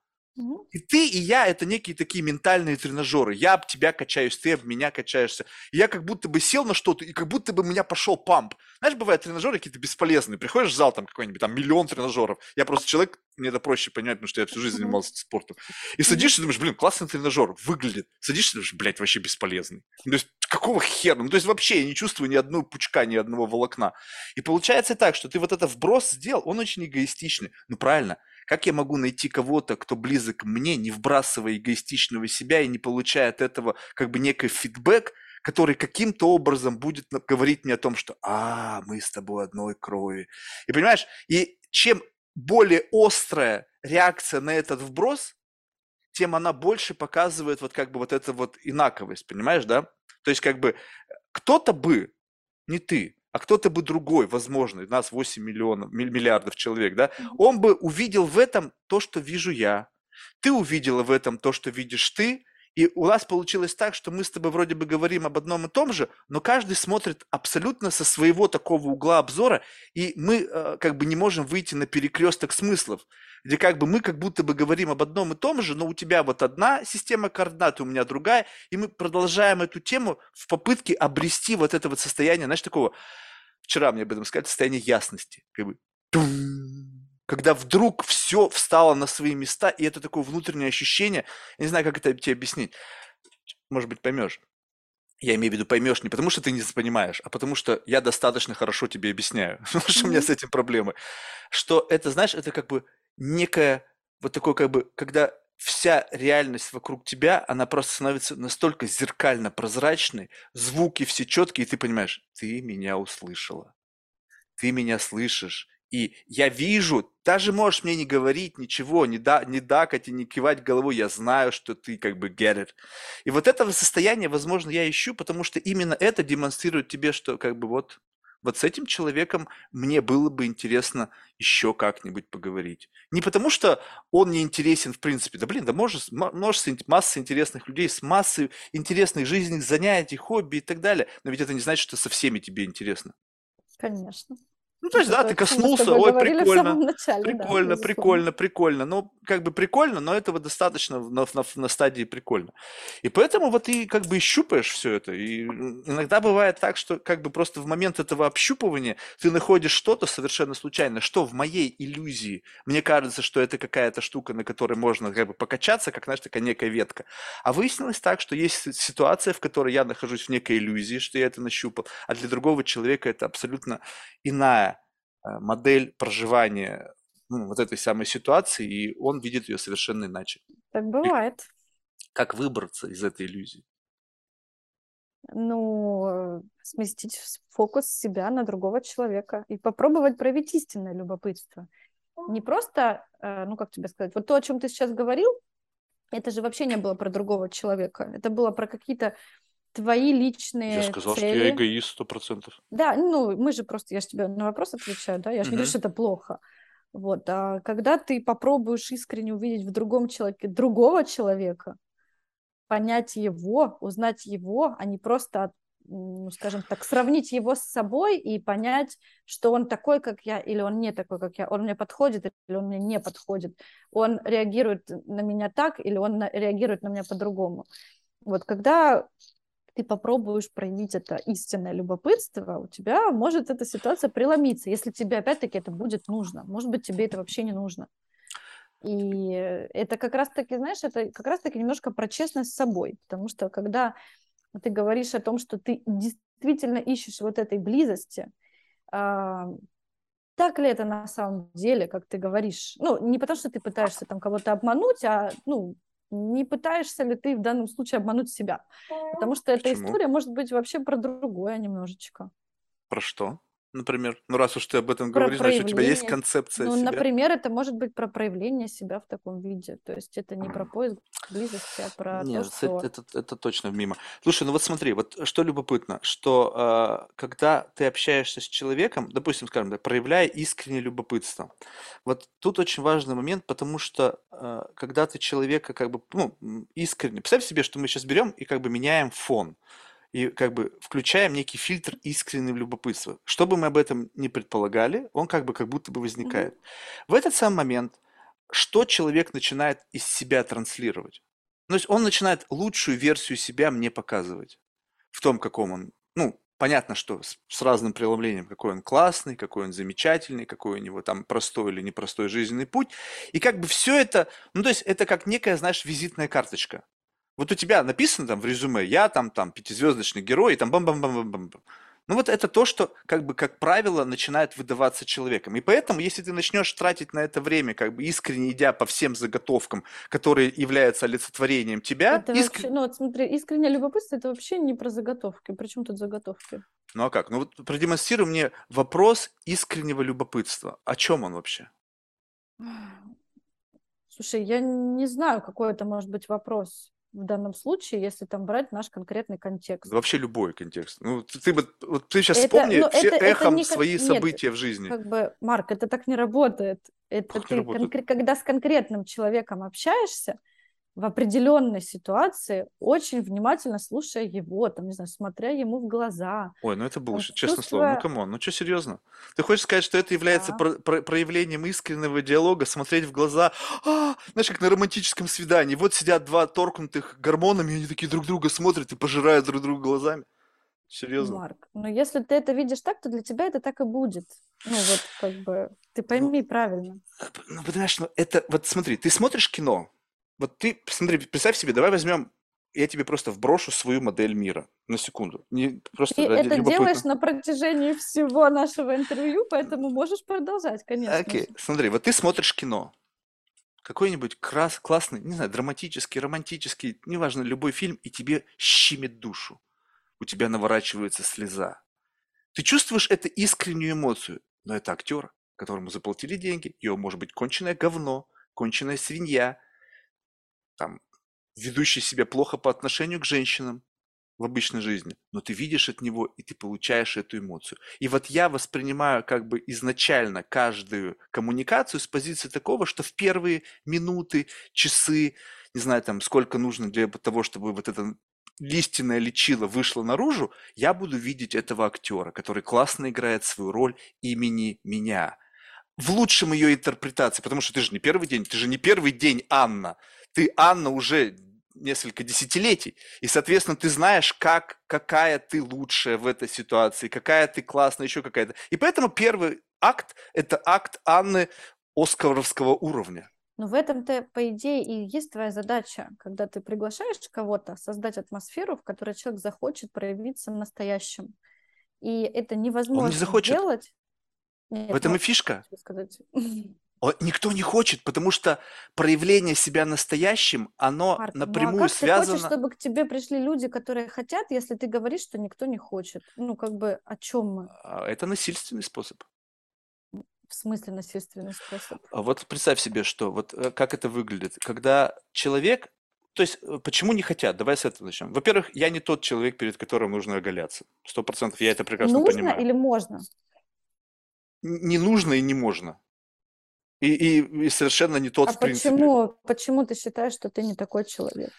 И ты, и я – это некие такие ментальные тренажеры. Я об тебя качаюсь, ты об меня качаешься. И я как будто бы сел на что-то, и как будто бы у меня пошел памп. Знаешь, бывают тренажеры какие-то бесполезные. Приходишь в зал, там какой-нибудь, там миллион тренажеров. Я просто человек, мне это проще понять, потому что я всю жизнь занимался спортом. И садишься, думаешь, блин, классный тренажер, выглядит. Садишься, думаешь, блядь, вообще бесполезный. Ну, то есть какого хера? Ну, то есть вообще я не чувствую ни одного пучка, ни одного волокна. И получается так, что ты вот это вброс сделал, он очень эгоистичный. Ну, правильно. Как я могу найти кого-то, кто близок мне, не вбрасывая эгоистичного себя и не получая от этого как бы некий фидбэк, который каким-то образом будет говорить мне о том, что «А, мы с тобой одной крови». И понимаешь, и чем более острая реакция на этот вброс, тем она больше показывает вот как бы вот эту вот инаковость, понимаешь, да? То есть как бы кто-то бы, не ты, а кто-то бы другой, возможно, у нас 8 миллиардов человек, да, он бы увидел в этом то, что вижу я. Ты увидела в этом то, что видишь ты, и у нас получилось так, что мы с тобой вроде бы говорим об одном и том же, но каждый смотрит абсолютно со своего такого угла обзора, и мы как бы не можем выйти на перекресток смыслов, где как бы мы как будто бы говорим об одном и том же, но у тебя вот одна система координат, у меня другая, и мы продолжаем эту тему в попытке обрести вот это вот состояние, знаешь, такого... Вчера мне об этом сказали, состояние ясности. Как бы, когда вдруг все встало на свои места, и это такое внутреннее ощущение. Я не знаю, как это тебе объяснить. Может быть, поймешь. Я имею в виду, поймешь не потому, что ты не понимаешь, а потому, что я достаточно хорошо тебе объясняю. Потому что у меня с этим проблемы. Что это, знаешь, это как бы некое вот такое как бы, когда... Вся реальность вокруг тебя, она просто становится настолько зеркально прозрачной, звуки все четкие, и ты понимаешь, ты меня услышала, ты меня слышишь, и я вижу, даже можешь мне не говорить ничего, не дакать и не кивать головой, я знаю, что ты как бы get it. И вот этого состояния, возможно, я ищу, потому что именно это демонстрирует тебе, что как бы вот с этим человеком мне было бы интересно еще как-нибудь поговорить. Не потому, что он не интересен в принципе. Да блин, да масса интересных людей с массой интересных жизненных занятий, хобби и так далее. Но ведь это не значит, что со всеми тебе интересно. Конечно. Ну, то есть, да, ты коснулся, ой, прикольно, начале, прикольно, да, прикольно. Ну, как бы прикольно, но этого достаточно на стадии прикольно. И поэтому вот ты как бы и щупаешь все это. И иногда бывает так, что как бы просто в момент этого общупывания ты находишь что-то совершенно случайно, что в моей иллюзии, мне кажется, что это какая-то штука, на которой можно как бы покачаться, как, знаешь, такая некая ветка. А выяснилось так, что есть ситуация, в которой я нахожусь в некой иллюзии, что я это нащупал, а для другого человека это абсолютно иная модель проживания вот этой самой ситуации, и он видит ее совершенно иначе. Так бывает. И как выбраться из этой иллюзии? Ну, сместить фокус себя на другого человека и попробовать проявить истинное любопытство. Не просто, ну, как тебе сказать, вот то, о чем ты сейчас говорил, это же вообще не было про другого человека. Это было про какие-то твои личные цели. Я сказал, что я эгоист 100%. Да, ну, мы же просто... Я же тебе на вопрос отвечаю, да? Я же не говорю, что это плохо. Вот. А когда ты попробуешь искренне увидеть в другом человеке другого человека, понять его, узнать его, а не просто, ну, скажем так, сравнить его с собой и понять, что он такой, как я, или он не такой, как я, он мне подходит, или он мне не подходит, он реагирует на меня так, или он реагирует на меня по-другому. Вот когда... ты попробуешь проявить это истинное любопытство, у тебя может эта ситуация преломиться, если тебе, опять-таки, это будет нужно. Может быть, тебе это вообще не нужно. И это как раз-таки, знаешь, это как раз-таки немножко про честность с собой, потому что когда ты говоришь о том, что ты действительно ищешь вот этой близости, так ли это на самом деле, как ты говоришь? Ну, не потому что ты пытаешься там кого-то обмануть, а, ну, не пытаешься ли ты в данном случае обмануть себя? Потому что эта история может быть вообще про другое немножечко. Про что? например? Ну, раз уж ты об этом говоришь, значит, у тебя есть концепция себя. Ну, например, это может быть про проявление себя в таком виде. То есть это не про поиск близости, а про то, что... Нет, это точно мимо. Слушай, ну вот смотри, вот что любопытно, что когда ты общаешься с человеком, допустим, скажем так, проявляя искреннее любопытство, вот тут очень важный момент, потому что когда ты человека как бы, ну, искренне... Представь себе, что мы сейчас берем и как бы меняем фон. И как бы включаем некий фильтр искреннего любопытства. Что бы мы об этом ни предполагали, он как будто бы возникает. В этот самый момент, что человек начинает из себя транслировать? То есть он начинает лучшую версию себя мне показывать. В том, каком он... Ну, понятно, что с разным преломлением, какой он классный, какой он замечательный, какой у него там простой или непростой жизненный путь. И как бы все это... Ну, то есть это как некая, знаешь, визитная карточка. Вот у тебя написано там в резюме, я там пятизвездочный герой, и там бам-бам-бам-бам-бам. Ну вот это то, что как бы как правило начинает выдаваться человеком. И поэтому, если ты начнешь тратить на это время, как бы искренне идя по всем заготовкам, которые являются олицетворением тебя... Это вообще, ну вот смотри, искреннее любопытство – это вообще не про заготовки. Причем тут заготовки? Ну а как? Ну вот продемонстрируй мне вопрос искреннего любопытства. О чем он вообще? Слушай, я не знаю, какой это может быть вопрос. В данном случае, если там брать наш конкретный контекст. Вообще любой контекст. Ну, ты сейчас вспомни все эхом свои события в жизни. Как бы, Марк, это так не работает. Это ты, когда с конкретным человеком общаешься, в определенной ситуации, очень внимательно слушая его, там, не знаю, смотря ему в глаза. Ой, ну это булшит, честное слово. Ну, камон, ну что, серьезно? Ты хочешь сказать, что это является проявлением искреннего диалога, смотреть в глаза, знаешь, как на романтическом свидании. Вот сидят два торкнутых гормонами, и они такие друг друга смотрят и пожирают друг друга глазами. Серьезно? Марк, ну если ты это видишь так, то для тебя это так и будет. Ну вот, как бы, ты пойми правильно. Ну, понимаешь, ну это, вот смотри, ты смотришь кино, вот ты, смотри, представь себе, давай возьмем, я тебе просто вброшу свою модель мира на секунду. Ты это делаешь на протяжении всего нашего интервью, поэтому можешь продолжать, конечно. Окей, смотри, вот ты смотришь кино, какой-нибудь классный, не знаю, драматический, романтический, неважно, любой фильм, и тебе щемит душу, у тебя наворачивается слеза. Ты чувствуешь эту искреннюю эмоцию, но это актер, которому заплатили деньги, его может быть конченое говно, конченая свинья, там, ведущий себя плохо по отношению к женщинам в обычной жизни, но ты видишь от него, и ты получаешь эту эмоцию. И вот я воспринимаю как бы изначально каждую коммуникацию с позиции такого, что в первые минуты, часы, не знаю, там, сколько нужно для того, чтобы вот это истинное личило вышло наружу, я буду видеть этого актера, который классно играет свою роль имени меня. В лучшем ее интерпретации, потому что ты же не первый день Анна. Ты, Анна, уже несколько десятилетий, и, соответственно, ты знаешь, какая ты лучшая в этой ситуации, какая ты классная, еще какая-то. И поэтому первый акт – это акт Анны оскаровского уровня. Но в этом-то, по идее, и есть твоя задача, когда ты приглашаешь кого-то, создать атмосферу, в которой человек захочет проявиться настоящим. И это невозможно сделать. Нет, в этом и фишка. Никто не хочет, потому что проявление себя настоящим, оно напрямую связано... Ты хочешь, чтобы к тебе пришли люди, которые хотят, если ты говоришь, что никто не хочет? Ну, как бы, о чем мы? Это насильственный способ. В смысле насильственный способ? Вот представь себе, что вот как это выглядит, когда человек... То есть, почему не хотят? Давай с этого начнем. Во-первых, я не тот человек, перед которым нужно оголяться. 100% я это прекрасно понимаю. Нужно или можно? Не нужно и не можно. И совершенно не тот в принципе. Почему ты считаешь, что ты не такой человек?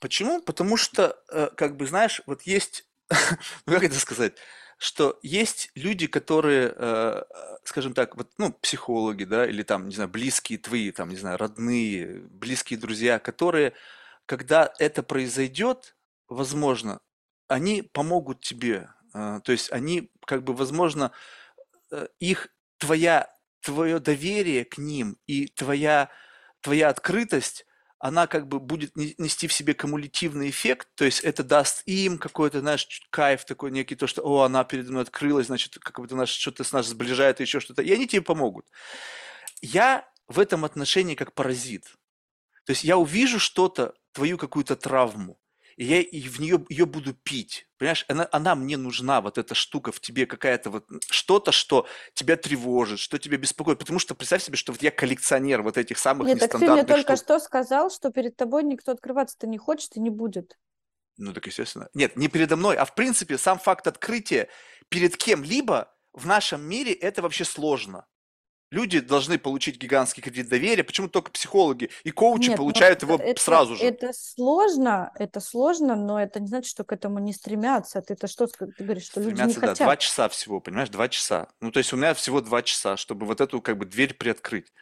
Почему? Потому что, как бы, знаешь, вот есть, ну как это сказать, что есть люди, которые, скажем так, вот, ну, психологи, да, или там, не знаю, близкие твои, там, не знаю, родные, близкие друзья, которые, когда это произойдет, возможно, они помогут тебе. То есть они, как бы, возможно, твое доверие к ним и твоя открытость, она как бы будет нести в себе кумулятивный эффект, то есть это даст им какой-то, знаешь, кайф такой некий, то, что, она передо мной открылась, значит, как бы нас что-то с нас сближает, еще что-то, и они тебе помогут. Я в этом отношении как паразит. То есть я увижу что-то, твою какую-то травму, и я в нее ее буду пить. Понимаешь, она мне нужна, вот эта штука в тебе, какая-то вот что-то, что тебя тревожит, что тебя беспокоит. Потому что представь себе, что вот я коллекционер вот этих самых нестандартных штук. Нет, так ты мне только что сказал, что перед тобой никто открываться-то не хочет и не будет. Ну так естественно. Нет, не передо мной, а в принципе сам факт открытия перед кем-либо в нашем мире это вообще сложно. Люди должны получить гигантский кредит доверия, почему только психологи и коучи получают его сразу же. Это сложно, но это не значит, что к этому не стремятся. Ты-то что ты говоришь, что люди не хотят? 2 часа всего, понимаешь, 2 часа. Ну, то есть у меня всего 2 часа, чтобы вот эту как бы дверь приоткрыть.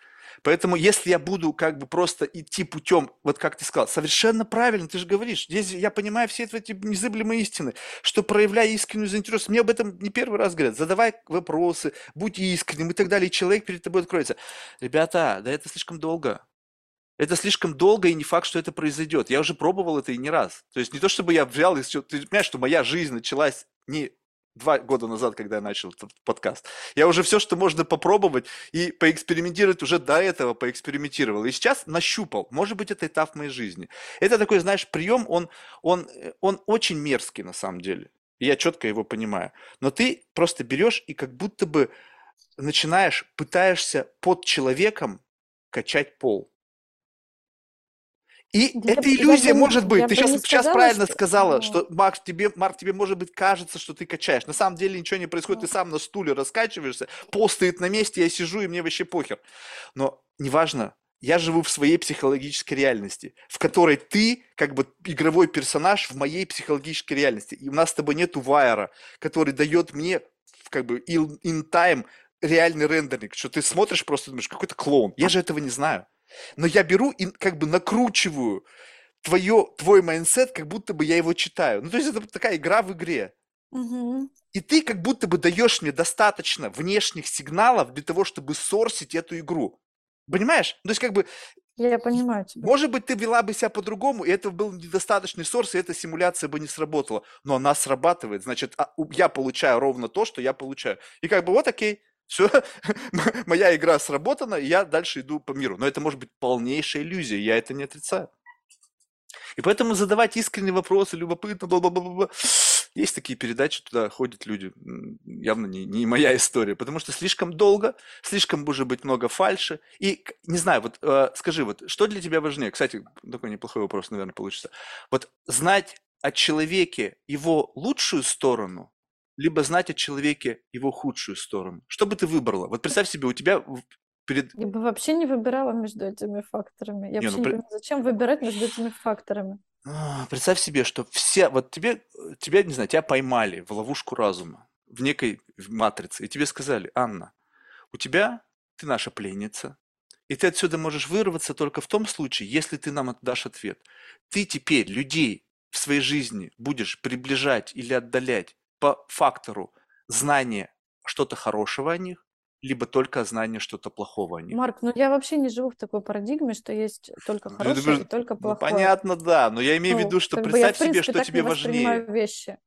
Поэтому если я буду как бы просто идти путем, вот как ты сказал, совершенно правильно, ты же говоришь, здесь я понимаю все эти незыблемые истины, что проявляя искреннюю заинтересованность, мне об этом не первый раз говорят, задавай вопросы, будь искренним и так далее, и человек перед тобой откроется. Ребята, да это слишком долго. Это слишком долго, и не факт, что это произойдет. Я уже пробовал это и не раз. То есть не то, чтобы я взял и все, ты понимаешь, что моя жизнь началась не... 2 года назад, когда я начал этот подкаст, я уже все, что можно попробовать и поэкспериментировать, уже до этого поэкспериментировал. И сейчас нащупал. Может быть, это этап моей жизни. Это такой, знаешь, прием, он очень мерзкий на самом деле. И я четко его понимаю. Но ты просто берешь и как будто бы начинаешь, пытаешься под человеком качать пол. И эта иллюзия может быть. Ты сейчас правильно сказала, что, Марк, тебе, может быть, кажется, что ты качаешь. На самом деле ничего не происходит. Ты сам на стуле раскачиваешься, пол стоит на месте, я сижу, и мне вообще похер. Но неважно, я живу в своей психологической реальности, в которой ты как бы игровой персонаж в моей психологической реальности. И у нас с тобой нету вайера, который дает мне как бы in time реальный рендерник, что ты смотришь просто думаешь, какой-то клоун. Я же этого не знаю. Но я беру и как бы накручиваю твой майндсет, как будто бы я его читаю. Ну, то есть это такая игра в игре. Угу. И ты как будто бы даешь мне достаточно внешних сигналов для того, чтобы сорсить эту игру. Понимаешь? То есть как бы... Я понимаю тебя. Может быть, ты вела бы себя по-другому, и это был недостаточный сорс, и эта симуляция бы не сработала. Но она срабатывает. Значит, я получаю ровно то, что я получаю. И как бы вот окей. Все, моя игра сработана, и я дальше иду по миру. Но это может быть полнейшая иллюзия, я это не отрицаю. И поэтому задавать искренние вопросы, любопытно, бла-бла-бла-бла. Есть такие передачи, туда ходят люди. Явно не моя история, потому что слишком долго, слишком, может быть, много фальши. И, не знаю, вот скажи, вот что для тебя важнее? Кстати, такой неплохой вопрос, наверное, получится. Вот знать о человеке его лучшую сторону, либо знать о человеке его худшую сторону. Что бы ты выбрала? Вот представь себе, у тебя перед... Я бы вообще не выбирала между этими факторами. Я вообще не понимаю, зачем выбирать между этими факторами. Представь себе, что все... Вот тебя, не знаю, тебя поймали в ловушку разума, в некой матрице, и тебе сказали, Анна, у тебя... Ты наша пленница, и ты отсюда можешь вырваться только в том случае, если ты нам отдашь ответ. Ты теперь людей в своей жизни будешь приближать или отдалять по фактору знания что-то хорошего о них, либо только знание что-то плохого о них. Марк, ну я вообще не живу в такой парадигме, что есть только хорошее и только плохое. Ну, понятно, да, но я имею в виду, что представь себе, что тебе важнее. Вещи.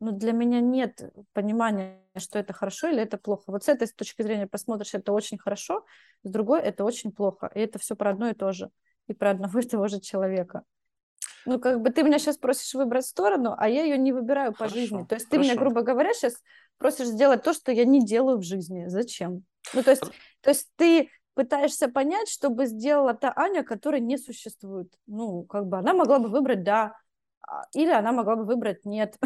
Но для меня нет понимания, что это хорошо или это плохо. Вот с этой точки зрения посмотришь, это очень хорошо, с другой это очень плохо. И это все про одно и то же, и про одного и того же человека. Ну, как бы ты меня сейчас просишь выбрать сторону, а я ее не выбираю по жизни. То есть ты меня, грубо говоря, сейчас просишь сделать то, что я не делаю в жизни. Зачем? Ну, то есть ты пытаешься понять, что бы сделала та Аня, которая не существует. Ну, как бы она могла бы выбрать «да», или она могла бы выбрать «нет».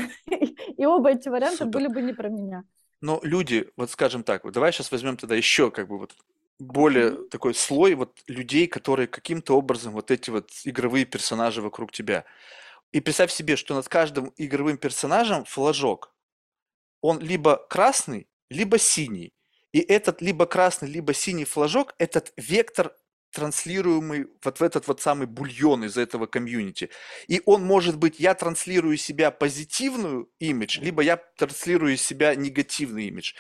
И оба эти варианта были бы не про меня. Но люди, вот скажем так, давай сейчас возьмем тогда еще как бы вот... более такой слой вот людей, которые каким-то образом вот эти вот игровые персонажи вокруг тебя. И представь себе, что над каждым игровым персонажем флажок. Он либо красный, либо синий. И этот либо красный, либо синий флажок, этот вектор, транслируемый вот в этот вот самый бульон из этого комьюнити. И он может быть, я транслирую себя позитивную имидж, либо я транслирую себя негативный имидж.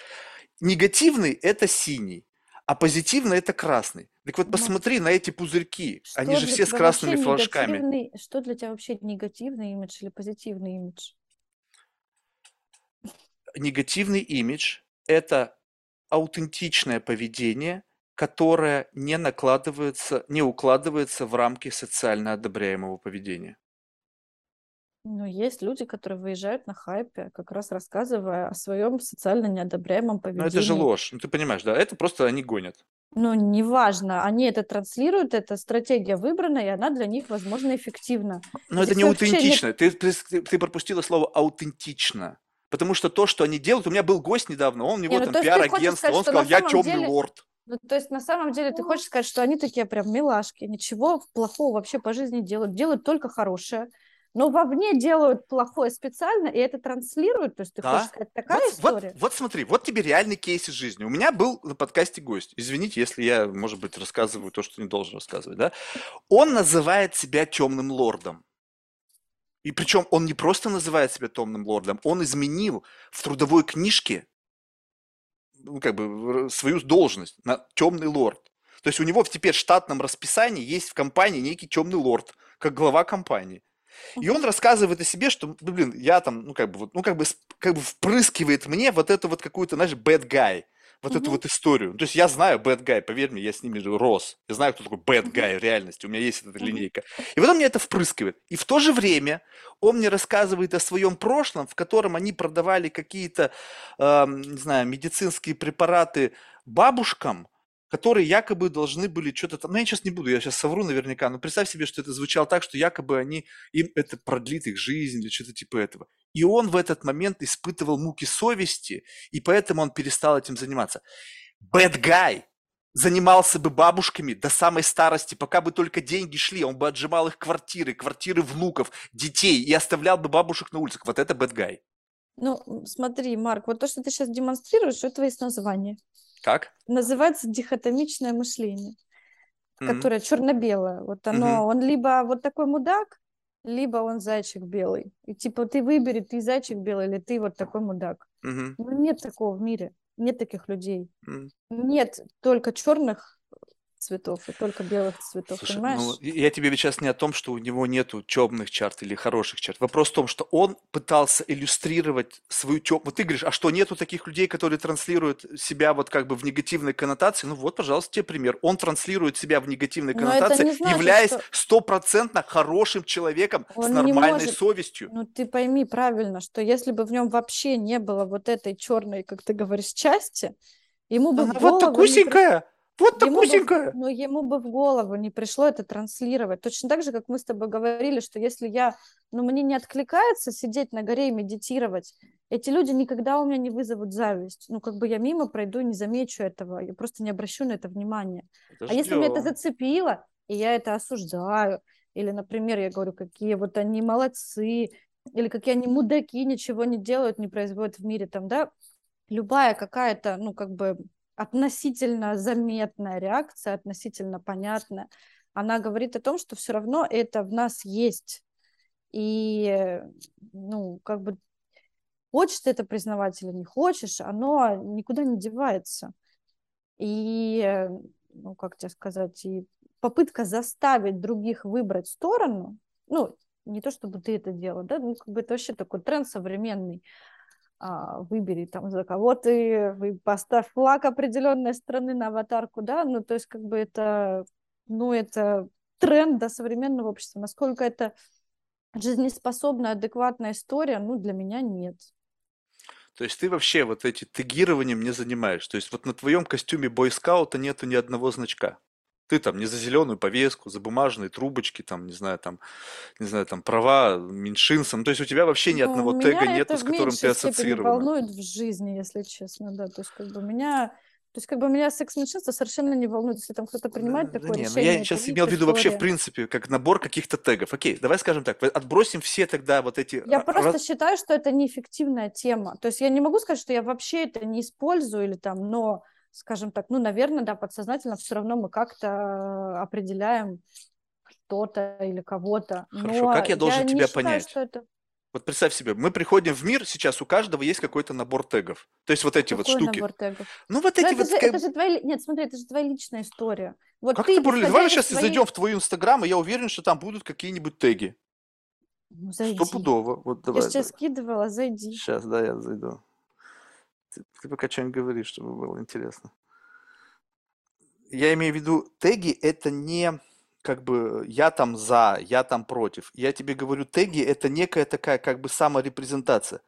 Негативный – это синий. А позитивно это красный. Так вот, посмотри на эти пузырьки. Что они же все с красными флажками. Что для тебя вообще негативный имидж или позитивный имидж? Негативный имидж – это аутентичное поведение, которое не укладывается в рамки социально одобряемого поведения. Но есть люди, которые выезжают на хайпе, как раз рассказывая о своем социально неодобряемом поведении. Но это же ложь, ну, ты понимаешь, да? Это просто они гонят. Ну, неважно, они это транслируют, эта стратегия выбрана, и она для них, возможно, эффективна. Но это не аутентично. Вообще... Ты пропустила слово «аутентично». Потому что то, что они делают... У меня был гость недавно, он у него там пиар-агентство, он сказал, я темный лорд. Ну, то есть, на самом деле, ты хочешь сказать, что они такие прям милашки, ничего плохого вообще по жизни делают, делают только хорошее. Но вовне делают плохое специально, и это транслируют. То есть ты хочешь сказать, такая история? Вот смотри, вот тебе реальный кейс из жизни. У меня был на подкасте гость. Извините, если я, может быть, рассказываю то, что не должен рассказывать, да? Он называет себя темным лордом. И причем он не просто называет себя темным лордом, он изменил в трудовой книжке, ну, как бы, свою должность на темный лорд. То есть у него теперь в штатном расписании есть в компании некий темный лорд, как глава компании. И он рассказывает о себе, что, блин, я там, как бы впрыскивает мне вот эту вот какую-то, знаешь, bad guy, вот эту вот историю. То есть я знаю bad guy, поверь мне, я с ними рос. Я знаю, кто такой bad guy в реальности, у меня есть эта линейка. И вот он мне это впрыскивает. И в то же время он мне рассказывает о своем прошлом, в котором они продавали какие-то, не знаю, медицинские препараты бабушкам, которые якобы должны были что-то там... Ну, я сейчас не буду, я сейчас совру наверняка, но представь себе, что это звучало так, что якобы они... им это продлит их жизнь или что-то типа этого. И он в этот момент испытывал муки совести, и поэтому он перестал этим заниматься. Bad guy занимался бы бабушками до самой старости, пока бы только деньги шли, он бы отжимал их квартиры внуков, детей, и оставлял бы бабушек на улицах. Вот это bad guy. Ну, смотри, Марк, вот то, что ты сейчас демонстрируешь, это есть название. Как? Называется дихотомичное мышление, которое черно-белое. Вот оно, он либо вот такой мудак, либо он зайчик белый. И типа ты выбери, ты зайчик белый или ты вот такой мудак. Но нет такого в мире, нет таких людей. Нет только черных цветов и только белых цветов, слушай, понимаешь? Ну, я тебе сейчас не о том, что у него нету темных черт или хороших черт. Вопрос в том, что он пытался иллюстрировать свою темную... Вот ты говоришь, а что, нету таких людей, которые транслируют себя вот как бы в негативной коннотации? Ну вот, пожалуйста, тебе пример. Он транслирует себя в негативной коннотации, значит, являясь стопроцентно хорошим человеком с нормальной совестью. Ну ты пойми правильно, что если бы в нем вообще не было вот этой черной, как ты говоришь, части, ему бы... Она вот такусенькая! Вот такусенькая! Но ему бы в голову не пришло это транслировать. Точно так же, как мы с тобой говорили, что если я... Ну, мне не откликается сидеть на горе и медитировать, эти люди никогда у меня не вызовут зависть. Ну, как бы я мимо пройду и не замечу этого. Я просто не обращу на это внимания. Это если меня это зацепило, и я это осуждаю, или, например, я говорю, какие вот они молодцы, или какие они мудаки, ничего не делают, не производят в мире, там, да? Любая какая-то, ну, как бы... относительно заметная реакция, относительно понятная, она говорит о том, что все равно это в нас есть. И, ну, как бы, хочешь ты это признавать или не хочешь, оно никуда не девается. И, ну, как тебе сказать, и попытка заставить других выбрать сторону, ну, не то чтобы ты это делал, да, ну, как бы это вообще такой тренд современный, выбери там за кого ты, поставь флаг определенной страны на аватарку, да, ну, то есть как бы это, ну, это тренд до современного общества. Насколько это жизнеспособная, адекватная история, ну, для меня нет. То есть ты вообще вот эти тегированием не занимаешь, то есть вот на твоем костюме бойскаута нету ни одного значка. Ты там не за зеленую повестку, за бумажные трубочки, там, не знаю, там, права меньшинцам. То есть у тебя вообще ни одного тега нету, с которым ты ассоциирован. Меня это волнует в жизни, если честно, да. То есть как бы меня... То есть, как бы меня секс-меньшинство совершенно не волнует, если там кто-то принимает такое решение. Я сейчас имел в виду вообще, в принципе, как набор каких-то тегов. Окей, давай скажем так, отбросим все тогда вот эти... Я просто считаю, что это неэффективная тема. То есть я не могу сказать, что я вообще это не использую или там, но... Скажем так, ну, наверное, да, подсознательно все равно мы как-то определяем что-то или кого-то. Хорошо, но как я должен тебя понять? Считаю, что это... Вот представь себе, мы приходим в мир, сейчас у каждого есть какой-то набор тегов. То есть вот эти вот штуки. Набор тегов? Ну, вот эти вот... Это же твоя... Нет, смотри, это же твоя личная история. Вот как ты бурлишь? Давай сейчас зайдем в твой Инстаграм, и я уверен, что там будут какие-нибудь теги. Ну, зайди. Стопудово. Вот, давай, я сейчас скидывала, зайди. Сейчас, да, я зайду. Ты пока что-нибудь говоришь, чтобы было интересно. Я имею в виду, теги – это не как бы я там за, я там против. Я тебе говорю, теги – это некая такая как бы саморепрезентация.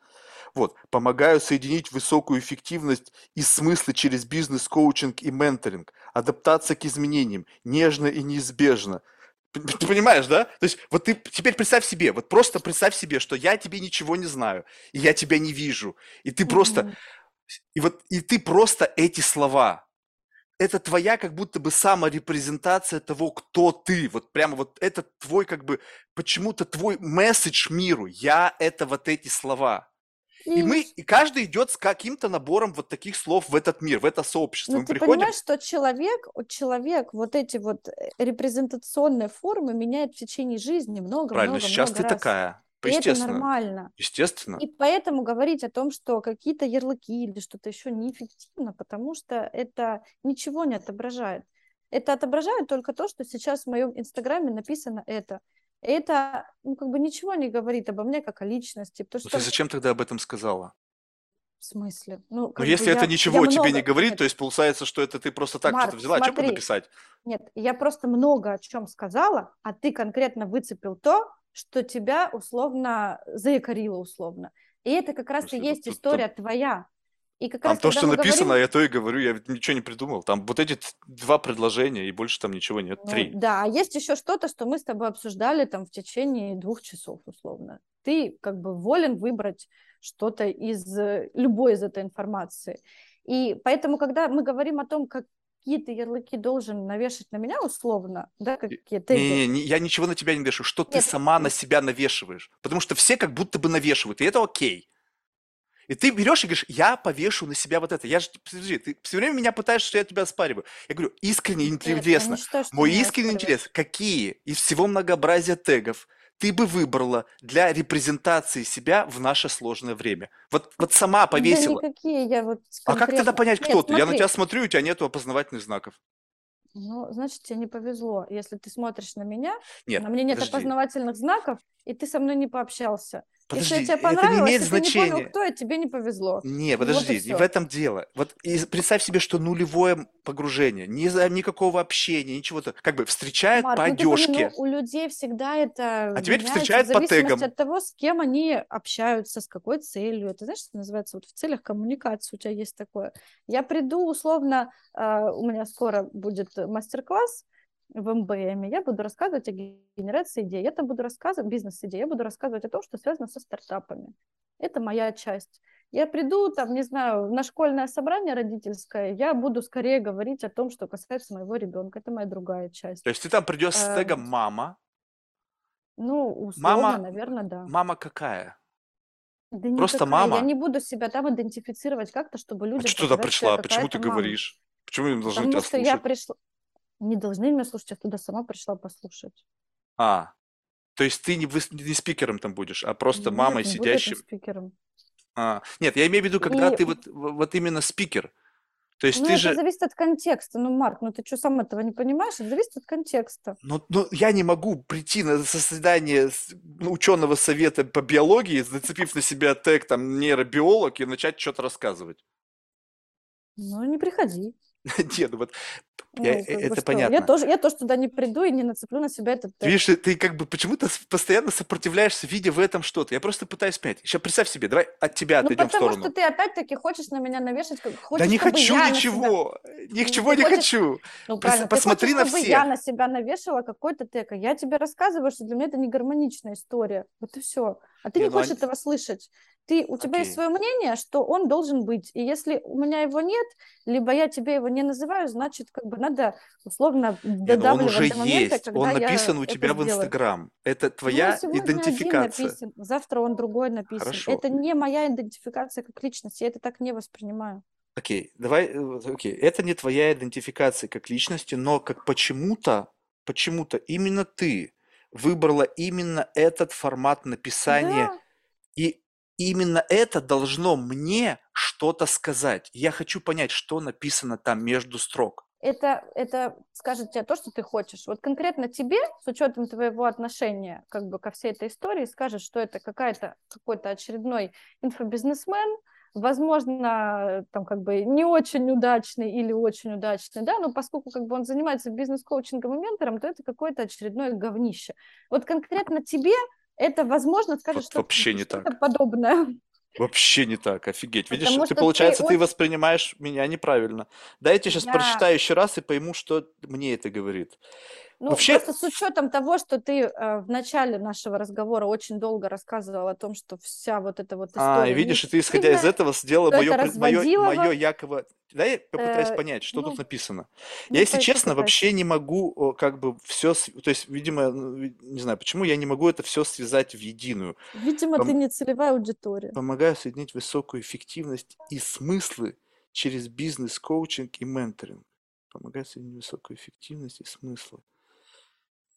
Вот, помогаю соединить высокую эффективность и смыслы через бизнес-коучинг и менторинг, адаптация к изменениям, нежно и неизбежно. Ты понимаешь, да? То есть вот ты теперь представь себе, вот просто представь себе, что я тебе ничего не знаю, и я тебя не вижу, и ты просто, и ты просто эти слова. Это твоя как будто бы саморепрезентация того, кто ты. Вот прямо вот это твой как бы, почему-то твой месседж миру. Я – это вот эти слова. И каждый идет с каким-то набором вот таких слов в этот мир, в это сообщество. Но мы приходим... понимаешь, что человек вот эти вот репрезентационные формы меняет в течение жизни много-много-много раз. Правильно, сейчас ты такая. Естественно. Это нормально. Естественно. И поэтому говорить о том, что какие-то ярлыки или что-то еще неэффективно, потому что это ничего не отображает. Это отображает только то, что сейчас в моем Инстаграме написано это. Это, ну, как бы ничего не говорит обо мне как о личности. Потому что... Ты зачем тогда об этом сказала? В смысле? Ну, но если это ничего тебе не говорит, нет, то есть получается, что это ты просто так что-то взяла, смотри, а что написать? Нет, я просто много о чем сказала, а ты конкретно выцепил то, что тебя условно заякорило условно. И это как раз и есть история твоя. И как раз, там то, что написано, говорим... я то и говорю, я ничего не придумал. Там вот эти два предложения, и больше там ничего нет, ну, три. Да, а есть еще что-то, что мы с тобой обсуждали там в течение 2 часов, условно. Ты как бы волен выбрать что-то из любой из этой информации. И поэтому, когда мы говорим о том, как какие-то ярлыки должен навешать на меня условно, да, какие-то... Не, я ничего на тебя не вешаю, что ты сама на себя навешиваешь. Потому что все как будто бы навешивают, и это окей. И ты берешь и говоришь, я повешу на себя вот это. Я же, подожди, ты все время меня пытаешься, что я тебя оспариваю. Я говорю, искренне интересно. Нет, считаю, мой искренний интерес, какие из всего многообразия тегов ты бы выбрала для репрезентации себя в наше сложное время? Вот сама повесила. Да никакие, я вот конкретно... А как тогда понять, кто ты? Смотри. Я на тебя смотрю, у тебя нету опознавательных знаков. Ну, значит, тебе не повезло. Если ты смотришь на меня, на мне нет опознавательных знаков, и ты со мной не пообщался. Подожди, если тебе понравилось, это не имеет значения. Ты не понял, кто, и тебе не повезло. Не, подожди, вот не в этом дело. Вот и представь себе, что нулевое погружение, никакого общения, ничего-то. Как бы встречают по одежке. У людей всегда это а теперь встречают по тегам. В зависимости от того, с кем они общаются, с какой целью. Это, знаешь, что называется? Вот в целях коммуникации у тебя есть такое. Я приду, условно, у меня скоро будет мастер-класс в МБМ, я буду рассказывать о генерации идей, я там буду рассказывать бизнес-идеи, я буду рассказывать о том, что связано со стартапами. Это моя часть. Я приду, там, не знаю, на школьное собрание родительское, я буду скорее говорить о том, что касается моего ребенка. Это моя другая часть. То есть ты там придешь с тегом «мама»? Ну, условно, мама, наверное, да. Мама какая? Да просто какая. Мама? Я не буду себя там идентифицировать как-то, чтобы люди... А что туда пришла? Почему ты говоришь? Почему им должны тебя слушать? Я пришла... Не должны меня слушать, я туда сама пришла послушать. А, то есть ты не спикером там будешь, а просто нет, мамой сидящим? Нет, спикером. А, нет, я имею в виду, когда ты вот именно спикер. То есть ну, ты это же... зависит от контекста. Ну, Марк, ну ты что, сам этого не понимаешь? Это зависит от контекста. Но я не могу прийти на заседание ученого совета по биологии, зацепив на себя тег там нейробиолог и начать что-то рассказывать. Ну, не приходи. Нет, вот это понятно. Я тоже туда не приду и не нацеплю на себя этот... Видишь, ты как бы почему-то постоянно сопротивляешься, видя в этом что-то. Я просто пытаюсь понять. Сейчас представь себе, давай от тебя отойдем в сторону. Ну, потому что ты опять-таки хочешь на меня навешать, как хочешь, да не хочу ничего. Ничего не хочу. Ну, правильно. Посмотри на все. Ты хочешь, чтобы я на себя навешала какой-то тег. Я тебе рассказываю, что для меня это не гармоничная история. Вот и все. А ты не хочешь этого слышать. У тебя есть свое мнение, что он должен быть. И если у меня его нет, либо я тебе его не называю, значит, как бы надо условно додавливать до момента, есть. Когда он написан у тебя в Инстаграм. Это твоя идентификация. Один написан, завтра он другой написан. Хорошо. Это не моя идентификация как личность. Я это так не воспринимаю. Окей. Это не твоя идентификация как личности, но как почему-то именно ты выбрала именно этот формат написания, да. И именно это должно мне что-то сказать. Я хочу понять, что написано там между строк. Это скажет тебе то, что ты хочешь. Вот конкретно тебе, с учетом твоего отношения как бы ко всей этой истории, скажет, что это какой-то очередной инфобизнесмен, возможно, там, как бы, не очень удачный или очень удачный, да, но поскольку, как бы, он занимается бизнес-коучингом и ментором, то это какое-то очередное говнище. Вот конкретно тебе это, возможно, скажет что-то подобное. Вообще не так, офигеть. Видишь, ты, получается, ты воспринимаешь меня неправильно. Да, я тебе сейчас прочитаю еще раз и пойму, что мне это говорит. Ну, вообще... просто с учетом того, что ты в начале нашего разговора очень долго рассказывал о том, что вся вот эта вот история... А, и видишь, и ты, исходя из этого, сделала мое якобы... Да, я попытаюсь понять, что тут написано. Я, если честно, вообще не могу как бы все... То есть, видимо, не знаю, почему я не могу это все связать в единую. Видимо, ты не целевая аудитория. Помогаю соединить высокую эффективность и смыслы через бизнес-коучинг и менторинг. Помогаю соединить высокую эффективность и смыслы.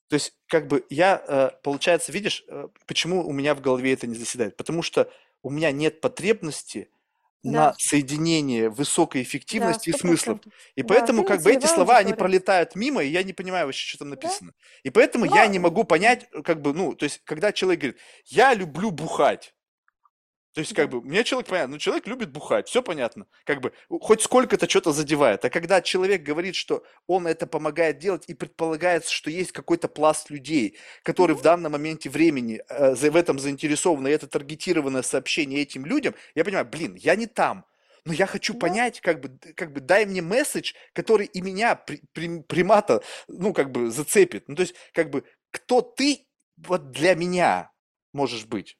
То есть, как бы я, получается, видишь, почему у меня в голове это не заседает? Потому что у меня нет потребности на соединение высокой эффективности и смыслов. И поэтому, как бы, эти слова, они пролетают мимо, и я не понимаю вообще, что там написано. И поэтому я не могу понять, как бы, ну, то есть, когда человек говорит, я люблю бухать. То есть, как бы, мне человек понятно, но человек любит бухать, все понятно. Как бы, хоть сколько-то что-то задевает. А когда человек говорит, что он это помогает делать, и предполагается, что есть какой-то пласт людей, которые в данном моменте времени в этом заинтересованы, и это таргетированное сообщение этим людям, я понимаю, блин, я не там. Но я хочу понять, как бы дай мне месседж, который и меня, примата, ну, как бы, зацепит. Ну, то есть, как бы, кто ты вот для меня можешь быть?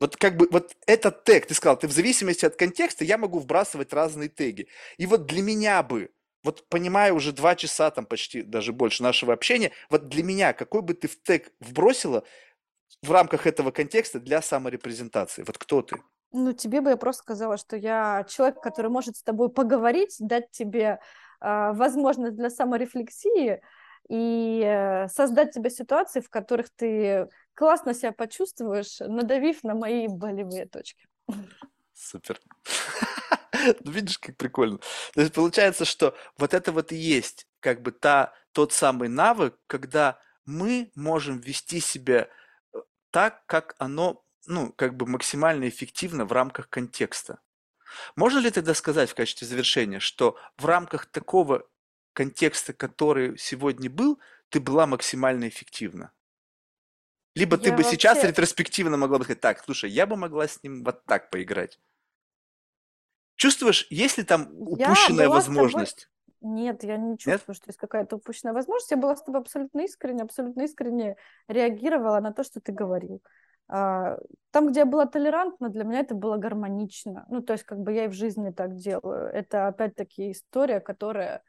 Вот как бы вот этот тег, ты сказал, ты в зависимости от контекста, я могу вбрасывать разные теги. И вот для меня бы, вот понимая уже 2 часа, там почти даже больше нашего общения, вот для меня, какой бы ты в тег вбросила в рамках этого контекста для саморепрезентации? Вот кто ты? Ну, тебе бы я просто сказала, что я человек, который может с тобой поговорить, дать тебе возможность для саморефлексии и создать тебе ситуации, в которых ты классно себя почувствуешь, надавив на мои болевые точки. Супер. Видишь, как прикольно. То есть получается, что вот это вот и есть как бы тот самый навык, когда мы можем вести себя так, как оно, ну, как бы максимально эффективно в рамках контекста. Можно ли тогда сказать в качестве завершения, что в рамках такого контекста, который сегодня был, ты была максимально эффективна? Либо я ты бы вообще... сейчас ретроспективно могла бы сказать, так, слушай, я бы могла с ним вот так поиграть. Чувствуешь, есть ли там упущенная возможность? Нет, я не чувствую, что есть какая-то упущенная возможность. Я была с тобой абсолютно искренне реагировала на то, что ты говорил. Там, где я была толерантна, для меня это было гармонично. Ну, то есть, как бы я и в жизни так делаю. Это, опять-таки, история, которая...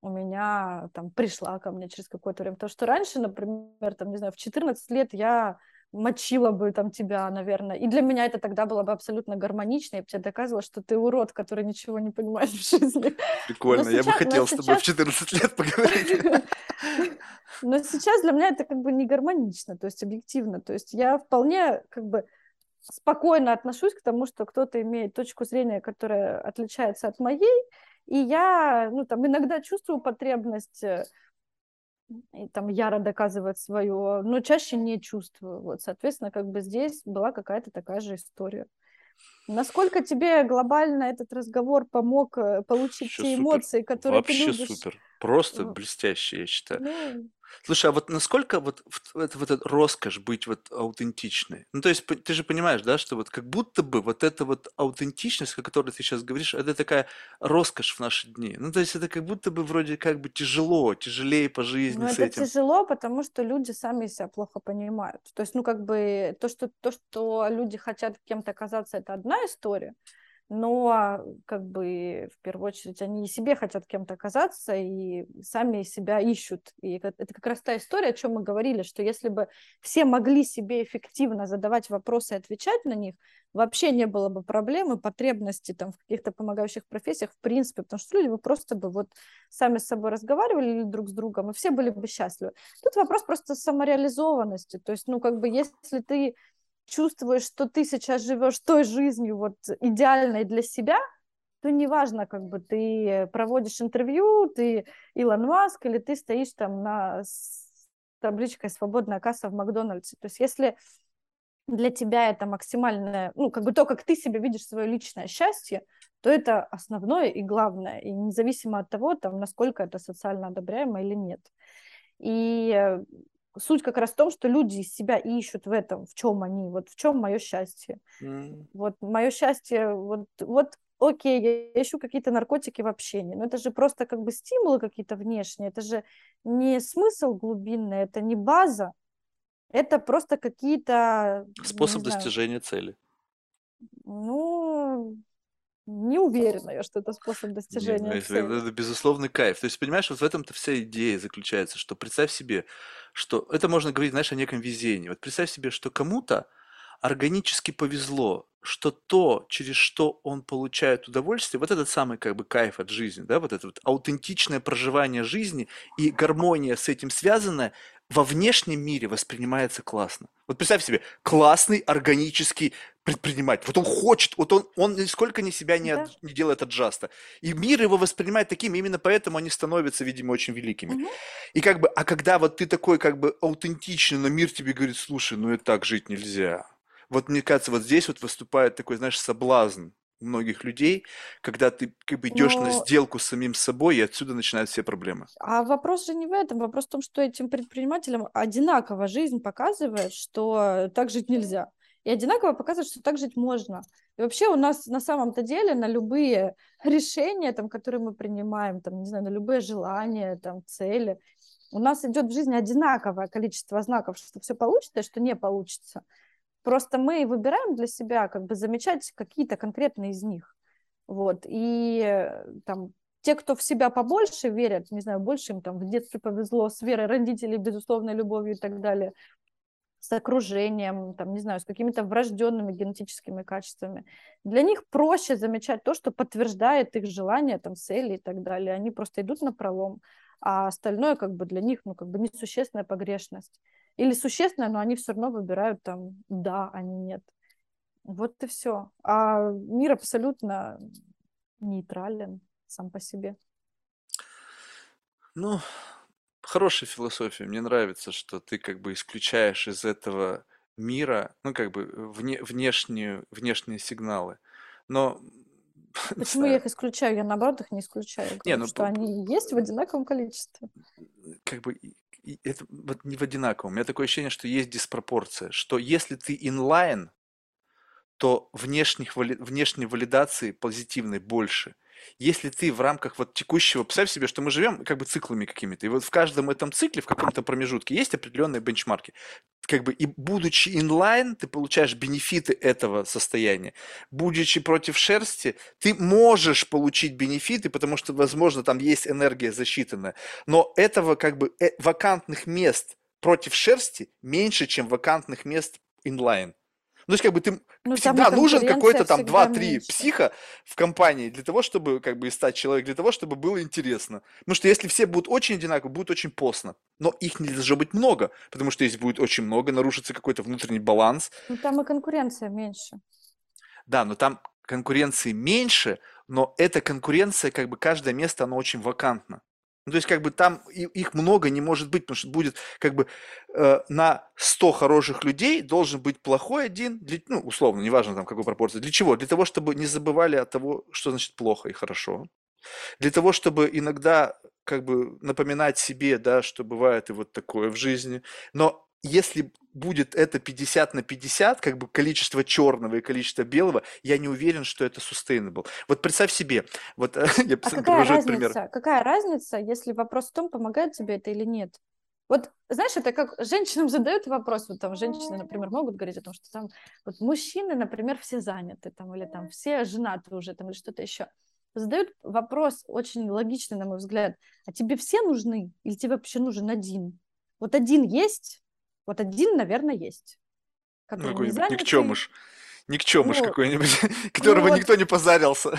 у меня там пришла ко мне через какое-то время. Потому что раньше, например, там, не знаю, в 14 лет я мочила бы там тебя, наверное. И для меня это тогда было бы абсолютно гармонично. Я бы тебе доказывала, что ты урод, который ничего не понимает в жизни. Прикольно, сейчас, я бы хотела с тобой в 14 лет поговорить. Но сейчас для меня это как бы не гармонично, то есть объективно. То есть я вполне как бы спокойно отношусь к тому, что кто-то имеет точку зрения, которая отличается от моей. И я, ну, там, иногда чувствую потребность, и, там, яро доказывать свое, но чаще не чувствую. Вот, соответственно, как бы здесь была какая-то такая же история. Насколько тебе глобально этот разговор помог получить те эмоции, которые ты любишь? Вообще супер. Просто блестяще, я считаю. Слушай, а вот насколько вот эта роскошь быть вот аутентичной? Ну, то есть ты же понимаешь, да, что вот как будто бы вот эта вот аутентичность, о которой ты сейчас говоришь, это такая роскошь в наши дни. Ну, то есть это как будто бы вроде как бы тяжелее по жизни с этим. Это тяжело, потому что люди сами себя плохо понимают. То есть, ну, как бы то, что люди хотят кем-то оказаться, это одна история. Но, как бы, в первую очередь, они и себе хотят кем-то оказаться, и сами себя ищут. И это как раз та история, о чем мы говорили, что если бы все могли себе эффективно задавать вопросы и отвечать на них, вообще не было бы проблем и потребности там, в каких-то помогающих профессиях, в принципе, потому что люди бы просто бы вот сами с собой разговаривали или друг с другом, и все были бы счастливы. Тут вопрос просто самореализованности. То есть, ну, как бы, если ты чувствуешь, что ты сейчас живешь той жизнью вот идеальной для себя, то неважно, как бы ты проводишь интервью, ты Илон Маск, или ты стоишь там на табличкой «Свободная касса» в Макдональдсе. То есть если для тебя это максимальное, ну, как бы то, как ты себе видишь свое личное счастье, то это основное и главное, и независимо от того, там, насколько это социально одобряемо или нет. И суть как раз в том, что люди из себя ищут в этом, в чем они, вот в чем мое счастье. Вот мое счастье, вот окей, я ищу какие-то наркотики в общении, но это же просто как бы стимулы какие-то внешние, это же не смысл глубинный, это не база, это просто какие-то... Способ достижения цели. Ну... Не уверена я, что это способ достижения цели. Это безусловный кайф. То есть, понимаешь, вот в этом-то вся идея заключается, что представь себе, что... Это можно говорить, знаешь, о неком везении. Вот представь себе, что кому-то органически повезло, что то, через что он получает удовольствие, вот этот самый как бы кайф от жизни, да, вот это вот аутентичное проживание жизни и гармония с этим связанная, во внешнем мире воспринимается классно. Вот представь себе, классный органический предприниматель. Вот он хочет, вот он нисколько ни себя не делает аджаста. И мир его воспринимает таким, именно поэтому они становятся, видимо, очень великими. И как бы, а когда вот ты такой как бы аутентичный, но мир тебе говорит, слушай, ну и так жить нельзя. Вот мне кажется, вот здесь вот выступает такой, знаешь, соблазн многих людей, когда ты как бы идешь на сделку с самим собой, и отсюда начинают все проблемы. А вопрос же не в этом, вопрос в том, что этим предпринимателям одинаково жизнь показывает, что так жить нельзя, и одинаково показывает, что так жить можно. И вообще у нас на самом-то деле на любые решения, там, которые мы принимаем, там, не знаю, на любые желания, там, цели, у нас идет в жизни одинаковое количество знаков, что все получится и что не получится. Просто мы выбираем для себя как бы замечать какие-то конкретные из них. Вот. И там, те, кто в себя побольше верят, не знаю, больше им там в детстве повезло с верой родителей, безусловной любовью и так далее, с окружением, там, не знаю, с какими-то врожденными генетическими качествами. Для них проще замечать то, что подтверждает их желания, там, цели и так далее. Они просто идут напролом, а остальное как бы для них, ну, как бы несущественная погрешность. Или существенное, но они все равно выбирают там «да», а не «нет». Вот и все. А мир абсолютно нейтрален сам по себе. Ну, хорошая философия. Мне нравится, что ты как бы исключаешь из этого мира, ну, как бы внешние сигналы. Но... Почему я их исключаю? Я, наоборот, их не исключаю. Потому что они есть в одинаковом количестве. Как бы... И это вот не в одинаковом. У меня такое ощущение, что есть диспропорция, что если ты инлайн, то внешней валидации позитивной больше. Если ты в рамках вот текущего... Представь себе, что мы живем как бы циклами какими-то. И вот в каждом этом цикле, в каком-то промежутке есть определенные бенчмарки. Как бы и будучи инлайн, ты получаешь бенефиты этого состояния. Будучи против шерсти, ты можешь получить бенефиты, потому что, возможно, там есть энергия засчитанная. Но этого как бы вакантных мест против шерсти меньше, чем вакантных мест инлайн. Ну, то есть, как бы ты всегда нужен какой-то там 2-3 психа в компании для того, чтобы как бы стать человек, для того, чтобы было интересно. Потому что если все будут очень одинаковы, будет очень постно. Но их не должно быть много, потому что если будет очень много, нарушится какой-то внутренний баланс. Ну, там и конкуренция меньше. Да, но там конкуренции меньше, но эта конкуренция, как бы каждое место, оно очень вакантно. Ну, то есть, как бы там их много не может быть, потому что будет, как бы, на 100 хороших людей должен быть плохой один, ну, условно, неважно там, какой пропорции. Для чего? Для того, чтобы не забывали от того, что значит плохо и хорошо. Для того, чтобы иногда, как бы, напоминать себе, да, что бывает и вот такое в жизни. Но если будет это 50/50, как бы количество черного и количество белого, я не уверен, что это sustainable. Вот представь себе, вот я привожу этот пример. Какая разница, если вопрос в том, помогает тебе это или нет? Вот, знаешь, это как женщинам задают вопрос, вот там женщины, например, могут говорить о том, что там вот мужчины, например, все заняты, там, или там все женаты уже, там, или что-то еще. Задают вопрос очень логичный, на мой взгляд, а тебе все нужны или тебе вообще нужен один? Вот один есть? Вот один, наверное, есть. Ну, какой-нибудь никчемыш какой-нибудь, которого никто не позарился.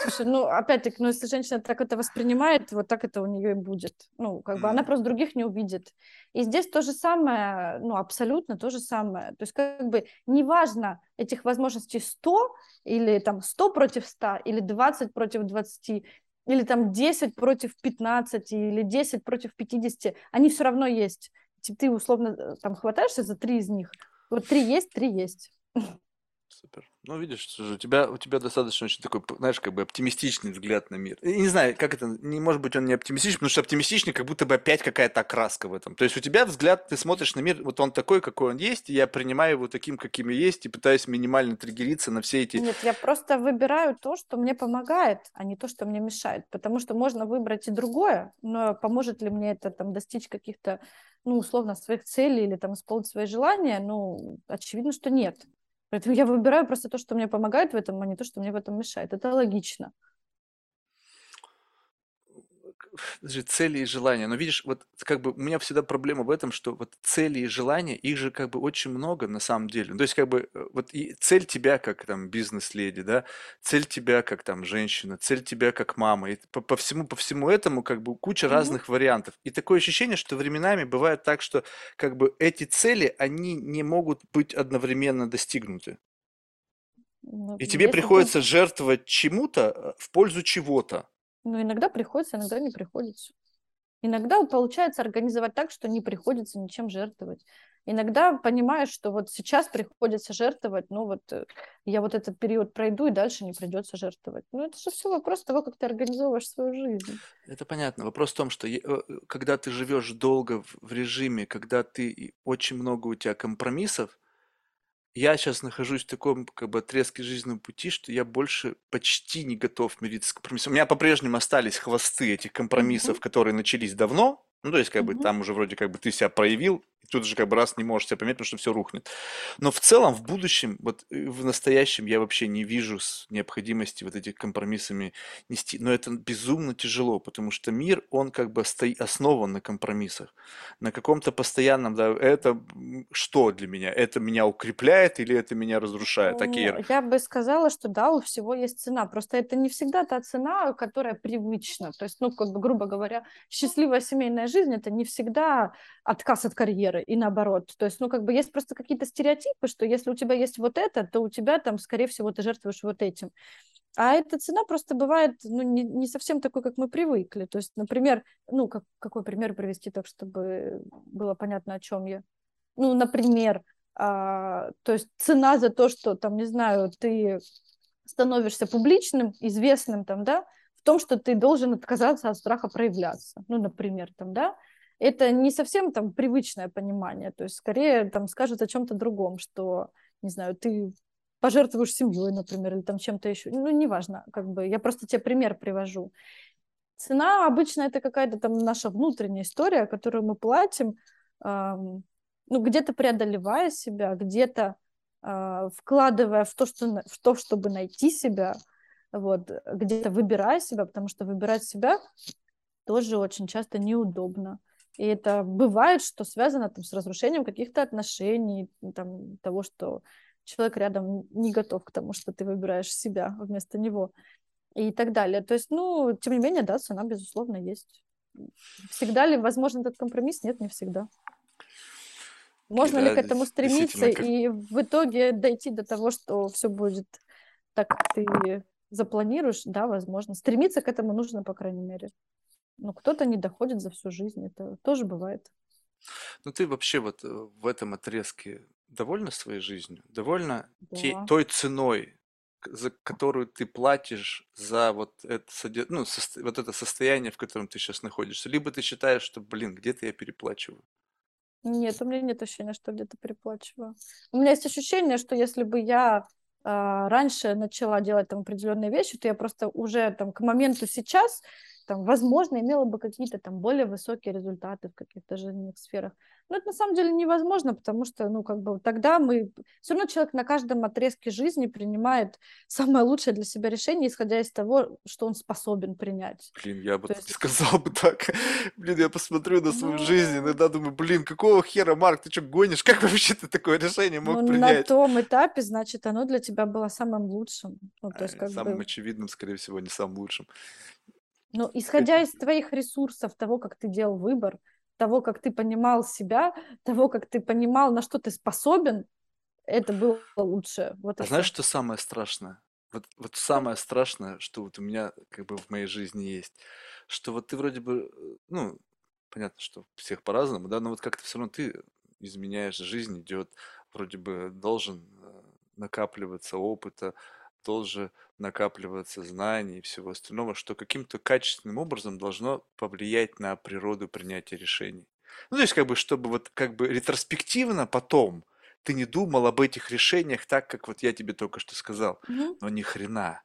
Слушай, ну, опять-таки, ну, если женщина так это воспринимает, вот так это у нее и будет. Ну, как бы она просто других не увидит. И здесь то же самое, ну, абсолютно то же самое. То есть, как бы, неважно, этих возможностей 100, или там 100 против 100, или 20 против 20, или там 10 против 15, или 10 против 50, они все равно есть. Ты условно там хватаешься за 3 из них, Вот три есть. Супер. Ну, видишь, у тебя достаточно очень такой, знаешь, как бы оптимистичный взгляд на мир. Я не знаю, как это, не может быть он не оптимистичный, потому что оптимистичный, как будто бы опять какая-то окраска в этом. То есть у тебя взгляд, ты смотришь на мир, вот он такой, какой он есть, и я принимаю его таким, каким и есть, и пытаюсь минимально триггериться на все эти... Нет, я просто выбираю то, что мне помогает, а не то, что мне мешает, потому что можно выбрать и другое, но поможет ли мне это там достичь каких-то, ну, условно, своих целей или там исполнить свои желания, ну, очевидно, что нет. Поэтому я выбираю просто то, что мне помогает в этом, а не то, что мне в этом мешает. Это логично. Цели и желания. Но видишь, вот как бы у меня всегда проблема в этом, что вот цели и желания, их же как бы очень много на самом деле. То есть как бы вот и цель тебя как там бизнес-леди, да, цель тебя как там женщина, цель тебя как мама. И по всему этому как бы куча разных вариантов. И такое ощущение, что временами бывает так, что как бы эти цели, они не могут быть одновременно достигнуты. Ну, и тебе приходится жертвовать чему-то в пользу чего-то. Но иногда приходится, иногда не приходится. Иногда получается организовать так, что не приходится ничем жертвовать. Иногда понимаешь, что вот сейчас приходится жертвовать, но вот я вот этот период пройду, и дальше не придется жертвовать. Ну, это же все вопрос того, как ты организовываешь свою жизнь. Это понятно. Вопрос в том, что когда ты живешь долго в режиме, когда ты очень много у тебя компромиссов, я сейчас нахожусь в таком как бы отрезке жизненного пути, что я больше почти не готов мириться с компромиссом. У меня по-прежнему остались хвосты этих компромиссов, которые начались давно. Ну, то есть, как бы там уже вроде как бы ты себя проявил, и тут же как бы раз не можешь себя поменять, потому что все рухнет. Но в целом, в будущем, вот в настоящем я вообще не вижу необходимости вот этих компромиссами нести. Но это безумно тяжело, потому что мир, он как бы основан на компромиссах, на каком-то постоянном, да, это что для меня? Это меня укрепляет или это меня разрушает? Такие... Я бы сказала, что да, у всего есть цена, просто это не всегда та цена, которая привычна. То есть, ну, как бы, грубо говоря, счастливая семейная жизнь — это не всегда отказ от карьеры и наоборот. То есть, ну, как бы есть просто какие-то стереотипы, что если у тебя есть вот это, то у тебя там, скорее всего, ты жертвуешь вот этим. А эта цена просто бывает, ну, не совсем такой, как мы привыкли. То есть, например, ну, какой пример привести так, чтобы было понятно, о чем я? Ну, например, то есть цена за то, что, там, не знаю, ты становишься публичным, известным, там, да, в том, что ты должен отказаться от страха проявляться. Ну, например, там, да, это не совсем там привычное понимание, то есть скорее там скажут о чем-то другом, что, не знаю, ты пожертвуешь семьей, например, или там чем-то еще, ну, неважно, как бы, я просто тебе пример привожу. Цена обычно это какая-то там наша внутренняя история, которую мы платим, ну, где-то преодолевая себя, где-то вкладывая в то, чтобы найти себя, вот, где-то выбирая себя, потому что выбирать себя тоже очень часто неудобно. И это бывает, что связано там с разрушением каких-то отношений, там, того, что человек рядом не готов к тому, что ты выбираешь себя вместо него и так далее. То есть, ну, тем не менее, да, цена, безусловно, есть. Всегда ли возможен этот компромисс? Нет, не всегда. Можно ли к этому стремиться и в итоге дойти до того, что все будет так, как ты... запланируешь, да, возможно. Стремиться к этому нужно, по крайней мере. Но кто-то не доходит за всю жизнь, это тоже бывает. Ну ты вообще вот в этом отрезке довольна своей жизнью? Довольна той ценой, за которую ты платишь за вот это, ну, вот это состояние, в котором ты сейчас находишься? Либо ты считаешь, что, блин, где-то я переплачиваю? Нет, у меня нет ощущения, что где-то переплачиваю. У меня есть ощущение, что если бы я раньше начала делать там определенные вещи, то я просто уже там к моменту сейчас, там, возможно, имела бы какие-то там более высокие результаты в каких-то жизненных сферах. Но это на самом деле невозможно, потому что, ну, как бы тогда мы... Все равно человек на каждом отрезке жизни принимает самое лучшее для себя решение, исходя из того, что он способен принять. Блин, я бы сказал бы так. Блин, я посмотрю на свою жизнь, иногда думаю, блин, какого хера, Марк, ты что, гонишь? Как вообще ты такое решение мог принять? На том этапе, значит, оно для тебя было самым лучшим. Ну, то есть, как самым очевидным, скорее всего, не самым лучшим. Но исходя из твоих ресурсов, того, как ты делал выбор, того, как ты понимал себя, того, как ты понимал, на что ты способен, это было лучше. Вот знаешь, что самое страшное? Вот самое страшное, что вот у меня как бы в моей жизни есть, что вот ты вроде бы, ну, понятно, что всех по-разному, да, но вот как-то все равно ты изменяешь, жизнь идет, вроде бы должен накапливаться опыта, должен накапливаться знаний и всего остального, что каким-то качественным образом должно повлиять на природу принятия решений. Ну, то есть, как бы, чтобы вот как бы ретроспективно потом ты не думал об этих решениях так, как вот я тебе только что сказал. Но ни хрена,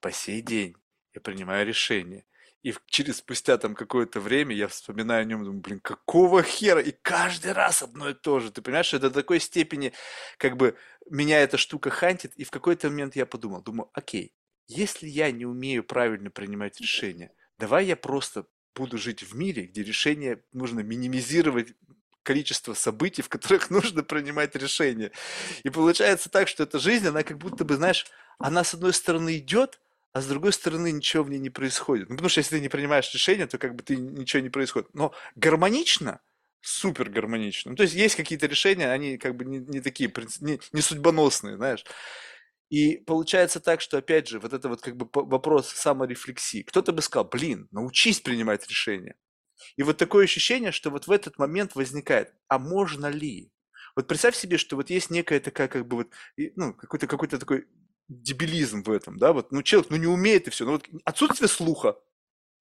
по сей день я принимаю решение. И через спустя там какое-то время я вспоминаю о нем, думаю, блин, какого хера? И каждый раз одно и то же. Ты понимаешь, что это до такой степени, как бы, меня эта штука хантит. И в какой-то момент я подумал, думаю, окей, если я не умею правильно принимать решения, давай я просто буду жить в мире, где решения нужно минимизировать, количество событий, в которых нужно принимать решения. И получается так, что эта жизнь, она как будто бы, знаешь, она с одной стороны идет, а с другой стороны ничего в ней не происходит. Ну, потому что если ты не принимаешь решения, то как бы ты ничего не происходит. Но гармонично, супер гармонично. Ну, то есть есть какие-то решения, они как бы не такие, не судьбоносные, знаешь. И получается так, что опять же, вот это вот как бы вопрос саморефлексии. Кто-то бы сказал, блин, научись принимать решения. И вот такое ощущение, что вот в этот момент возникает, а можно ли? Вот представь себе, что вот есть некая такая как бы вот, ну, какой-то такой дебилизм в этом, да, вот, ну, человек, ну, не умеет и все, ну, вот отсутствие слуха.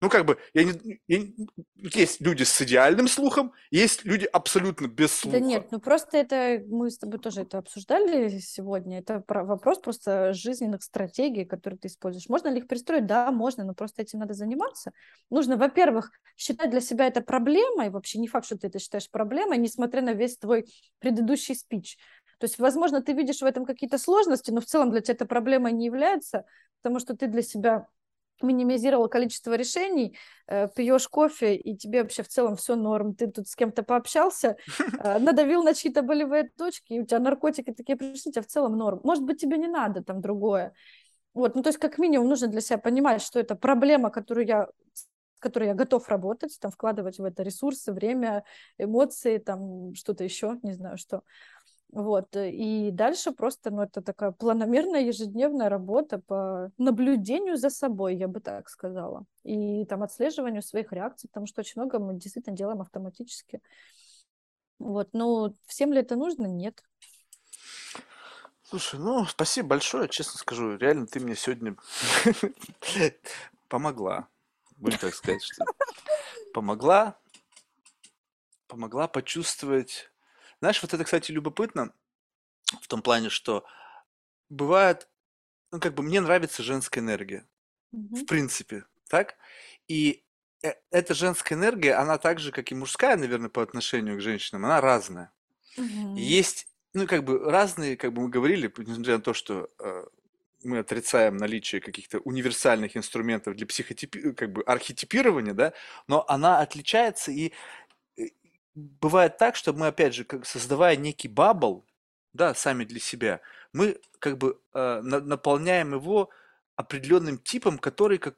Ну, как бы, есть люди с идеальным слухом, есть люди абсолютно без слуха. Да нет, ну, просто это, мы с тобой тоже это обсуждали сегодня, это вопрос просто жизненных стратегий, которые ты используешь. Можно ли их пристроить? Да, можно, но просто этим надо заниматься. Нужно, во-первых, считать для себя это проблемой, вообще не факт, что ты это считаешь проблемой, несмотря на весь твой предыдущий спич. То есть, возможно, ты видишь в этом какие-то сложности, но в целом для тебя это проблемой не является, потому что ты для себя минимизировал количество решений, пьешь кофе, и тебе вообще в целом все норм. Ты тут с кем-то пообщался, надавил на чьи-то болевые точки, и у тебя наркотики такие пришли, тебе в целом норм. Может быть, тебе не надо там другое. Вот, ну, то есть, как минимум, нужно для себя понимать, что это проблема, с которой я готов работать, там, вкладывать в это ресурсы, время, эмоции, там, что-то еще, не знаю что. Вот, и дальше просто, ну, это такая планомерная ежедневная работа по наблюдению за собой, я бы так сказала, и там отслеживанию своих реакций, потому что очень много мы действительно делаем автоматически. Вот, ну, всем ли это нужно? Нет. Слушай, ну, спасибо большое, честно скажу, реально ты мне сегодня помогла, будем так сказать, что помогла почувствовать. Знаешь, вот это, кстати, любопытно в том плане, что бывает, ну, как бы мне нравится женская энергия, в принципе, так? И эта женская энергия, она так же, как и мужская, наверное, по отношению к женщинам, она разная. Есть, ну, как бы разные, как бы мы говорили, несмотря на то, что мы отрицаем наличие каких-то универсальных инструментов для как бы архетипирования, да, но она отличается и... Бывает так, что мы, опять же, как создавая некий бабл, да, сами для себя, мы как бы наполняем его определенным типом, который, как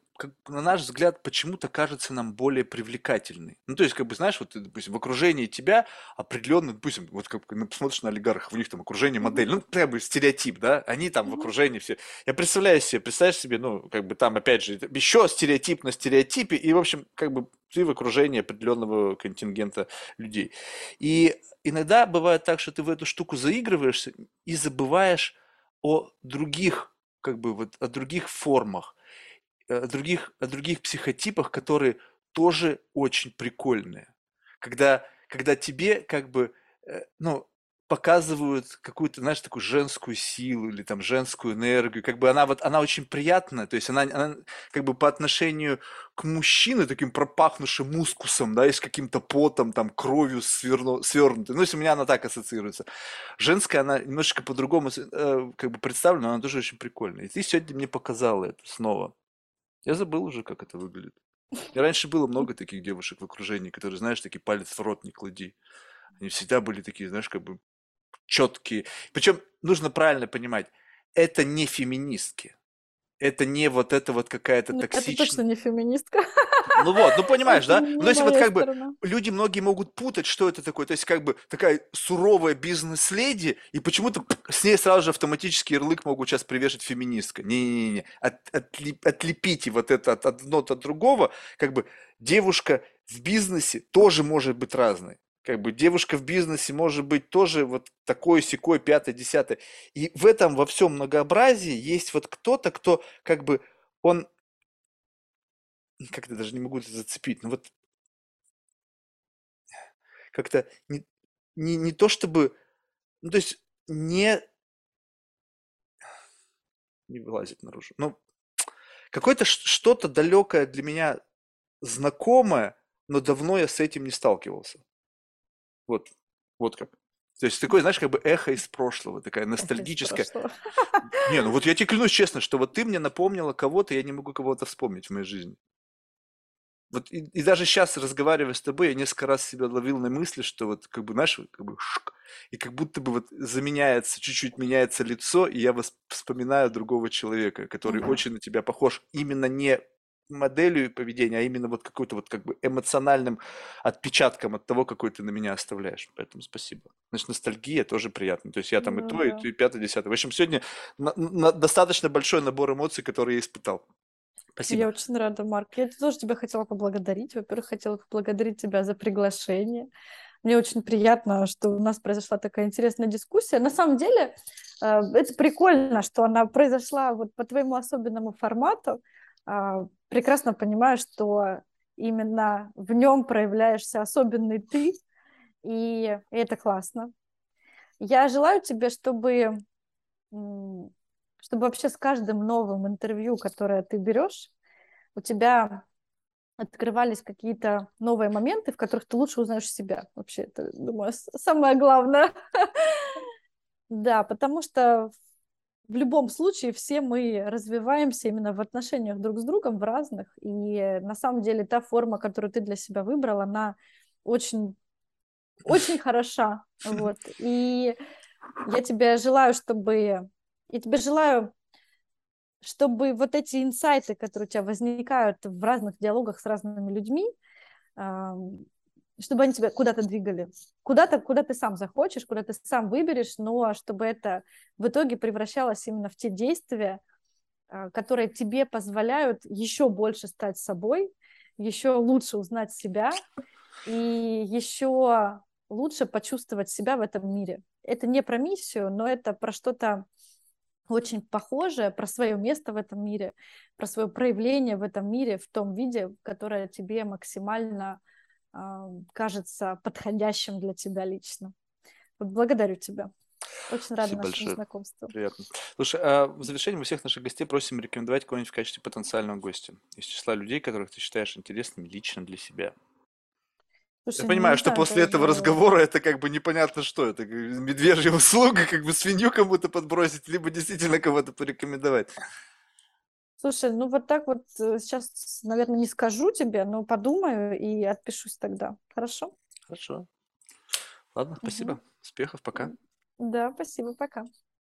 на наш взгляд, почему-то кажется нам более привлекательный. Ну, то есть, как бы, знаешь, вот, допустим, в окружении тебя определенно, допустим, вот как смотришь на олигархов, у них там окружение модель, ну, как бы стереотип, да, они там в окружении все. Я представляю себе, представляешь себе, ну, как бы там, опять же, еще стереотип на стереотипе, и, в общем, как бы ты в окружении определенного контингента людей. И иногда бывает так, что ты в эту штуку заигрываешься и забываешь о других, как бы вот о других формах, о других психотипах, которые тоже очень прикольные. Когда тебе как бы, ну, показывают какую-то, знаешь, такую женскую силу или там женскую энергию, как бы она вот, она очень приятная, то есть она как бы по отношению к мужчине таким пропахнувшим мускусом, да, и с каким-то потом, там, кровью свернутой, ну, если у меня она так ассоциируется. Женская, она немножечко по-другому как бы представлена, но она тоже очень прикольная. И ты сегодня мне показала это снова. Я забыл уже, как это выглядит. И раньше было много таких девушек в окружении, которые, знаешь, такие палец в рот не клади. Они всегда были такие, знаешь, как бы четкие. Причем нужно правильно понимать, это не феминистки. Это не вот это вот какая-то токсичная... Это точно не феминистка. Ну вот, ну понимаешь, да? Ну, то есть вот как бы люди многие могут путать, что это такое. То есть как бы такая суровая бизнес-леди, и почему-то с ней сразу же автоматически ярлык могут сейчас привешать феминистка. Не-не-не, отлепите вот это от одного от другого. Как бы девушка в бизнесе тоже может быть разной. Как бы девушка в бизнесе может быть тоже вот такой, сякой, пятое, десятое. И в этом во всем многообразии есть вот кто-то, кто как бы он... Как-то даже не могу это зацепить, но вот как-то не то чтобы... Ну, то есть не вылазит наружу. Ну, какое-то что-то далекое для меня знакомое, но давно я с этим не сталкивался. Вот как. То есть такое, знаешь, как бы эхо из прошлого, такая ностальгическая. Не, ну вот я тебе клянусь честно, что вот ты мне напомнила кого-то, я не могу кого-то вспомнить в моей жизни. Вот и даже сейчас, разговаривая с тобой, я несколько раз себя ловил на мысли, что вот как бы, знаешь, как бы шук, и как будто бы вот заменяется, чуть-чуть меняется лицо, и я вспоминаю другого человека, который очень на тебя похож, именно не моделью поведения, а именно вот какой-то вот как бы эмоциональным отпечатком от того, какой ты на меня оставляешь. Поэтому спасибо. Значит, ностальгия тоже приятно. То есть я там и то, и ты, и пятое, и десятое. В общем, сегодня достаточно большой набор эмоций, которые я испытал. Спасибо. Я очень рада, Марк. Я тоже тебя хотела поблагодарить. Во-первых, хотела поблагодарить тебя за приглашение. Мне очень приятно, что у нас произошла такая интересная дискуссия. На самом деле, это прикольно, что она произошла вот по твоему особенному формату. Прекрасно понимаю, что именно в нем проявляешься особенный ты, и это классно. Я желаю тебе, чтобы вообще с каждым новым интервью, которое ты берешь, у тебя открывались какие-то новые моменты, в которых ты лучше узнаешь себя. Вообще, это, думаю, самое главное. Да, потому что в любом случае все мы развиваемся именно в отношениях друг с другом, в разных. И на самом деле та форма, которую ты для себя выбрал, она очень, очень хороша. Вот. И я тебе желаю, чтобы вот эти инсайты, которые у тебя возникают в разных диалогах с разными людьми, чтобы они тебя куда-то двигали, куда ты сам захочешь, куда ты сам выберешь, но чтобы это в итоге превращалось именно в те действия, которые тебе позволяют еще больше стать собой, еще лучше узнать себя и еще лучше почувствовать себя в этом мире. Это не про миссию, но это про что-то очень похожее, про свое место в этом мире, про свое проявление в этом мире в том виде, которое тебе максимально кажется подходящим для тебя лично. Вот благодарю тебя. Очень рада нашему знакомству. Приятно. Слушай, а в завершении мы всех наших гостей просим рекомендовать кого-нибудь в качестве потенциального гостя из числа людей, которых ты считаешь интересными лично для себя. Слушай, я понимаю, что после этого разговора это как бы непонятно что. Это медвежья услуга, как бы свинью кому-то подбросить, либо действительно кого-то порекомендовать. Слушай, ну вот так вот сейчас, наверное, не скажу тебе, но подумаю и отпишусь тогда. Хорошо? Хорошо. Ладно, спасибо. Успехов, пока. Да, спасибо, пока.